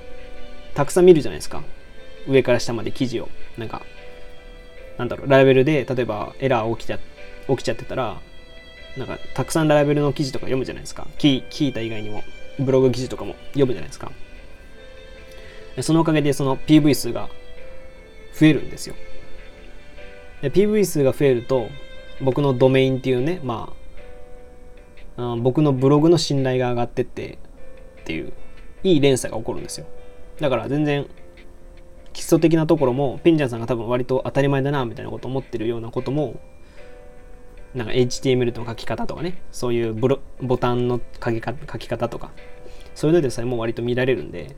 たくさん見るじゃないですか。上から下まで記事を。なんか、なんだろう、ララベルで例えばエラー起きちゃ、起きちゃってたら、なんかたくさんララベルの記事とか読むじゃないですか。聞いた以外にも、ブログ記事とかも読むじゃないですか。そのおかげでその ピーブイ 数が増えるんですよ。で ピーブイ 数が増えると、僕のドメインっていうね、まあ、あ僕のブログの信頼が上がってってっていう、いい連鎖が起こるんですよ。だから全然基礎的なところも、ペンジャンさんが多分割と当たり前だなみたいなことを思ってるようなことも、なんか エイチティーエムエル の書き方とかね、そういうブロボタンの書きか書き方とか、そういうのでさえも割と見られるんで、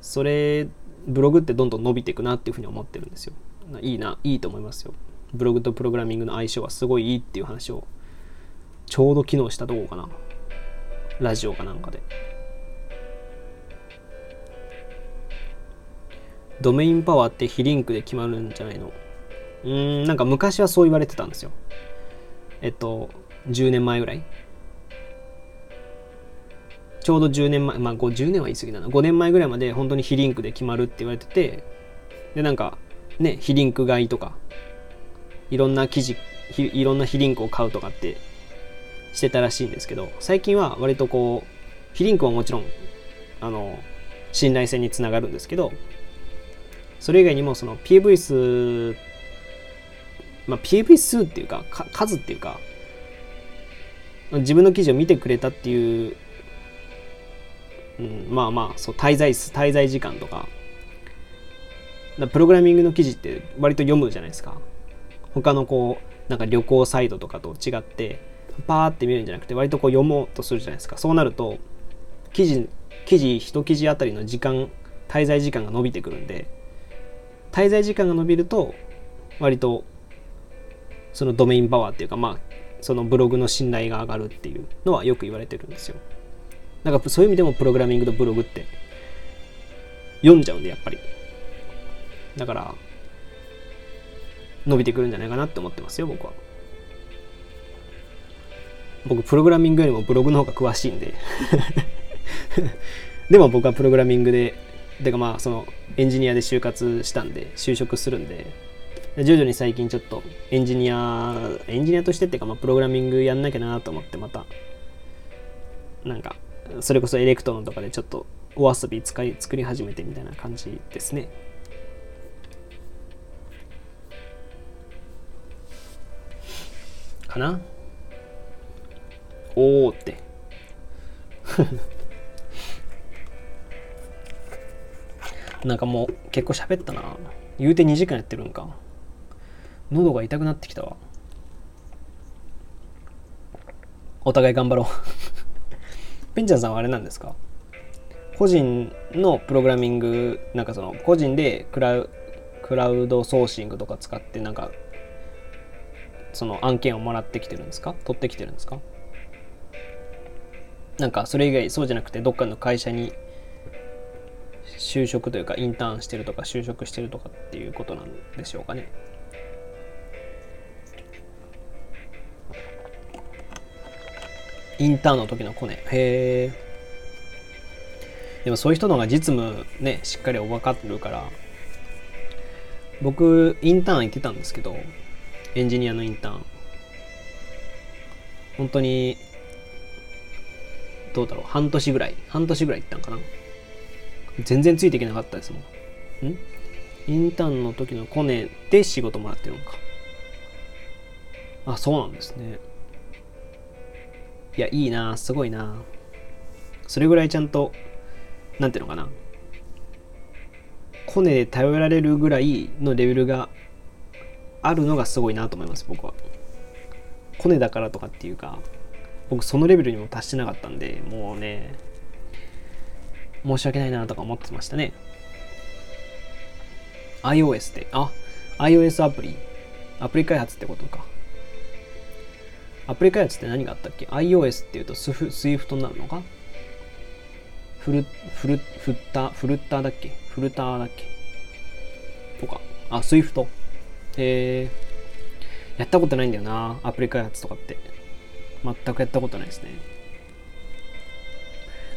それブログってどんどん伸びていくなっていうふうに思ってるんですよ。いいな、いいと思いますよ。ブログとプログラミングの相性はすごいいいっていう話をちょうど昨日したとこかな、ラジオかなんかで。ドメインパワーって非リンクで決まるんじゃないの？うーん、なんか昔はそう言われてたんですよ。えっとじゅうねんまえぐらい。ちょうどじゅうねんまえ、まあごじゅうねんは言い過ぎだな、ごねんまえぐらいまで本当に非リンクで決まるって言われてて、で、なんかね、非リンク買いとか、いろんな記事、いろんな非リンクを買うとかってしてたらしいんですけど、最近は割とこう、非リンクはもちろん、あの、信頼性につながるんですけど、それ以外にもその ピーブイ 数、まあ ピーブイ 数っていうか、か数っていうか、自分の記事を見てくれたっていう、うん、まあまあ、そう、滞在数、滞在時間とか、だプログラミングの記事って割と読むじゃないですか。他のこう、なんか旅行サイトとかと違って、パーって見るんじゃなくて、割とこう読もうとするじゃないですか。そうなると、記事、記事、一記事あたりの時間、滞在時間が伸びてくるんで、滞在時間が伸びると、割と、そのドメインパワーっていうか、まあ、そのブログの信頼が上がるっていうのはよく言われてるんですよ。なんかそういう意味でもプログラミングとブログって読んじゃうんで、やっぱりだから伸びてくるんじゃないかなって思ってますよ。僕は僕プログラミングよりもブログの方が詳しいんででも僕はプログラミングでてかまあそのエンジニアで就活したんで就職するんで、徐々に最近ちょっとエンジニアエンジニアとしてってかまあプログラミングやんなきゃなと思って、またなんかそれこそエレクトロンとかでちょっとお遊び使い作り始めてみたいな感じですね。かな？おーってなんかもう結構喋ったな。言うてにじかんやってるんか。喉が痛くなってきたわ。お互い頑張ろうペンちゃんさんはあれなんですか？個人のプログラミング、なんかその個人でクラウ、クラウドソーシングとか使ってなんかその案件をもらってきてるんですか？取ってきてるんですか？なんかそれ以外そうじゃなくてどっかの会社に就職というかインターンしてるとか就職してるとかっていうことなんでしょうかね。インターンの時のコネ。へー。でもそういう人の方が実務ね、しっかり分かってるから。僕、インターン行ってたんですけど、エンジニアのインターン。本当に、どうだろう、半年ぐらい半年ぐらい行ったんかな。全然ついていけなかったですもん。んインターンの時のコネで仕事もらってるのか。あ、そうなんですね。いや、いいな、すごいな。それぐらいちゃんと、なんていうのかな、コネで頼られるぐらいのレベルがあるのがすごいなと思います、僕は。コネだからとかっていうか、僕そのレベルにも達してなかったんで、もうね、申し訳ないなとか思ってましたね。iOS で、あ、iOS アプリ、アプリ開発ってことか。アプリ開発って何があったっけ？ iOS っていうと Swift になるのか？フル、フル、フッター、フルッターだっけ？フルターだっけ？とか。あ、Swift。えー、やったことないんだよな、アプリ開発とかって。全くやったことないですね。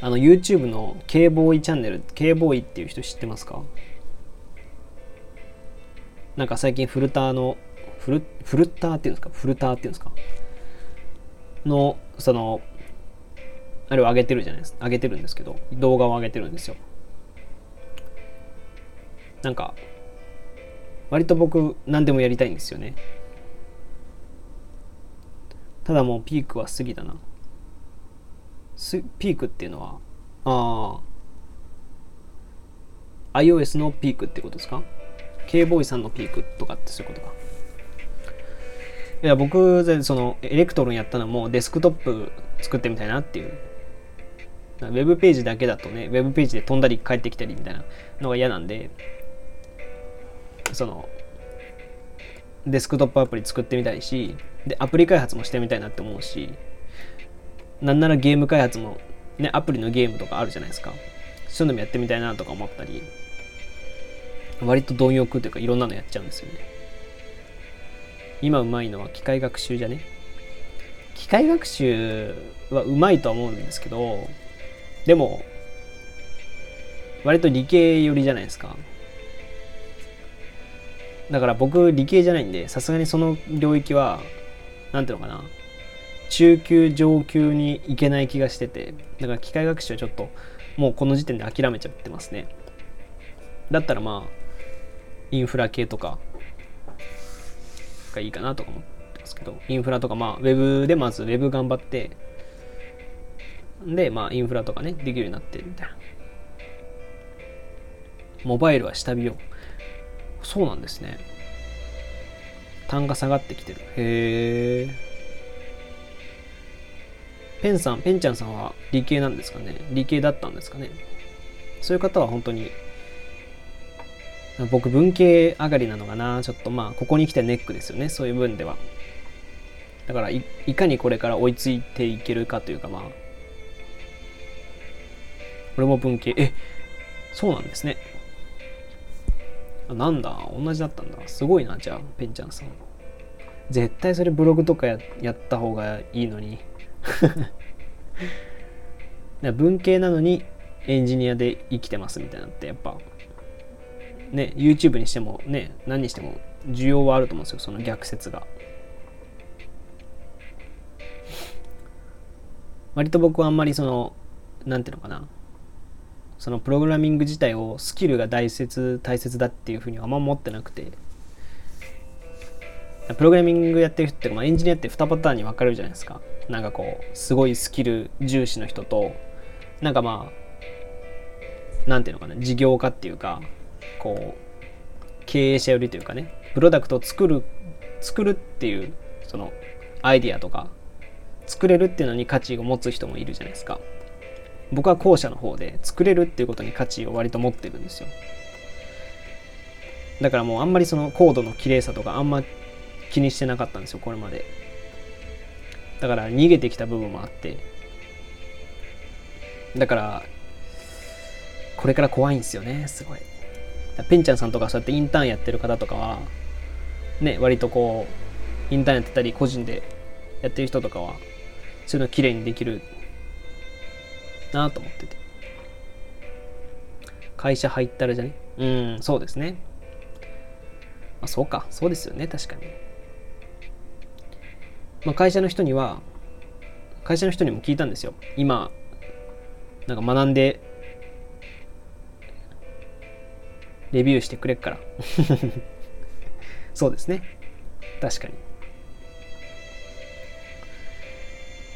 あの、YouTube の K ボーイチャンネル、K ボーイっていう人知ってますか？なんか最近フルターの、フル、フルッターっていうんですか？フルターっていうんですか？の、その、あれを上げてるじゃないですか。上げてるんですけど、動画を上げてるんですよ。なんか、割と僕、何でもやりたいんですよね。ただもうピークは過ぎたな。すピークっていうのは、ああ、iOS のピークってことですか？ K ボーイさんのピークとかってそういうことか。いや、僕、その、エレクトロンやったのもデスクトップ作ってみたいなっていう。ウェブページだけだとね、ウェブページで飛んだり帰ってきたりみたいなのが嫌なんで、その、デスクトップアプリ作ってみたいし、で、アプリ開発もしてみたいなって思うし、なんならゲーム開発も、ね、アプリのゲームとかあるじゃないですか。そういうのもやってみたいなとか思ったり、割と貪欲というかいろんなのやっちゃうんですよね。今うまいのは機械学習じゃね？機械学習はうまいとは思うんですけど、でも割と理系寄りじゃないですか。だから僕理系じゃないんで、さすがにその領域はなんていうのかな、中級上級に行けない気がしてて、だから機械学習はちょっともうこの時点で諦めちゃってますね。だったらまあインフラ系とかがいいかなとか思ってますけど、インフラとか、まあウェブでまずウェブ頑張って、でまあインフラとかねできるようになってみたいな。モバイルは下火よ。そうなんですね。単価下がってきてる。へえ。ペンさん、ペンちゃんさんは理系なんですかね。理系だったんですかね。そういう方は本当に。僕文系上がりなのかな、ちょっとまあここに来てネックですよね、そういう分では。だから い, いかにこれから追いついていけるかというか、まあこれも文系、え、そうなんですね。あ、なんだ、同じだったんだ、すごいな。じゃあペンちゃんさん、絶対それブログとか や, やった方がいいのに文系なのにエンジニアで生きてますみたいなって、やっぱね、YouTube にしてもね、何にしても需要はあると思うんですよ、その逆説が。割と僕はあんまりその、なんていうのかな、そのプログラミング自体をスキルが大切、大切だっていうふうにはあんま思ってなくて、プログラミングやってる人って、まあ、エンジニアってにパターンに分かれるじゃないですか。なんかこう、すごいスキル重視の人と、なんかまあ、なんていうのかな、事業家っていうか、こう経営者よりというかね、プロダクトを作る作るっていうそのアイディアとか作れるっていうのに価値を持つ人もいるじゃないですか。僕は後者の方で、作れるっていうことに価値を割と持ってるんですよ。だからもうあんまりそのコードの綺麗さとかあんま気にしてなかったんですよ、これまで。だから逃げてきた部分もあって、だからこれから怖いんですよね、すごい。ペンちゃんさんとかそうやってインターンやってる方とかはね、割とこうインターンやってたり個人でやってる人とかはそういうの綺麗にできるなと思ってて、会社入ったらじゃね、うん、そうですね、まあ、そうか、そうですよね、確かに。まあ、会社の人には会社の人にも聞いたんですよ。今なんか学んでレビューしてくれっからそうですね、確かに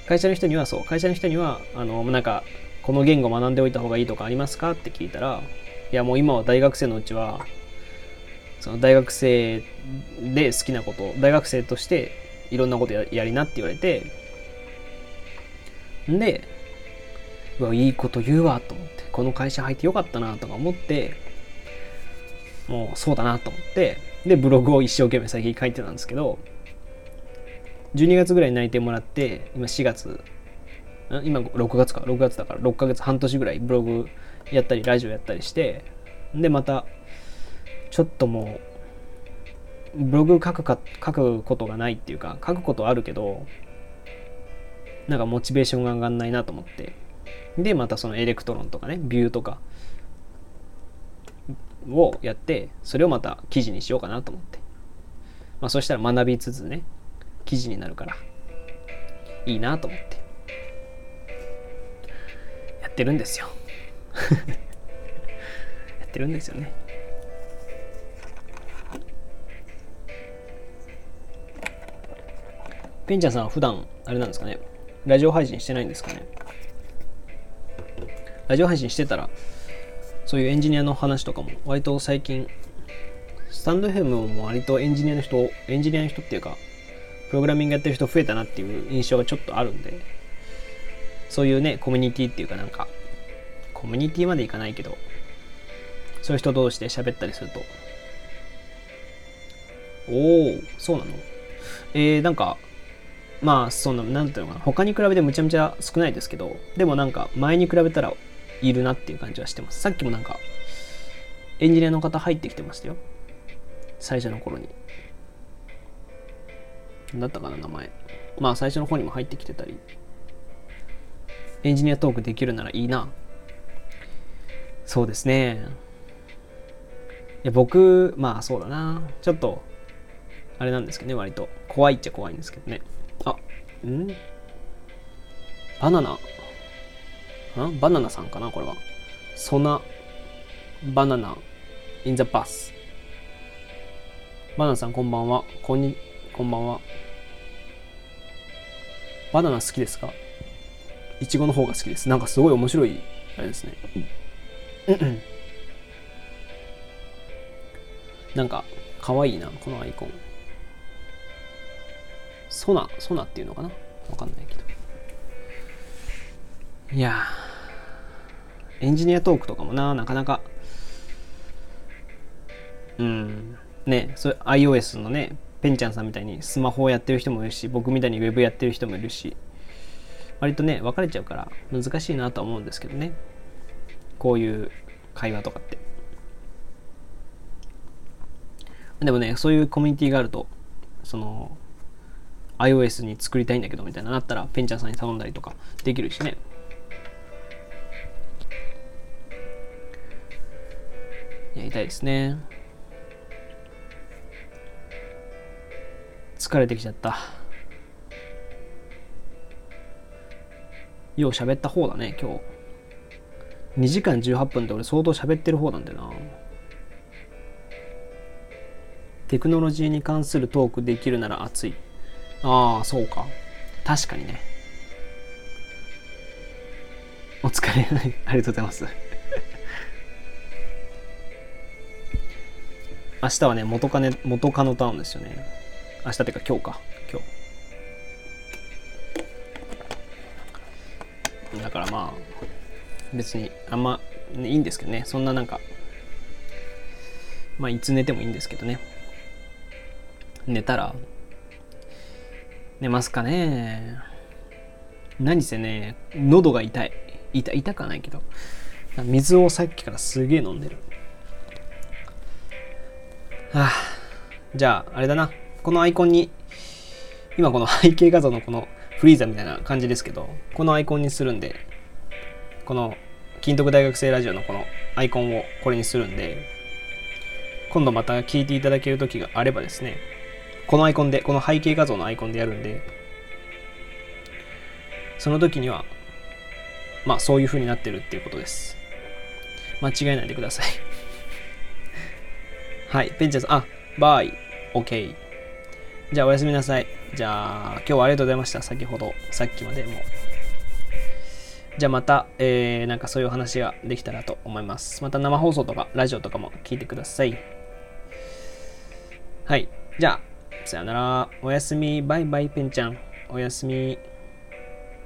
会社の人にはそう会社の人にはあのなんかこの言語学んでおいた方がいいとかありますかって聞いたら、いやもう今は大学生のうちはその大学生で好きなこと大学生としていろんなこと や, やりなって言われて、んでうわいいこと言うわと思って、この会社入ってよかったなとか思って、もうそうだなと思って、でブログを一生懸命最近書いてたんですけど、じゅうにがつぐらいに内定もらって、今しがつ今ろくがつかろくがつだからろっかげつ半年ぐらいブログやったりラジオやったりして、でまたちょっともうブログ書くか書くことがないっていうか、書くことはあるけどなんかモチベーションが上がんないなと思って、でまたそのエレクトロンとかねビューとかをやって、それをまた記事にしようかなと思って、まあそしたら学びつつね記事になるからいいなと思ってやってるんですよやってるんですよね。ペンちゃんさんは普段あれなんですかね、ラジオ配信してないんですかね。ラジオ配信してたらそういうエンジニアの話とかも割と最近スタンド エフエム も割とエンジニアの人エンジニアの人っていうかプログラミングやってる人増えたなっていう印象がちょっとあるんで、そういうねコミュニティっていうか、なんかコミュニティまでいかないけどそういう人同士で喋ったりすると、おおそうなの、えー、なんかまあそのなんていうのかな、他に比べてむちゃむちゃ少ないですけど、でもなんか前に比べたらいるなっていう感じはしてます。さっきもなんかエンジニアの方入ってきてましたよ、最初の頃にだったかな名前、まあ最初の方にも入ってきてたり、エンジニアトークできるならいいな。そうですね、いや僕まあそうだな、ちょっとあれなんですけどね、割と怖いっちゃ怖いんですけどね。あんバナナんバナナさんかな、これはソナバナナインザバスバナナさんこんばんは、こんにこんばんは。バナナ好きですか？イチゴの方が好きです。なんかすごい面白いあれですね。なんか可愛いなこのアイコン。ソナソナっていうのかな？わかんないけど。いやーエンジニアトークとかもななかなか、うんね、それ iOS のね。ペンちゃんさんみたいにスマホをやってる人もいるし、僕みたいにウェブやってる人もいるし、割とね分かれちゃうから難しいなとは思うんですけどね、こういう会話とかって。でもねそういうコミュニティがあると、その iOS に作りたいんだけどみたいななったらペンちゃんさんに頼んだりとかできるしね。やりたいですね。疲れてきちゃった。よう喋った方だね今日。にじかんじゅうはっぷんって俺相当喋ってる方なんだよな。テクノロジーに関するトークできるなら熱い。ああそうか、確かにね。お疲れありがとうございます明日はね元カネ元カノタウンですよね。明日ってか今日か今日だからまあ別にあんま、ね、いいんですけどね、そんななんかまあいつ寝てもいいんですけどね、寝たら寝ますかね。何せね喉が痛い痛い痛かないけど、水をさっきからすげえ飲んでる。はあ、じゃああれだな、このアイコンに今この背景画像のこのフリーザみたいな感じですけど、このアイコンにするんで、この金徳大学生ラジオのこのアイコンをこれにするんで、今度また聞いていただける時があればですね、このアイコンでこの背景画像のアイコンでやるんで、その時にはまあそういう風になってるっていうことです。間違えないでくださいはい、ペンちゃんさん、あ、バイ、OK。じゃあおやすみなさい。じゃあ今日はありがとうございました。先ほど、さっきまでも。じゃあまた、えー、なんかそういう話ができたらと思います。また生放送とかラジオとかも聞いてください。はい、じゃあさよなら。おやすみ、バイバイペンちゃん。おやすみ。